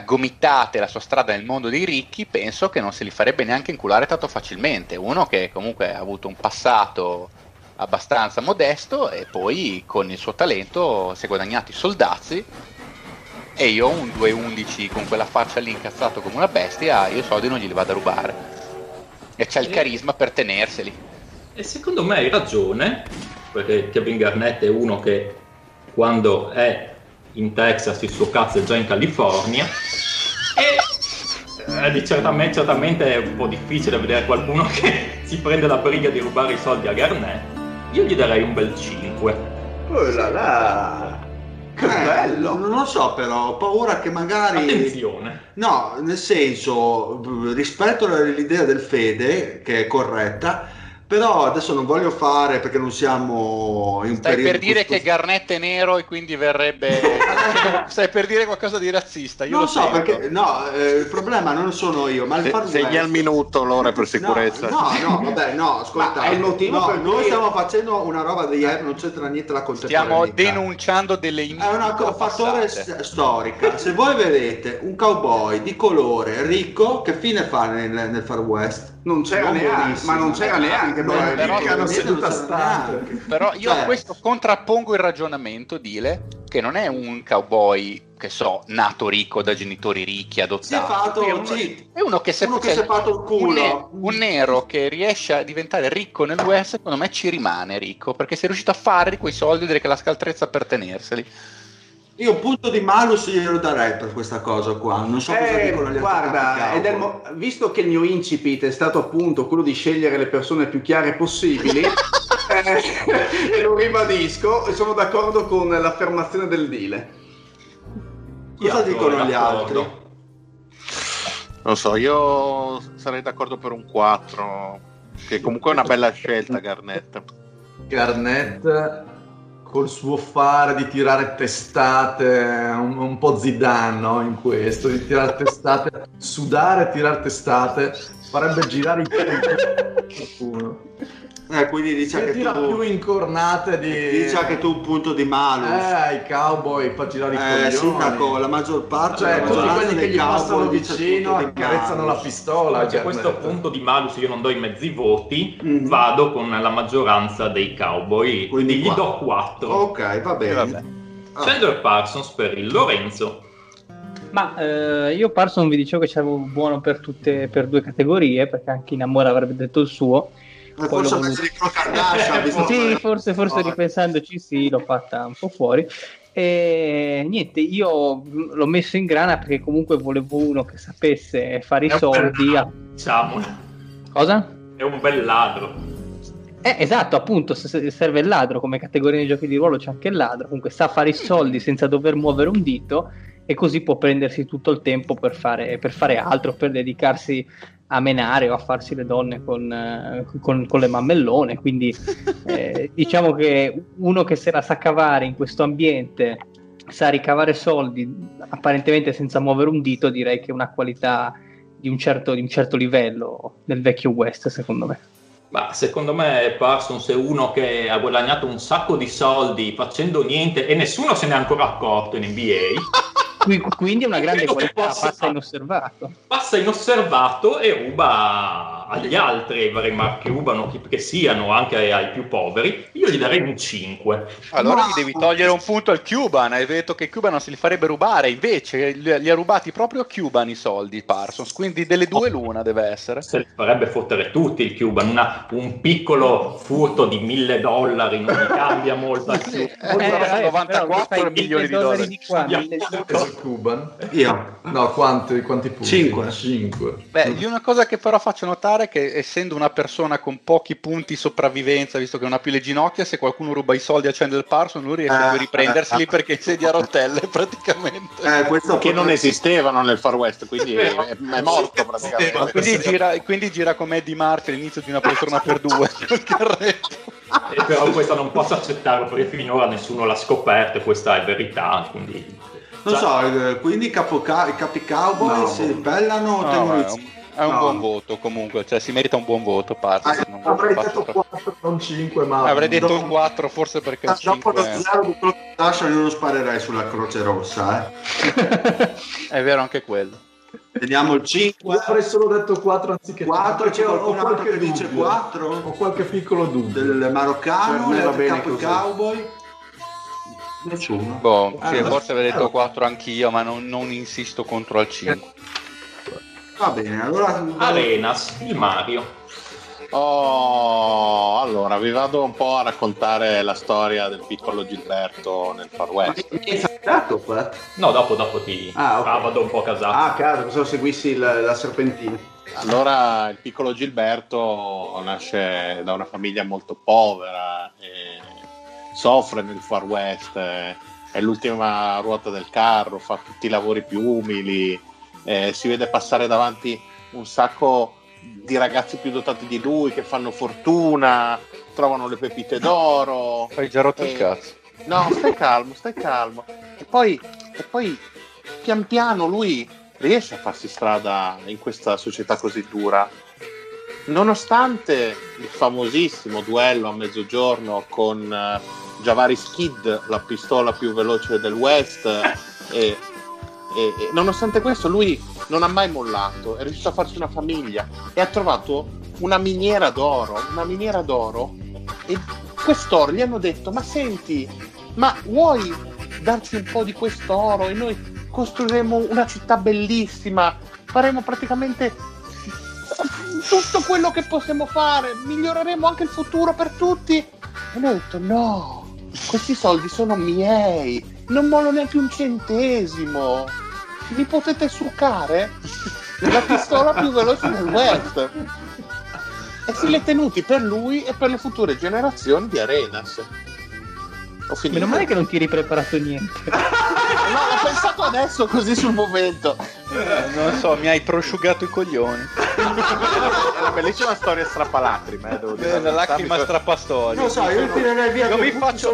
gomitate la sua strada nel mondo dei ricchi. Penso che non se li farebbe neanche inculare tanto facilmente, uno che comunque ha avuto un passato abbastanza modesto e poi con il suo talento si è guadagnato i soldazzi. E io un 2-11 con quella faccia lì incazzato come una bestia, io i soldi non glieli vado a rubare, e c'ha il carisma per tenerseli. E secondo me hai ragione, perché Kevin Garnett è uno che quando è in Texas il suo cazzo è già in California, e certamente è un po' difficile vedere qualcuno che si prende la briga di rubare i soldi a Garnett. Io gli darei un bel 5. Oh là là, che bello. Non lo so, però ho paura che magari... Attenzione. No, nel senso, rispetto all'idea del Fede, che è corretta, Però adesso non voglio fare, perché non siamo in un stai periodo per dire che Garnett è nero e quindi verrebbe stai per dire qualcosa di razzista, io non lo so sento. Perché no, il problema non sono io, ma il Far West segna al minuto l'ora per sicurezza. No, ascolta, ma è il motivo per noi dire... stiamo facendo una roba di ieri, non c'entra niente la contemporaneità, stiamo denunciando delle è una fattore storica. Se voi vedete un cowboy di colore ricco, che fine fa nel Far West? Non c'era neanche, ma non c'era neanche, però seduta stante. Però io a questo contrappongo il ragionamento, Dile, che non è un cowboy che so nato ricco da genitori ricchi adottato, è uno che si è fatto il culo, un nero che riesce a diventare ricco nel West, secondo me ci rimane ricco perché si è riuscito a fare di quei soldi che la scaltrezza per tenerseli. Io un punto di malus glielo darei per questa cosa qua, non so cosa dicono gli altri. Guarda, visto che il mio incipit è stato appunto quello di scegliere le persone più chiare possibili, e lo ribadisco, sono d'accordo con l'affermazione del Dile. Cosa dicono gli altri? Non so, io sarei d'accordo per un 4, che comunque è una bella scelta Garnett. Col suo fare di tirare testate, un po' Zidane, no? In questo, di tirare testate, sudare e tirare testate, farebbe girare i qualcuno. Quindi dice che tira tu più incornate di... Dice anche tu un punto di malus. I cowboy fa girare i coglioni. Sindaco, la maggior parte... Cioè, tutti quelli che gli passano vicino accarezzano la pistola. A questo punto di malus io non do i mezzi voti, vado con la maggioranza dei cowboy, quindi gli do 4. Ok, va bene. Chandler Parsons per il Lorenzo. Ma io Parsons vi dicevo che c'avevo buono per due categorie, perché anche in amore avrebbe detto il suo. Forse forse ripensandoci l'ho fatta un po' fuori e niente, io l'ho messo in grana perché comunque volevo uno che sapesse fare i soldi cosa? È un bel ladro. Esatto, appunto, serve il ladro come categoria nei giochi di ruolo, c'è anche il ladro, comunque sa fare i soldi senza dover muovere un dito e così può prendersi tutto il tempo per fare altro, per dedicarsi a menare o a farsi le donne con le mammellone, quindi diciamo che uno che se la sa cavare in questo ambiente, sa ricavare soldi apparentemente senza muovere un dito, direi che è una qualità di un certo livello del vecchio West, secondo me. Ma secondo me Parsons è uno che ha guadagnato un sacco di soldi facendo niente e nessuno se ne è ancora accorto in NBA. Quindi è una grande qualità, passa inosservato. Passa inosservato e ruba agli altri, ma che rubano chi che siano, anche ai più poveri. Io gli darei un 5. Allora gli devi togliere un punto al Cuban, hai detto che Cuban non se li farebbe rubare, invece li ha rubati proprio Cuban i soldi Parsons, quindi delle due l'una deve essere. Se li farebbe fottere tutti il Cuban, un piccolo furto di $1,000 non gli cambia molto al Cuban. 94 milioni $1,000 di qua. Cuban? Io? No, quanti punti? 5. Beh, una cosa che però faccio notare è che essendo una persona con pochi punti sopravvivenza, visto che non ha più le ginocchia, se qualcuno ruba i soldi a Chandler Parsons non riesce a riprenderseli perché è sedia a rotelle praticamente. Che non esistevano nel Far West, quindi è morto praticamente. Quindi gira con Eddie Murphy all'inizio di Una poltrona per due nel carretto. Però questa non posso accettarlo perché finora nessuno l'ha scoperta, questa è verità, quindi... Non so, quindi i capi cowboy si ribellano o tengono è un buon voto comunque, cioè si merita un buon voto. Avrei detto 4, non 5, ma avrei detto un 4 forse perché il 5 dopo lo 0 quello che lascia io lo sparerei sulla Croce Rossa, È vero anche quello. Teniamo il 5. Avrei solo detto 4 anziché 4, c'è qualcun altro che dice 4? Ho qualche piccolo dubbio. Del maroccano, del capo cowboy. Nessuno. Boh, sì, forse avevo detto 4 anch'io, ma non insisto contro al 5. Va bene, allora Arenas, il Mario. Oh, allora vi vado un po' a raccontare la storia del piccolo Gilberto nel Far West. Ma è casato qua? No, dopo ti vado un po' a casato. Ah, caso, se lo seguissi la serpentina. Allora, il piccolo Gilberto nasce da una famiglia molto povera e soffre nel Far West, è l'ultima ruota del carro, fa tutti i lavori più umili, si vede passare davanti un sacco di ragazzi più dotati di lui che fanno fortuna, trovano le pepite d'oro. Hai già rotto il cazzo. No, stai calmo. E poi pian piano lui riesce a farsi strada in questa società così dura, nonostante il famosissimo duello a mezzogiorno con Javaris Kidd, la pistola più veloce del West, e nonostante questo lui non ha mai mollato, è riuscito a farsi una famiglia e ha trovato una miniera d'oro, e quest'oro gli hanno detto: ma senti, ma vuoi darci un po' di quest'oro e noi costruiremo una città bellissima, faremo praticamente tutto quello che possiamo fare, miglioreremo anche il futuro per tutti. E lui ha detto: no, questi soldi sono miei, non mollo neanche un centesimo, mi potete succare la pistola più veloce del West. E se li è tenuti per lui e per le future generazioni di Arenas. Meno male che non ti eri preparato niente. No, ho pensato adesso così sul momento. Non so, mi hai prosciugato i coglioni. Lì c'è una storia strapalacrime, devo dire. Una lacrima strapastori. Non so, io tirerei via. Io faccio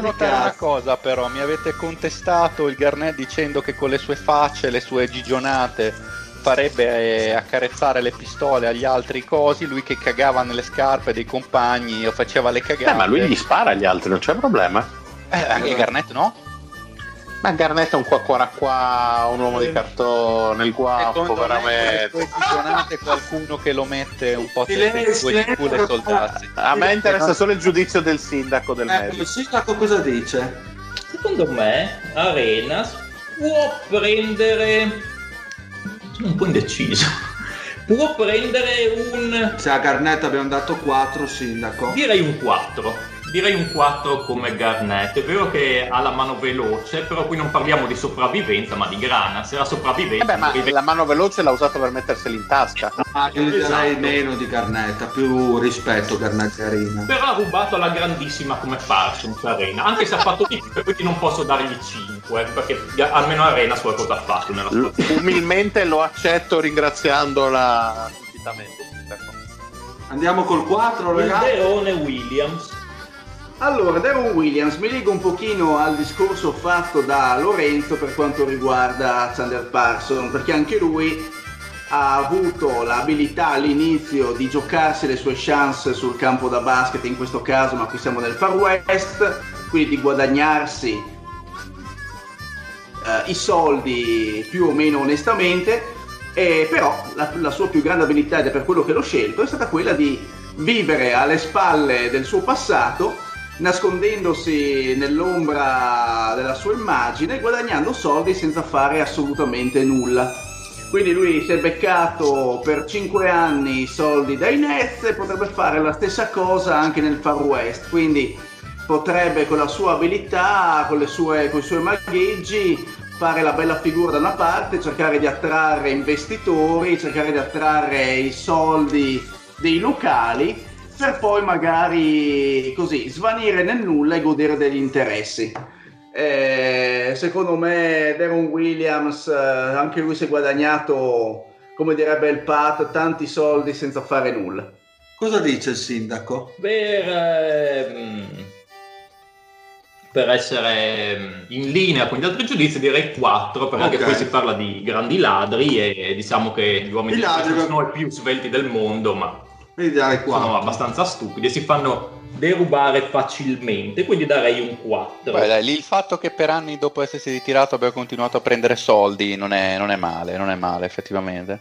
notare una cosa, però. Mi avete contestato il Garnett dicendo che con le sue facce, le sue gigionate, farebbe accarezzare le pistole agli altri cosi, lui che cagava nelle scarpe dei compagni o faceva le cagate. Ma lui gli spara agli altri, non c'è problema. Anche Garnett no? Ma Garnett è un qua, un uomo di cartone nel guapo, veramente. È qualcuno che lo mette un po' di culo ai soldati. A me interessa solo il giudizio del sindaco del Mezzo. Il sindaco cosa dice? Secondo me Arenas può prendere... un po' indeciso. Può prendere un... se a Garnett abbiamo dato 4, sindaco. Direi un 4 come Garnett. È vero che ha la mano veloce, però qui non parliamo di sopravvivenza, ma di grana. Se la sopravvivenza... la mano veloce l'ha usata per metterseli in tasca. Ah, io direi meno di Garnett, più rispetto Garnett e Arena. Però ha rubato alla grandissima come Parsons Arena, anche se ha fatto di più, quindi non posso dargli 5, perché almeno Arena su qualcosa ha fatto nella sua... Umilmente lo accetto, ringraziandola completamente. Andiamo col 4, ragazzi. Il Deone Williams. Allora, Daryl Williams, mi leggo un pochino al discorso fatto da Lorenzo per quanto riguarda Chandler Parsons, perché anche lui ha avuto l'abilità all'inizio di giocarsi le sue chance sul campo da basket, in questo caso, ma qui siamo nel Far West, quindi di guadagnarsi i soldi più o meno onestamente, però la sua più grande abilità, ed è per quello che l'ho scelto, è stata quella di vivere alle spalle del suo passato, nascondendosi nell'ombra della sua immagine, guadagnando soldi senza fare assolutamente nulla. Quindi lui si è beccato per 5 anni i soldi dai Nets e potrebbe fare la stessa cosa anche nel Far West, quindi potrebbe con la sua abilità, con i suoi magheggi, fare la bella figura da una parte, cercare di attrarre investitori, cercare di attrarre i soldi dei locali, per poi magari così svanire nel nulla e godere degli interessi. Secondo me Deron Williams, anche lui si è guadagnato, come direbbe il Pat, tanti soldi senza fare nulla. Cosa dice il sindaco? Per essere in linea con gli altri giudizi direi 4, perché okay, poi si parla di grandi ladri e diciamo che gli uomini sono i più svelti del mondo, ma sono abbastanza stupidi e si fanno derubare facilmente, quindi darei un 4. Beh, dai, lì il fatto che per anni dopo essersi ritirato abbia continuato a prendere soldi non è male effettivamente.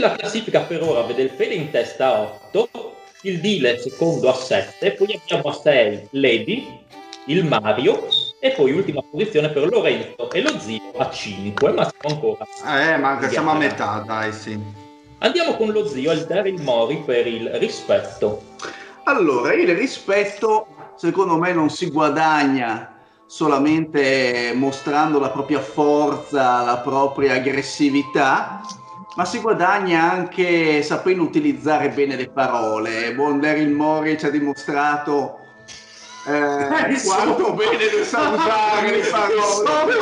La classifica per ora vede il Fede in testa a 8, il Dile secondo a 7, poi abbiamo a 6 Lady, il Mario e poi ultima posizione per Lorenzo e lo zio a 5, ma siamo ancora siamo a metà, dai, sì. Andiamo con lo zio, al Daryl Morey, per il rispetto. Allora, il rispetto secondo me non si guadagna solamente mostrando la propria forza, la propria aggressività, ma si guadagna anche sapendo utilizzare bene le parole. Buon Daryl Morey ci ha dimostrato quanto bene lo sa usare le parole.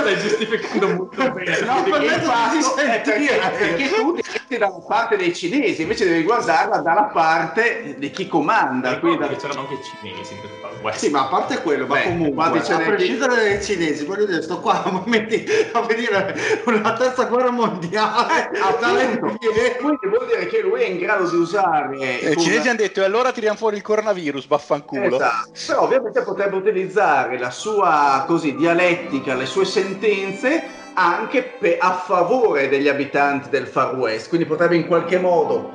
Stai giustificando molto bene. No, perché tu devi dalla parte dei cinesi, invece devi guardarla dalla parte di chi comanda. Quindi da... c'erano anche i cinesi per far West. Sì, ma a parte quello, ma comunque a prescindere dai cinesi, voglio dire, sto qua a vedere una terza guerra mondiale a talento. Quindi vuol dire che lui è in grado di usare i cinesi hanno detto e allora tiriamo fuori il coronavirus, vaffanculo. Esatto. Però ovviamente potrebbe utilizzare la sua così dialettica, le sue sentenze anche a favore degli abitanti del Far West, quindi potrebbe in qualche modo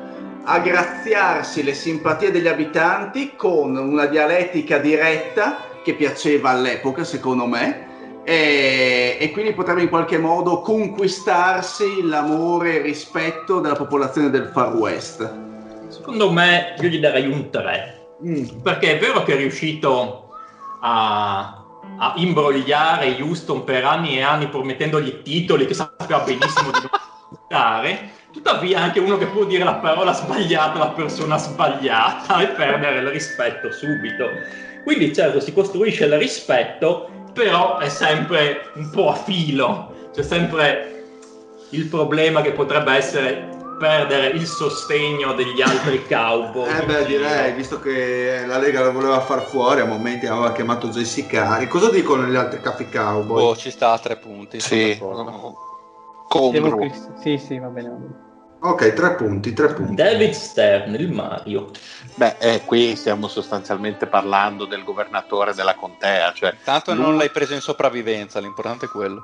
aggraziarsi le simpatie degli abitanti con una dialettica diretta che piaceva all'epoca, secondo me, e quindi potrebbe in qualche modo conquistarsi l'amore e il rispetto della popolazione del Far West. Secondo me io gli darei un 3, perché è vero che è riuscito a imbrogliare Houston per anni e anni promettendogli titoli che sapeva benissimo di non dare, tuttavia anche uno che può dire la parola sbagliata alla persona sbagliata e perdere il rispetto subito. Quindi certo si costruisce il rispetto, però è sempre un po' a filo, c'è sempre il problema che potrebbe essere perdere il sostegno degli altri cowboy. Direi, visto che la Lega la voleva far fuori, a momenti aveva chiamato Jessicari. Cosa dicono gli altri capi cowboy? Oh, ci sta a 3 punti. Sì. Sì, va bene. Ok, 3 punti. David Stern, il Mario. Beh, qui stiamo sostanzialmente parlando del governatore della contea, cioè tanto non l'hai preso in sopravvivenza, l'importante è quello.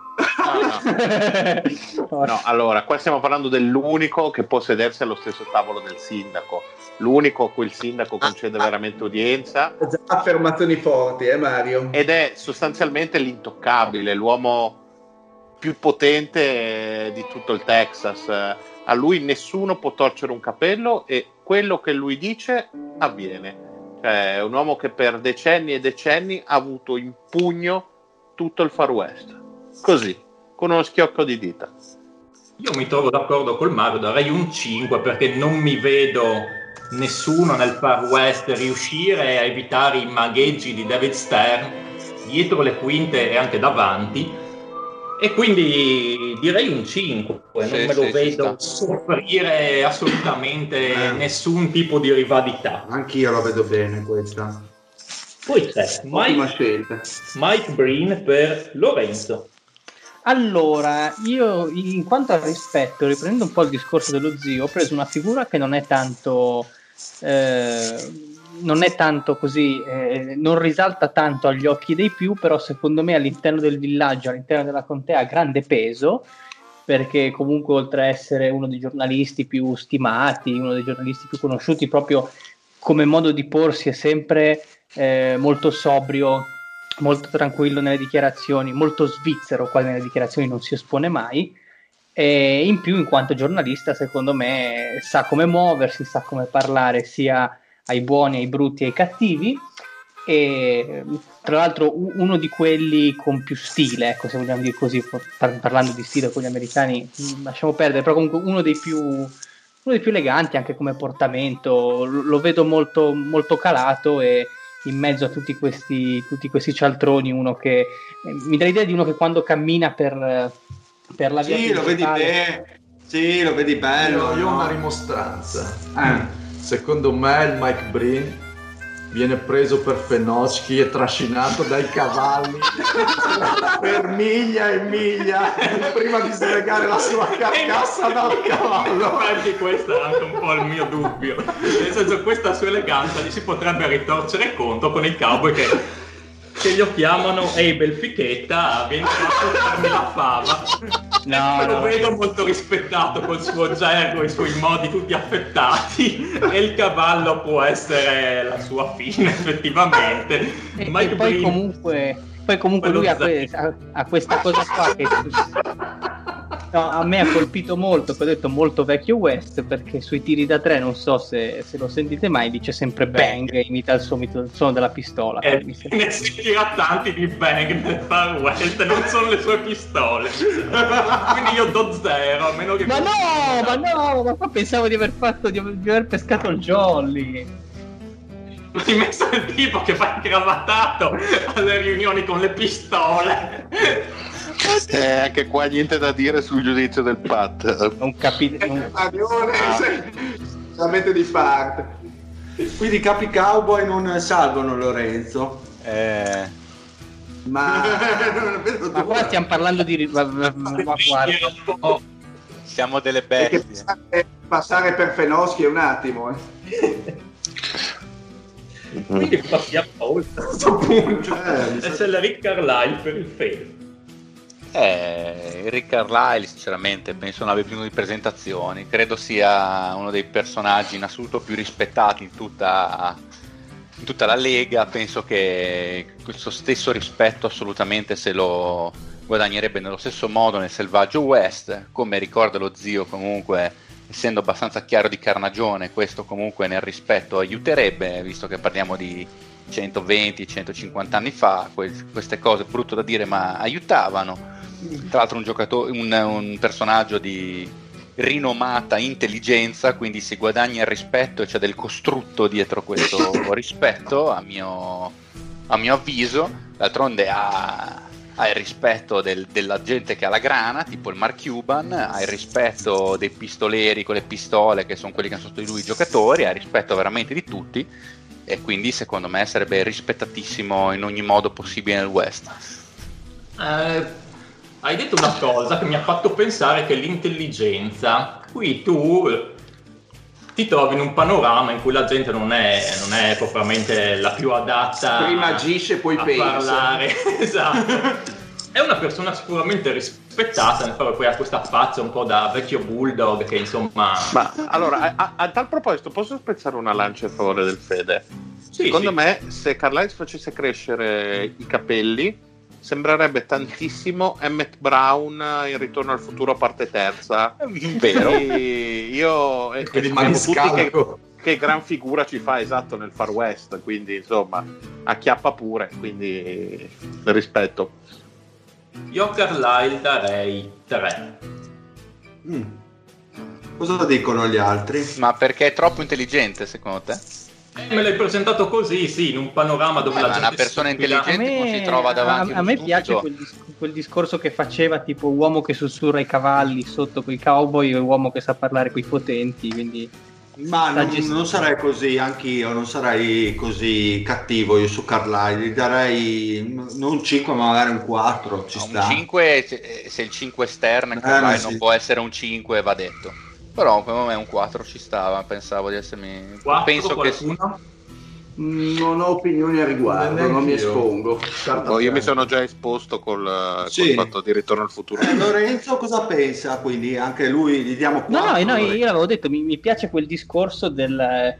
No. No, allora, qua stiamo parlando dell'unico che può sedersi allo stesso tavolo del sindaco, l'unico a cui il sindaco concede veramente udienza. Affermazioni forti, Mario? Ed è sostanzialmente l'intoccabile, l'uomo più potente di tutto il Texas. A lui nessuno può torcere un capello e quello che lui dice avviene. Cioè, è un uomo che per decenni e decenni ha avuto in pugno tutto il Far West. Così, con uno schiocco di dita. Io mi trovo d'accordo col Mario, darei un 5 perché non mi vedo nessuno nel Far West riuscire a evitare i magheggi di David Stern dietro le quinte e anche davanti. E quindi direi un 5, vedo soffrire assolutamente nessun tipo di rivalità. Anch'io la vedo bene questa. Poi c'è Mike Breen per Lorenzo. Allora, io in quanto al rispetto, riprendendo un po' il discorso dello zio, ho preso una figura che non è tanto così, non risalta tanto agli occhi dei più, però secondo me all'interno del villaggio, all'interno della contea ha grande peso, perché comunque oltre a essere uno dei giornalisti più stimati, uno dei giornalisti più conosciuti proprio come modo di porsi, è sempre molto sobrio, molto tranquillo nelle dichiarazioni, molto svizzero, quasi nelle dichiarazioni non si espone mai, e in più in quanto giornalista secondo me sa come muoversi, sa come parlare sia ai buoni, ai brutti, ai cattivi, e tra l'altro uno di quelli con più stile, ecco, se vogliamo dire così, parlando di stile con gli americani lasciamo perdere, però comunque uno dei più eleganti anche come portamento, lo vedo molto, molto calato, e in mezzo a tutti questi cialtroni uno che mi dà l'idea di uno che quando cammina per la via lo vedi bello. Io ho una rimostranza. Secondo me il Mike Breen viene preso per Fenocchi e trascinato dai cavalli per miglia e miglia prima di slegare la sua carcassa dal cavallo. Anche questo è anche un po' il mio dubbio, nel senso, questa sua eleganza gli si potrebbe ritorcere contro con il cowboy che lo chiamano Abel Fichetta, vieni qua a farmi la fava. Lo vedo molto rispettato col suo gergo, i suoi modi tutti affettati, e il cavallo può essere la sua fine effettivamente. E poi comunque lui ha questa cosa qua che a me ha colpito molto, che ho detto molto vecchio West, perché sui tiri da tre, non so se lo sentite mai, dice sempre bang, e imita il suono della pistola. Ne si tira tanti di bang nel Far West, non sono le sue pistole. Quindi io do 0, a meno che... Ma qua pensavo di aver pescato il jolly. Ti messo il tipo che fa incravattato alle riunioni con le pistole Anche qua niente da dire sul giudizio del Pat. Non capite. Non... veramente di parte. Quindi capi cowboy non salvano Lorenzo. Ma qua stiamo parlando di. Oh, siamo delle bestie. Passare per Fenoschi è un attimo. Quindi passiamo oltre a questo punto. C'è la Rick Carlisle per il Fede. Rick Carlisle sinceramente penso non abbia più di presentazioni, credo sia uno dei personaggi in assoluto più rispettati in tutta la Lega. Penso che questo stesso rispetto assolutamente se lo guadagnerebbe nello stesso modo nel selvaggio West, come ricorda lo zio, comunque essendo abbastanza chiaro di carnagione, questo comunque nel rispetto aiuterebbe, visto che parliamo di 120-150 anni fa. Queste cose, brutto da dire, ma aiutavano. Tra l'altro un personaggio di rinomata intelligenza, quindi si guadagna il rispetto e c'è del costrutto dietro questo rispetto, a mio avviso. D'altronde ha il rispetto della gente che ha la grana, tipo il Mark Cuban, ha il rispetto dei pistoleri con le pistole, che sono quelli che hanno sotto di lui i giocatori, ha il rispetto veramente di tutti. E quindi secondo me sarebbe rispettatissimo in ogni modo possibile nel West. Hai detto una cosa che mi ha fatto pensare, che l'intelligenza, qui tu ti trovi in un panorama in cui la gente non è propriamente la più adatta. Prima agisce poi pensa. Parlare. Esatto. È una persona sicuramente rispettata, però poi ha questa faccia un po' da vecchio bulldog che insomma... Ma allora, a tal proposito, posso spezzare una lancia a favore del Fede? Sì, secondo me, se Carlisle facesse crescere i capelli, sembrerebbe tantissimo Emmett Brown in Ritorno al Futuro parte terza. Vero. Io tutti che gran figura ci fa, esatto, nel Far West, quindi insomma, acchiappa pure, quindi rispetto. Io Carlisle darei 3. Cosa dicono gli altri? Ma perché è troppo intelligente secondo te? Me l'hai presentato così, sì, in un panorama dove la gente è una persona intelligente non si trova davanti. A me piace quel discorso che faceva, tipo uomo che sussurra i cavalli sotto quei cowboy e uomo che sa parlare coi potenti, quindi... Ma non sarei così, anch'io non sarei così cattivo. Io su Carlisle gli darei non 5 ma magari un 4. Ci sta. Un 5, se il 5 esterno Carlisle non può essere un 5, va detto. Però per me un 4 ci stava, pensavo di essermi... 4, penso qualcuno? Che non ho opinioni a riguardo, non mi espongo. No, io mi sono già esposto col fatto di Ritorno al Futuro. Lorenzo cosa pensa? Quindi anche lui gli diamo 4? No, io l'avevo detto, mi piace quel discorso del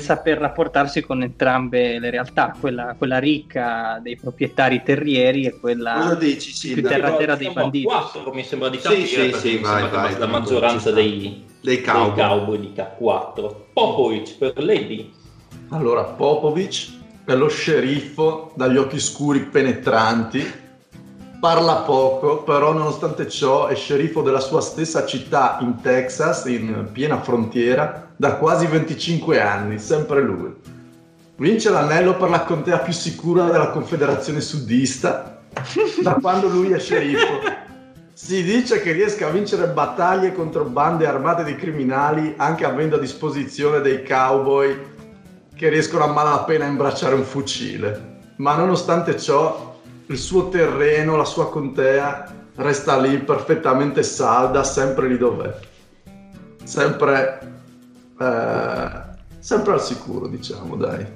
saper rapportarsi con entrambe le realtà, quella ricca dei proprietari terrieri e quella più terra dei banditi. 4 mi sembra di capire, perché la maggioranza dei cowboy dica 4. Popovich per Lady. Allora, Popovich è lo sceriffo dagli occhi scuri penetranti, parla poco, però nonostante ciò è sceriffo della sua stessa città in Texas, in piena frontiera, da quasi 25 anni, sempre lui. Vince l'anello per la contea più sicura della Confederazione Sudista, da quando lui è sceriffo. Si dice che riesca a vincere battaglie contro bande armate di criminali, anche avendo a disposizione dei cowboy che riescono a malapena a imbracciare un fucile. Ma nonostante ciò, il suo terreno, la sua contea, resta lì perfettamente salda, sempre lì dov'è. Sempre al sicuro, diciamo, dai.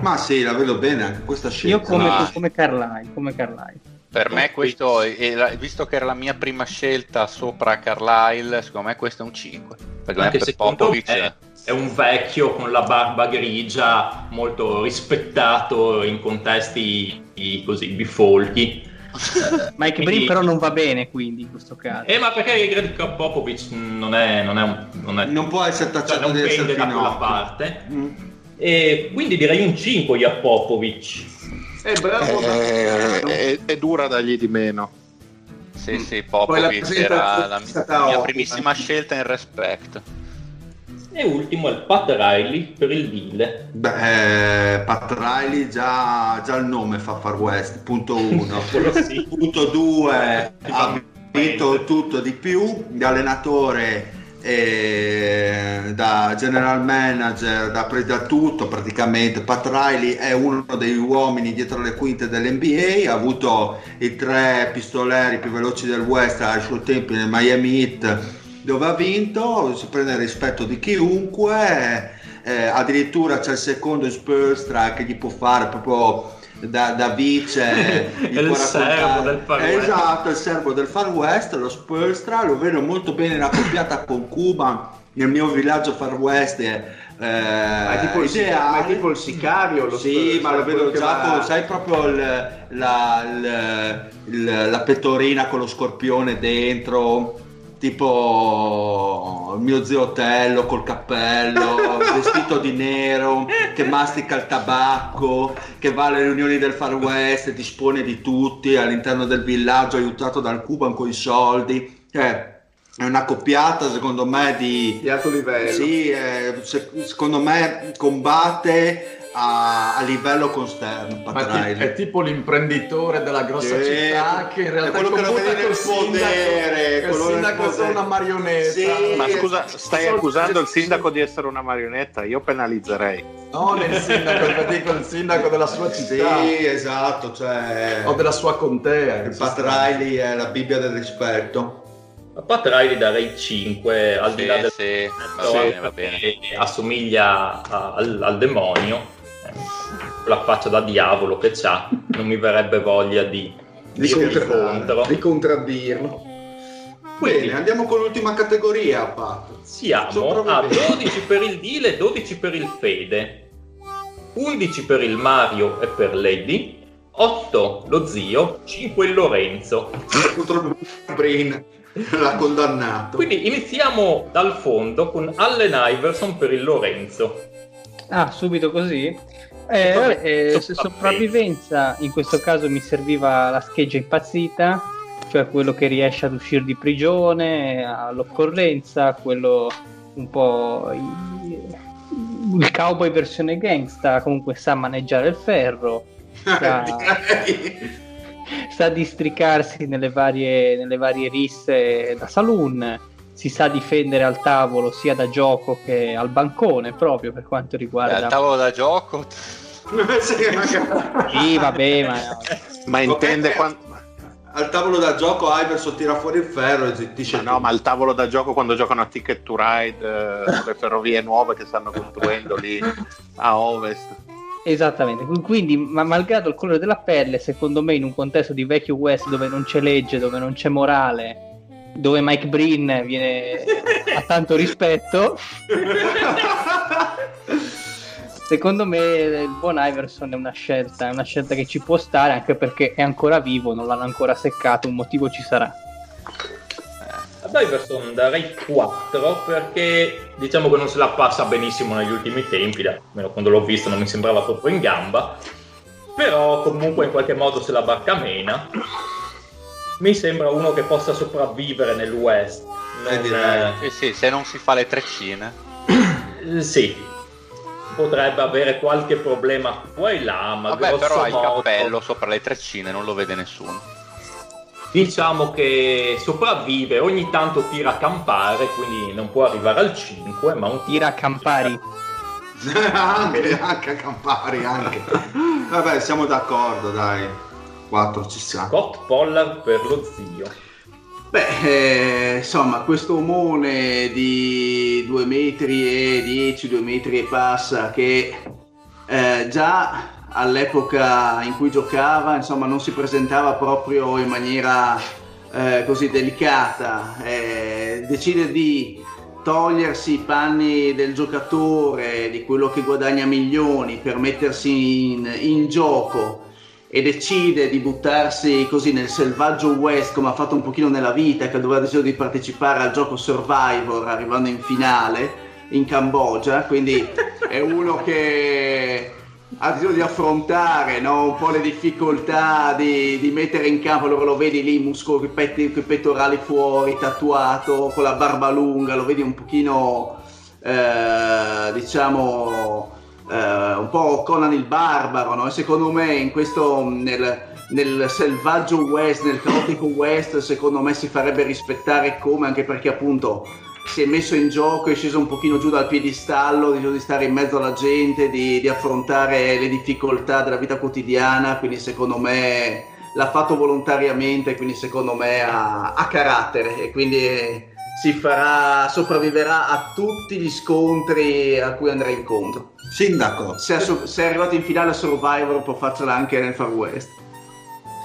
Ma sì, la vedo bene anche questa scelta. Io come Carlisle. Per me questo, visto che era la mia prima scelta sopra Carlisle, secondo me questo è un 5. Perché anche per Popovich... È un vecchio con la barba grigia, molto rispettato in contesti così bifolchi. Mike Breen però non va bene, quindi in questo caso. Ma perché Gregg Popovich non può essere tacciato, cioè, di essere da quella parte. E quindi direi un 5 io a Popovich. È bravo, è dura dargli di meno. Sì, Popovich era la mia primissima scelta in Respect. E ultimo è il Pat Riley per il Lille. Beh, Pat Riley già il nome fa Far West, punto 1. Sì. Punto 2, ha vinto tutto di più, da allenatore, da general manager, da tutto praticamente. Pat Riley è uno degli uomini dietro le quinte dell'NBA, ha avuto i 3 pistoleri più veloci del West ai suoi tempi nel Miami Heat, dove ha vinto, si prende il rispetto di chiunque, addirittura c'è il secondo in Spurstra che gli può fare proprio da vice il servo del Far West. Esatto, il servo del Far West, lo Spurstra, lo vedo molto bene in accoppiata con Cuban nel mio villaggio Far West. Ma tipo il sicario, lo sì, ma lo vedo già con, sai, proprio la pettorina con lo scorpione dentro, tipo il mio zio Otello col cappello vestito di nero, che mastica il tabacco, che va alle riunioni del Far West, dispone di tutti all'interno del villaggio, aiutato dal Cuban con i soldi. È una coppiata secondo me di alto livello. Sì, secondo me combatte a livello consterno. È tipo l'imprenditore della grossa città che in realtà è quello che non vede il potere, il sindaco è una marionetta. Sì, ma scusa, stai accusando il sindaco di essere una marionetta? Io penalizzerei. No, nel sindaco, dico il sindaco della sua città. Sì, esatto, cioè, o della sua contea. Il Pat Riley è la Bibbia del rispetto. A Pat Riley darei 5, al di là del va bene. Assomiglia al demonio, la faccia da diavolo che c'ha, non mi verrebbe voglia di contraddirlo. Quindi, bene, andiamo con l'ultima categoria, Pat. Siamo a 12 per il Dile, 12 per il Fede, 11 per il Mario e per Lady, 8 lo zio, 5 il Lorenzo. Contro Brin l'ha condannato. Quindi iniziamo dal fondo con Allen Iverson per il Lorenzo. Ah, subito così? Sopravvivenza, in questo caso mi serviva la scheggia impazzita, cioè quello che riesce ad uscire di prigione all'occorrenza, quello un po' il cowboy versione gangsta, comunque sa maneggiare il ferro, sa districarsi nelle varie risse da saloon, si sa difendere al tavolo sia da gioco che al bancone, proprio per quanto riguarda al tavolo da gioco. Sì, vabbè, ma intende quando al tavolo da gioco Iverson tira fuori il ferro e zittisce. Ma al tavolo da gioco, quando giocano a Ticket to Ride sulle ferrovie nuove che stanno costruendo lì a ovest. Esattamente, quindi malgrado il colore della pelle, secondo me in un contesto di vecchio West dove non c'è legge, dove non c'è morale, dove Mike Breen viene a tanto rispetto, secondo me il buon Iverson è una scelta che ci può stare, anche perché è ancora vivo, non l'hanno ancora seccato, un motivo ci sarà. Ad Iverson darei 4 perché diciamo che non se la passa benissimo negli ultimi tempi, almeno quando l'ho visto non mi sembrava proprio in gamba, però comunque in qualche modo se la barca mena. Mi sembra uno che possa sopravvivere nel West, se non si fa le treccine. Sì, potrebbe avere qualche problema qua e là, ma vabbè, però ha il cappello sopra le treccine, non lo vede nessuno. Diciamo che sopravvive, ogni tanto tira a campare, quindi non può arrivare al 5, ma un tira a campari. anche a campari, anche. Vabbè, siamo d'accordo, dai. 4 ci sta. Scott Pollard per lo zio. Beh, insomma, questo omone di 2,10 metri, 2 metri e passa, che già all'epoca in cui giocava, insomma, non si presentava proprio in maniera così delicata, decide di togliersi i panni del giocatore, di quello che guadagna milioni, per mettersi in gioco, e decide di buttarsi così nel selvaggio West, come ha fatto un pochino nella vita, che doveva decidere di partecipare al gioco Survivor, arrivando in finale in Cambogia. Quindi è uno che ha bisogno di affrontare, no, un po' le difficoltà di mettere in campo. Allora lo vedi lì, muscolo, coi pettorali fuori, tatuato, con la barba lunga, lo vedi un pochino diciamo un po' Conan il Barbaro, no? E secondo me in questo, nel selvaggio West, nel caotico West, secondo me si farebbe rispettare, come anche perché appunto si è messo in gioco, è sceso un pochino giù dal piedistallo, di stare in mezzo alla gente, di affrontare le difficoltà della vita quotidiana, quindi secondo me l'ha fatto volontariamente, quindi secondo me ha carattere e quindi sopravviverà a tutti gli scontri a cui andrà incontro. Sindaco, se è arrivato in finale a Survivor può farcela anche nel Far West.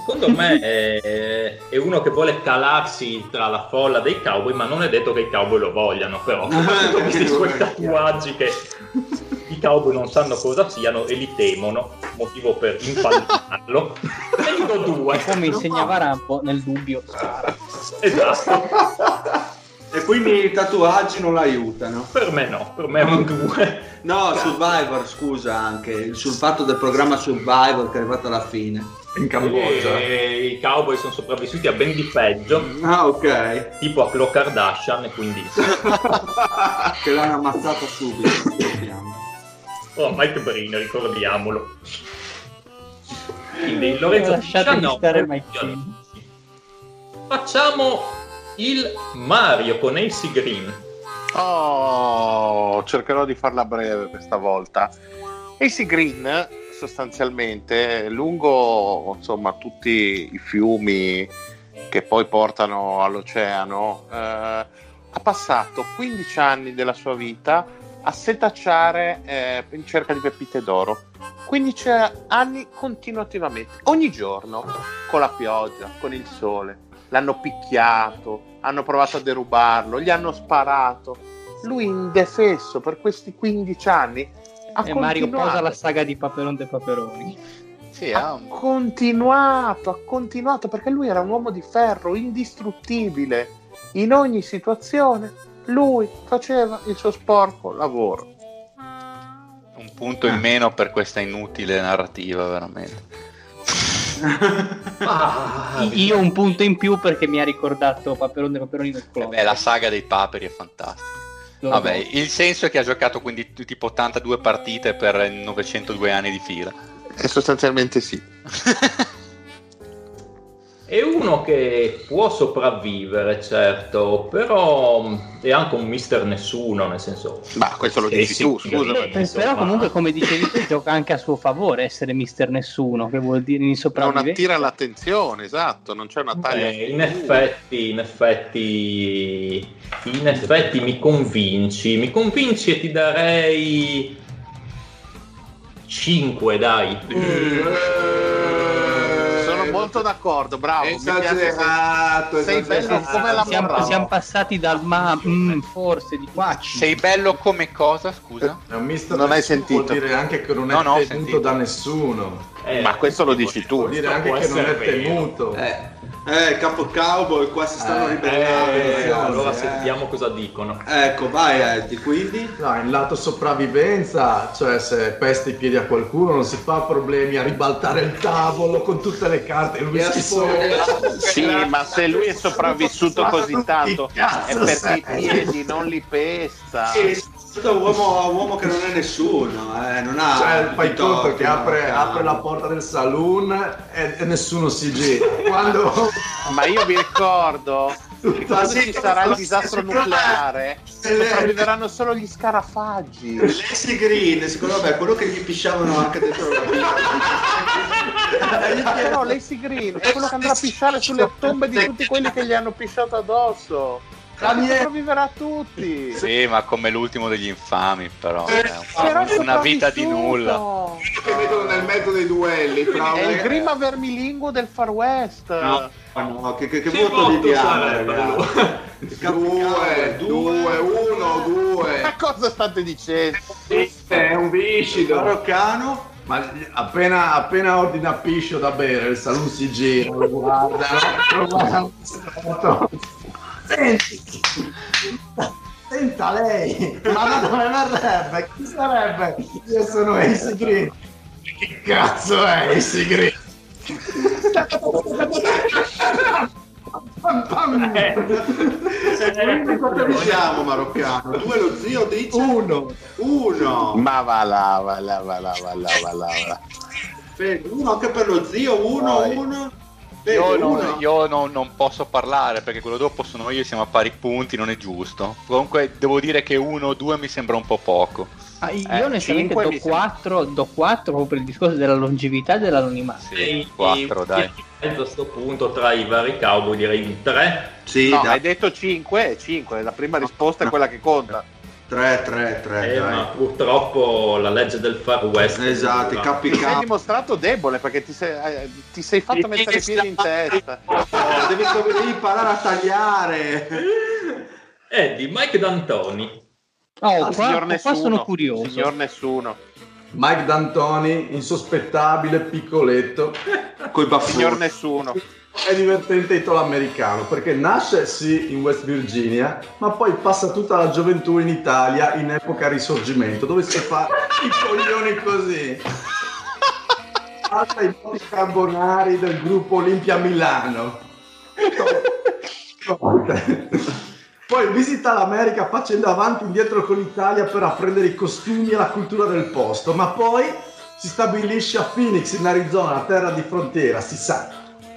Secondo me è uno che vuole calarsi tra la folla dei cowboy, ma non è detto che i cowboy lo vogliano, però questi suoi tatuaggi che i cowboy non sanno cosa siano e li temono, motivo per impallinarlo. Ne dico due. Come insegnava Rambo, nel dubbio spara. Esatto. E quindi i tatuaggi non l'aiutano. Per me no, per me è un due. No, Survivor, scusa, anche sul fatto del programma Survivor che è arrivato alla fine. In Cambogia i cowboy sono sopravvissuti a ben di peggio, ok, tipo a Khloe Kardashian, e quindi che l'hanno ammazzata subito. Mike Breen, ricordiamolo. Quindi Lorenzo, facciamo il Mario con A.C. Green. Cercherò di farla breve questa volta. A.C. Green sostanzialmente lungo, insomma, tutti i fiumi che poi portano all'oceano, ha passato 15 anni della sua vita a setacciare in cerca di pepite d'oro. 15 anni continuativamente, ogni giorno, con la pioggia, con il sole. L'hanno picchiato, hanno provato a derubarlo, gli hanno sparato. Lui indefesso per questi 15 anni. E Mario posa la saga di Paperon de Paperoni. Sì, ha continuato perché lui era un uomo di ferro, indistruttibile in ogni situazione. Lui faceva il suo sporco lavoro. Un punto in meno per questa inutile narrativa, veramente. Io un punto in più perché mi ha ricordato Paperon de Paperoni del clone. La saga dei paperi è fantastica. Vabbè, il senso è che ha giocato quindi tipo 82 partite per 902 anni di fila. E sostanzialmente sì. È uno che può sopravvivere, certo, però è anche un mister nessuno, nel senso... Ma questo lo dici tu, scusa. Però comunque, come dicevi tu, gioca anche a suo favore essere mister nessuno, che vuol dire in sopravvivenza. Non attira l'attenzione, esatto, non c'è una taglia... In effetti mi convinci e ti darei 5, dai. Molto d'accordo, bravo. Esagerato, sei bello come la morale. Siamo passati dal forse di qua. Sei bello come cosa? Scusa, non hai sentito. Vuol dire anche che non è tenuto da nessuno. Ma questo lo dici tu. Vuol dire anche che non è tenuto. Capo cowboy, qua si stanno ribellando. Allora sentiamo cosa dicono. Ecco, vai, quindi. No, in lato sopravvivenza, cioè se pesti i piedi a qualcuno non si fa problemi a ribaltare il tavolo con tutte le carte. Lui si sì, ma se lui è sopravvissuto così tanto è perché i piedi non li pesta. Uomo che non è nessuno, non ha. Cioè, fai conto che apre la porta del saloon e nessuno si gira. Quando... Ma io vi ricordo che quando ci sarà il disastro nucleare sopravviveranno solo gli scarafaggi. L'A.C. Green, secondo me, è quello che gli pisciavano anche dentro la vita. No, l'A.C. Green è quello che andrà a pisciare sulle tombe di tutti quelli che gli hanno pisciato addosso. Sopravviverà tutti. Sì, ma come l'ultimo degli infami, però una vita di nulla. Che vedono nel mezzo dei duelli. È il grima vermilingo del Far West. No, che voto gli diamo? 2-1-2. Ma cosa state dicendo? È un viscido marocano. Ma appena ordina piscio da bere, il saloon si gira, lo guarda. Senta lei, ma da dove verrebbe? Chi sarebbe? Io sono A.C. Green. Che cazzo è A.C. Green? Quindi cosa diciamo, maroccano? 2 lo zio dice 1. Ma va là. 1 anche per lo zio, 1-1. Io non posso parlare perché quello dopo sono io, siamo a pari punti, non è giusto. Comunque devo dire che 1-2 mi sembra un po' poco. Ah, io onestamente do 4 proprio per il discorso della longevità e dell'anonimato. Sì, 4 dai. A questo punto tra i vari cowboy direi 3. Sì, no, hai detto 5, la prima risposta è quella che conta. 3. Ma purtroppo la legge del Far West. Esatto, ti sei dimostrato debole perché ti sei fatto mettere i piedi in testa. Oh, devi imparare a tagliare. Di Mike D'Antoni. Oh, qua sono curioso. Signor nessuno. Mike D'Antoni, insospettabile, piccoletto, coi baffoni. Signor nessuno. È divertente italo-americano perché nasce sì in West Virginia, ma poi passa tutta la gioventù in Italia in epoca risorgimento, dove si fa i coglioni così. Passa i pochi carbonari del gruppo Olimpia Milano. Poi visita l'America facendo avanti e indietro con l'Italia per apprendere i costumi e la cultura del posto, ma poi si stabilisce a Phoenix in Arizona, terra di frontiera, si sa,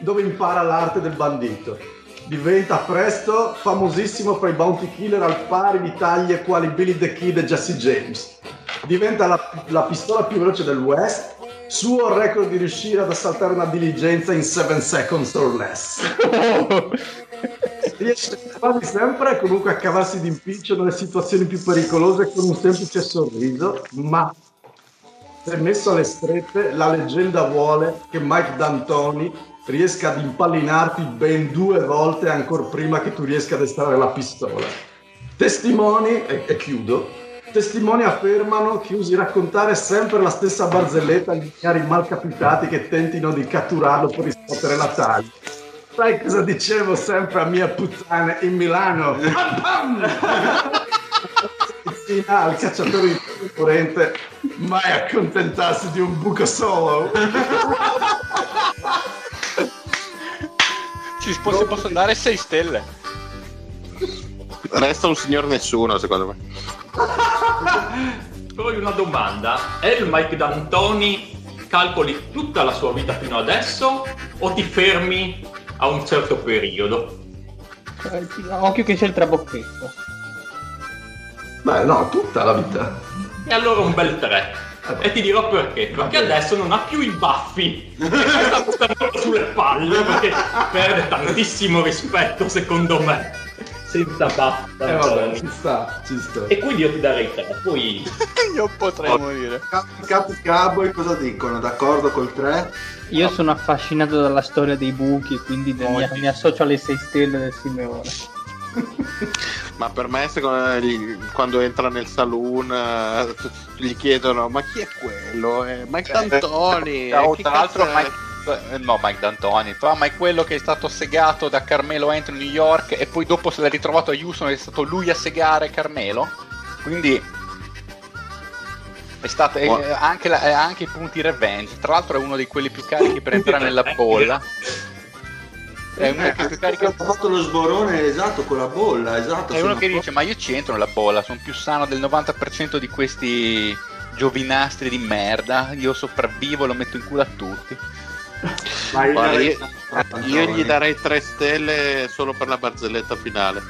dove impara l'arte del bandito. Diventa presto famosissimo fra i bounty killer al pari di taglie quali Billy the Kid e Jesse James. Diventa la pistola più veloce del West, suo record di riuscire ad assaltare una diligenza in 7 seconds or less. Riesce quasi sempre comunque a cavarsi d'impiccio nelle situazioni più pericolose con un semplice sorriso, ma se messo alle strette la leggenda vuole che Mike D'Antoni riesca ad impallinarti ben 2 volte ancora prima che tu riesca ad estrarre la pistola. Testimoni, e chiudo, testimoni affermano che usi raccontare sempre la stessa barzelletta agli ignari malcapitati che tentino di catturarlo per riscuotere la taglia. Sai cosa dicevo sempre a mia puttana in Milano? Pam pam! Al cacciatore di concorrente, mai accontentarsi di un buco solo. Se posso andare 6 stelle. Resta un signor nessuno, secondo me. Poi una domanda: è il Mike D'Antoni calcoli tutta la sua vita fino adesso o ti fermi a un certo periodo? Occhio che c'è il trabocchetto. Beh, no, tutta la vita. E allora un bel 3. E ti dirò perché adesso non ha più i baffi e sta buttando sulle palle perché perde tantissimo rispetto, secondo me, senza baffi. Vabbè, ci sta. E quindi io ti darei 3, poi io potrei morire. Cowboy cosa dicono? D'accordo col 3? Io sono affascinato dalla storia dei buchi, quindi mi associo alle 6 stelle del Simeone. Ma per me, secondo me, quando entra nel saloon gli chiedono: ma chi è quello? Mike D'Antoni. Tra l'altro Mike D'Antoni, ma è quello che è stato segato da Carmelo Anthony a New York e poi dopo se l'ha ritrovato a Houston, è stato lui a segare Carmelo, quindi è stato anche i punti revenge. Tra l'altro è uno di quelli più carichi per entrare nella bolla. È uno che ha fatto lo sborone, esatto, con la bolla, esatto. È uno che dice: ma io c'entro nella bolla, sono più sano del 90% di questi giovinastri di merda, io sopravvivo, lo metto in culo a tutti. Io gli darei 3 stelle solo per la barzelletta finale.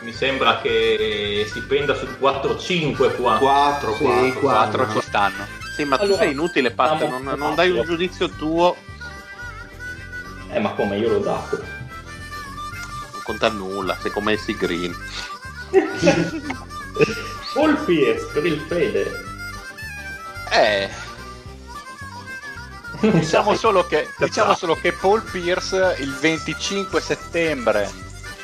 Mi sembra che si penda su 4-5 qua. 4 ci stanno. Sì, ma allora, tu sei inutile, Pat, non dai un giudizio tuo. Ma come, io l'ho dato? Non conta nulla, sei come A.C. Green. Paul Pierce per il fede. Diciamo solo che Paul Pierce il 25 settembre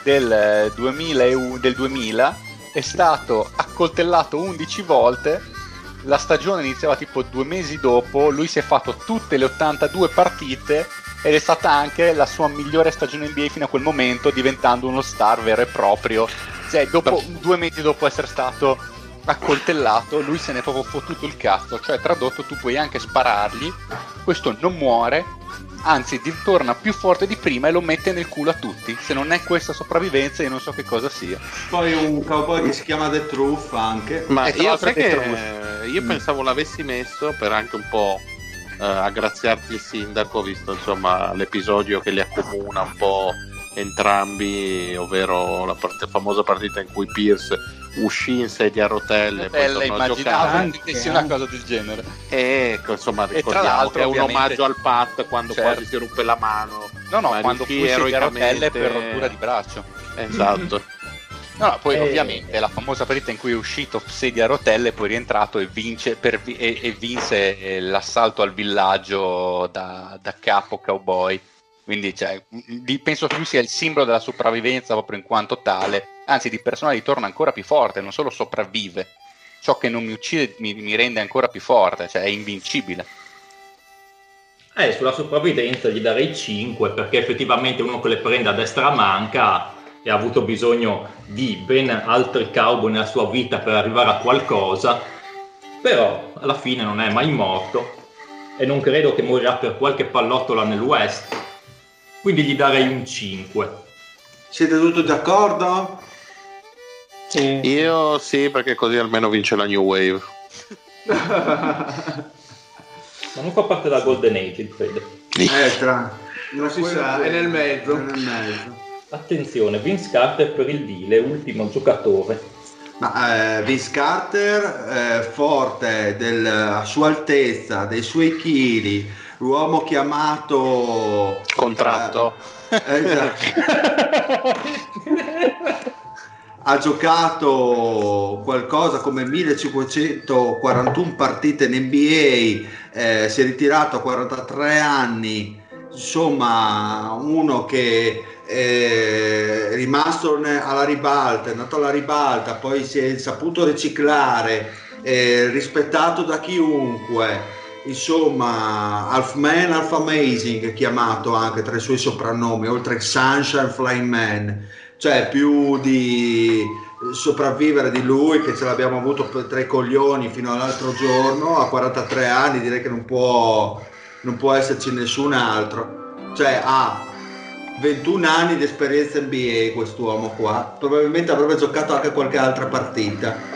del 2000 è stato accoltellato 11 volte. La stagione iniziava tipo 2 mesi dopo. Lui si è fatto tutte le 82 partite ed è stata anche la sua migliore stagione NBA fino a quel momento, diventando uno star vero e proprio. Cioè, dopo 2 mesi dopo essere stato accoltellato, lui se ne è proprio fottuto il cazzo. Cioè, tradotto, tu puoi anche sparargli, questo non muore, anzi torna più forte di prima e lo mette nel culo a tutti. Se non è questa sopravvivenza, io non so che cosa sia. Poi un cowboy che si chiama The Truth anche. Ma io sai che io pensavo l'avessi messo per anche un po' aggraziarti il sindaco, visto insomma l'episodio che li accomuna un po' entrambi, ovvero la famosa partita in cui Pierce uscì in sedia a rotelle, poi tornò a giocare, una cosa del genere. E insomma ricordiamo che è un omaggio al Pat, quando quasi si ruppe la mano. No, quando fu sedia a rotelle per rottura di braccio. Esatto. No, poi ovviamente la famosa partita in cui è uscito sedia a rotelle, poi è rientrato e vinse l'assalto al villaggio da capo cowboy. Quindi penso che lui sia il simbolo della sopravvivenza proprio in quanto tale, anzi di persona ritorna ancora più forte, non solo sopravvive, ciò che non mi uccide mi rende ancora più forte, è invincibile. Sulla sopravvivenza gli darei 5, perché effettivamente uno che le prende a destra manca e ha avuto bisogno di ben altri cowboy nella sua vita per arrivare a qualcosa, però alla fine non è mai morto e non credo che morirà per qualche pallottola nel West. Quindi gli darei un 5. Siete tutti d'accordo? Sì. Io sì, perché così almeno vince la New Wave. Ma non fa parte della Golden Age, credo. Non si sa, è nel mezzo. Attenzione, Vince Carter per il Dile, ultimo giocatore. Ma Vince Carter, forte della sua altezza, dei suoi chili, l'uomo chiamato contratto, esatto. Ha giocato qualcosa come 1541 partite in NBA, si è ritirato a 43 anni, insomma uno che è rimasto alla ribalta, è nato alla ribalta, poi si è saputo riciclare, rispettato da chiunque. Insomma, Halfman, Half Amazing chiamato anche tra i suoi soprannomi, oltre che Sunshine Flying Man, più di sopravvivere di lui, che ce l'abbiamo avuto tra i coglioni fino all'altro giorno. A 43 anni direi che non può esserci nessun altro, ha 21 anni di esperienza NBA quest'uomo qua, probabilmente avrebbe giocato anche qualche altra partita.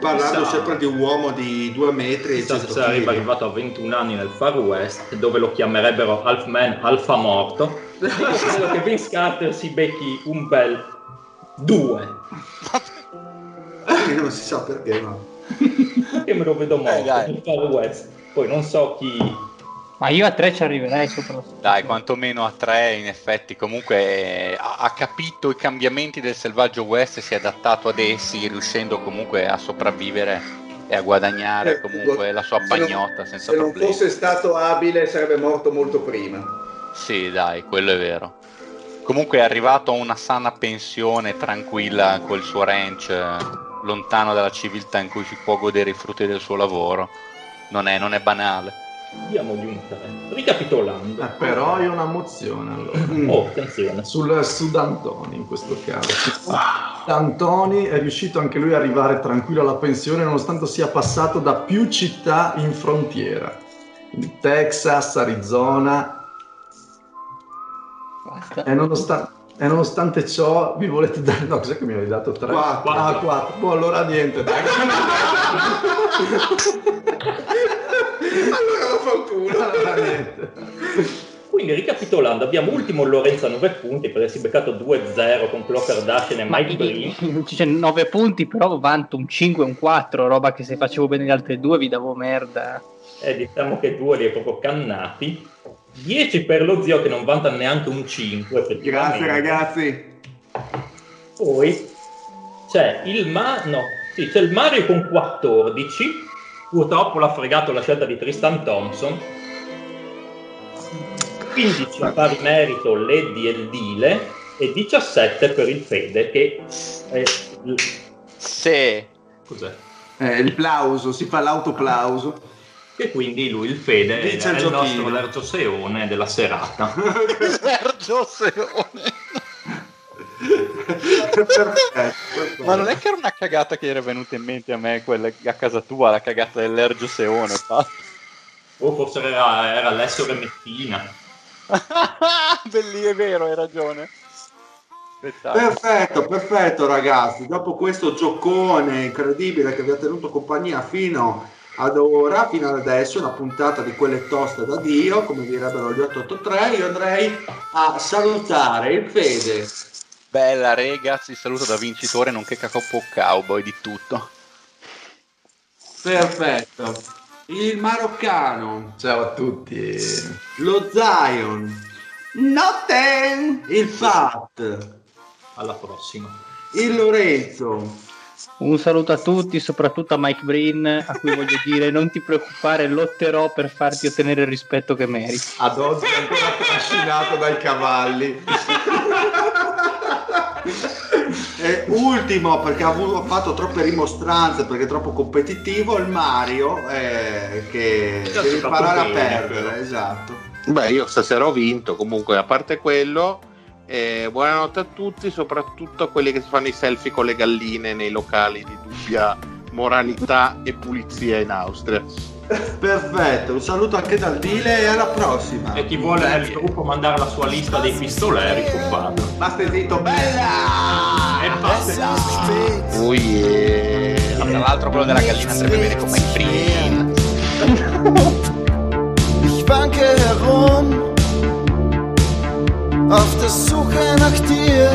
Parlando sempre di un uomo di 2 metri e 100 kg. Sarebbe arrivato a 21 anni nel Far West, dove lo chiamerebbero Halfman Alfa Morto. Credo che Vince Carter si becchi un bel 2. Non si sa perché, ma perché me lo vedo morto nel Far West. Poi non so chi. Ma io a 3 ci arriverei sopra. Dai, quantomeno a 3 in effetti. Comunque ha capito i cambiamenti del selvaggio West e si è adattato ad essi, riuscendo comunque a sopravvivere e a guadagnare comunque la sua pagnotta senza problemi. Se non fosse stato abile sarebbe morto molto prima. Sì, dai, quello è vero. Comunque è arrivato a una sana pensione tranquilla col suo ranch, lontano dalla civiltà in cui si può godere i frutti del suo lavoro. Non è banale. Diamogli un 3. Ricapitolando, però è una mozione allora. Attenzione su D'Antoni in questo caso. D'Antoni è riuscito anche lui a arrivare tranquillo alla pensione, nonostante sia passato da più città in frontiera, in Texas, Arizona. Basta. E nonostante ciò vi volete dare... No, cos'è che mi hai dato? 3? 4. Ah, 4. Boh, allora niente, dai. Allora la fortuna. Quindi ricapitolando, abbiamo ultimo Lorenzo a 9 punti perché si è beccato 2-0 con Chloe Kardashian e Mike Breen. 9 punti, però vanto un 5 e un 4, roba che se facevo bene le altre due vi davo merda. Diciamo che 2 li è proprio cannati. 10 per lo zio che non vanta neanche un 5. Grazie ragazzi. Poi c'è il Mario con 14. Purtroppo l'ha fregato la scelta di Tristan Thompson. 15 a pari merito Lady e il Dile e 17 per il Fede che cos'è? Il plauso, si fa l'autoplauso. E quindi lui, il Fede, dice il nostro Lercio Seone della serata. Lercio Seone. Ma non è che era una cagata che era venuta in mente a me, quella a casa tua, la cagata dell'Ergio Seone, forse era l'essere Mettina. Belli, è vero, hai ragione. Spettacolo. Perfetto, perfetto ragazzi, dopo questo giocone incredibile che vi ha tenuto compagnia fino ad ora, fino ad adesso, una puntata di quelle toste da Dio, come direbbero gli 883, io andrei a salutare il Fede. Bella ragazzi, saluto da vincitore nonché capo cowboy di tutto. Perfetto. Il Maroccano. Ciao a tutti. Lo Zion. Notte. Il Fat. Alla prossima. Il Lorenzo. Un saluto a tutti, soprattutto a Mike Breen, a cui voglio dire: non ti preoccupare, lotterò per farti ottenere il rispetto che meriti. Ad oggi è ancora trascinato dai cavalli. E ultimo, perché ha fatto troppe rimostranze, perché è troppo competitivo, il Mario, che deve imparare a perdere, però. Esatto. Beh, io stasera ho vinto, comunque a parte quello. Buonanotte a tutti, soprattutto a quelli che si fanno i selfie con le galline nei locali di dubbia moralità e pulizia in Austria. Perfetto, un saluto anche dal Dile e alla prossima. E chi vuole al gruppo mandare la sua lista dei pistoleri, compagno. Basta zitto, bella! E basta. Oh yeah. Tra l'altro quello della gallina sarebbe bene come il primo. Ich banke herum. Auf der Suche nach dir,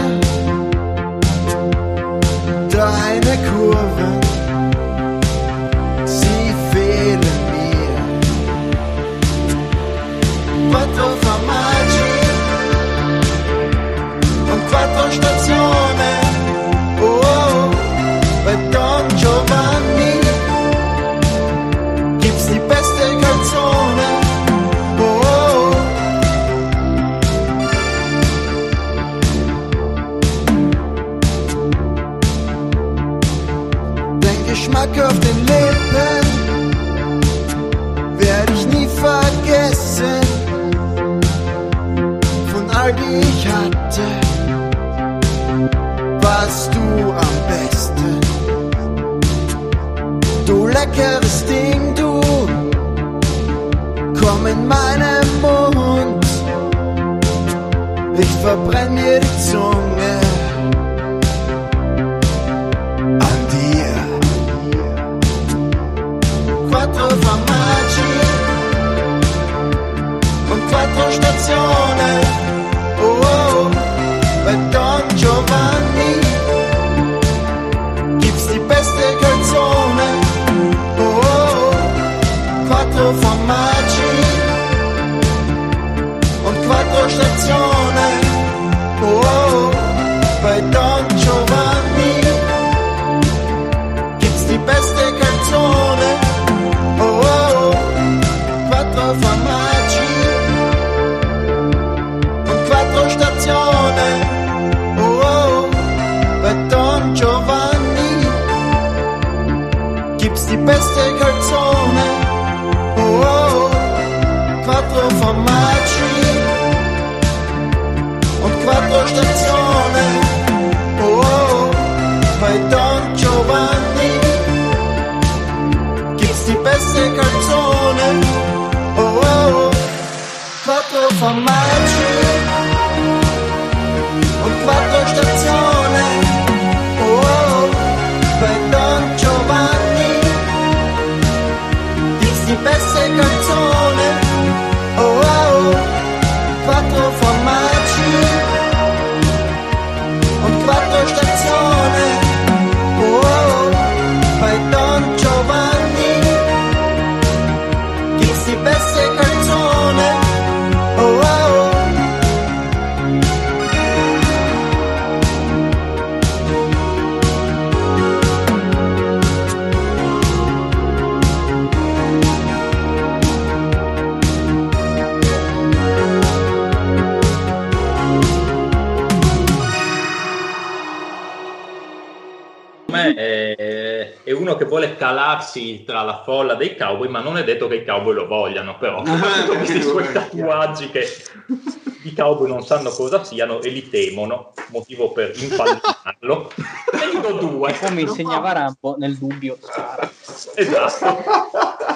deine Kurven, sie fehlen mir. Quattro Formaggi und quattro Stationen, oh, oh, bei Don Giovanni gibt's die beste Calzone. Auf den Lippen werde ich nie vergessen, von all die ich hatte, warst du am besten. Du leckeres Ding, du, komm in meinen Mund, ich verbrenn dir die Zunge. Quattro stazioni, oh, oh, bei Don Giovanni gibt's die beste Calzone, oh, oh, quattro Formaggi und quattro Stazioni, oh, oh, bei Don Giovanni gibt's die beste Calzone, oh, oh, quattro Formaggi. Stazione, oh, oh, bei Don Giovanni gibt's die beste Calzone, oh, oh, quattro Formaggi und quattro Stazione, oh, oh, bei Don Giovanni gibt's die beste Calzone, oh, oh, quattro Formaggi und quattro Stazione, oh, oh, bei Don Giovanni gibt's die beste Calzone, oh, oh, quattro Formaggi und quattro Stazione, oh, oh, bei Don Giovanni gibt's die beste Calzone, oh, oh. È uno che vuole calarsi tra la folla dei cowboy, ma non è detto che i cowboy lo vogliano, però questi suoi tatuaggi che i cowboy non sanno cosa siano e li temono, motivo per impallinarlo. Ne dico due, come insegnava Rambo, nel dubbio spara. Esatto.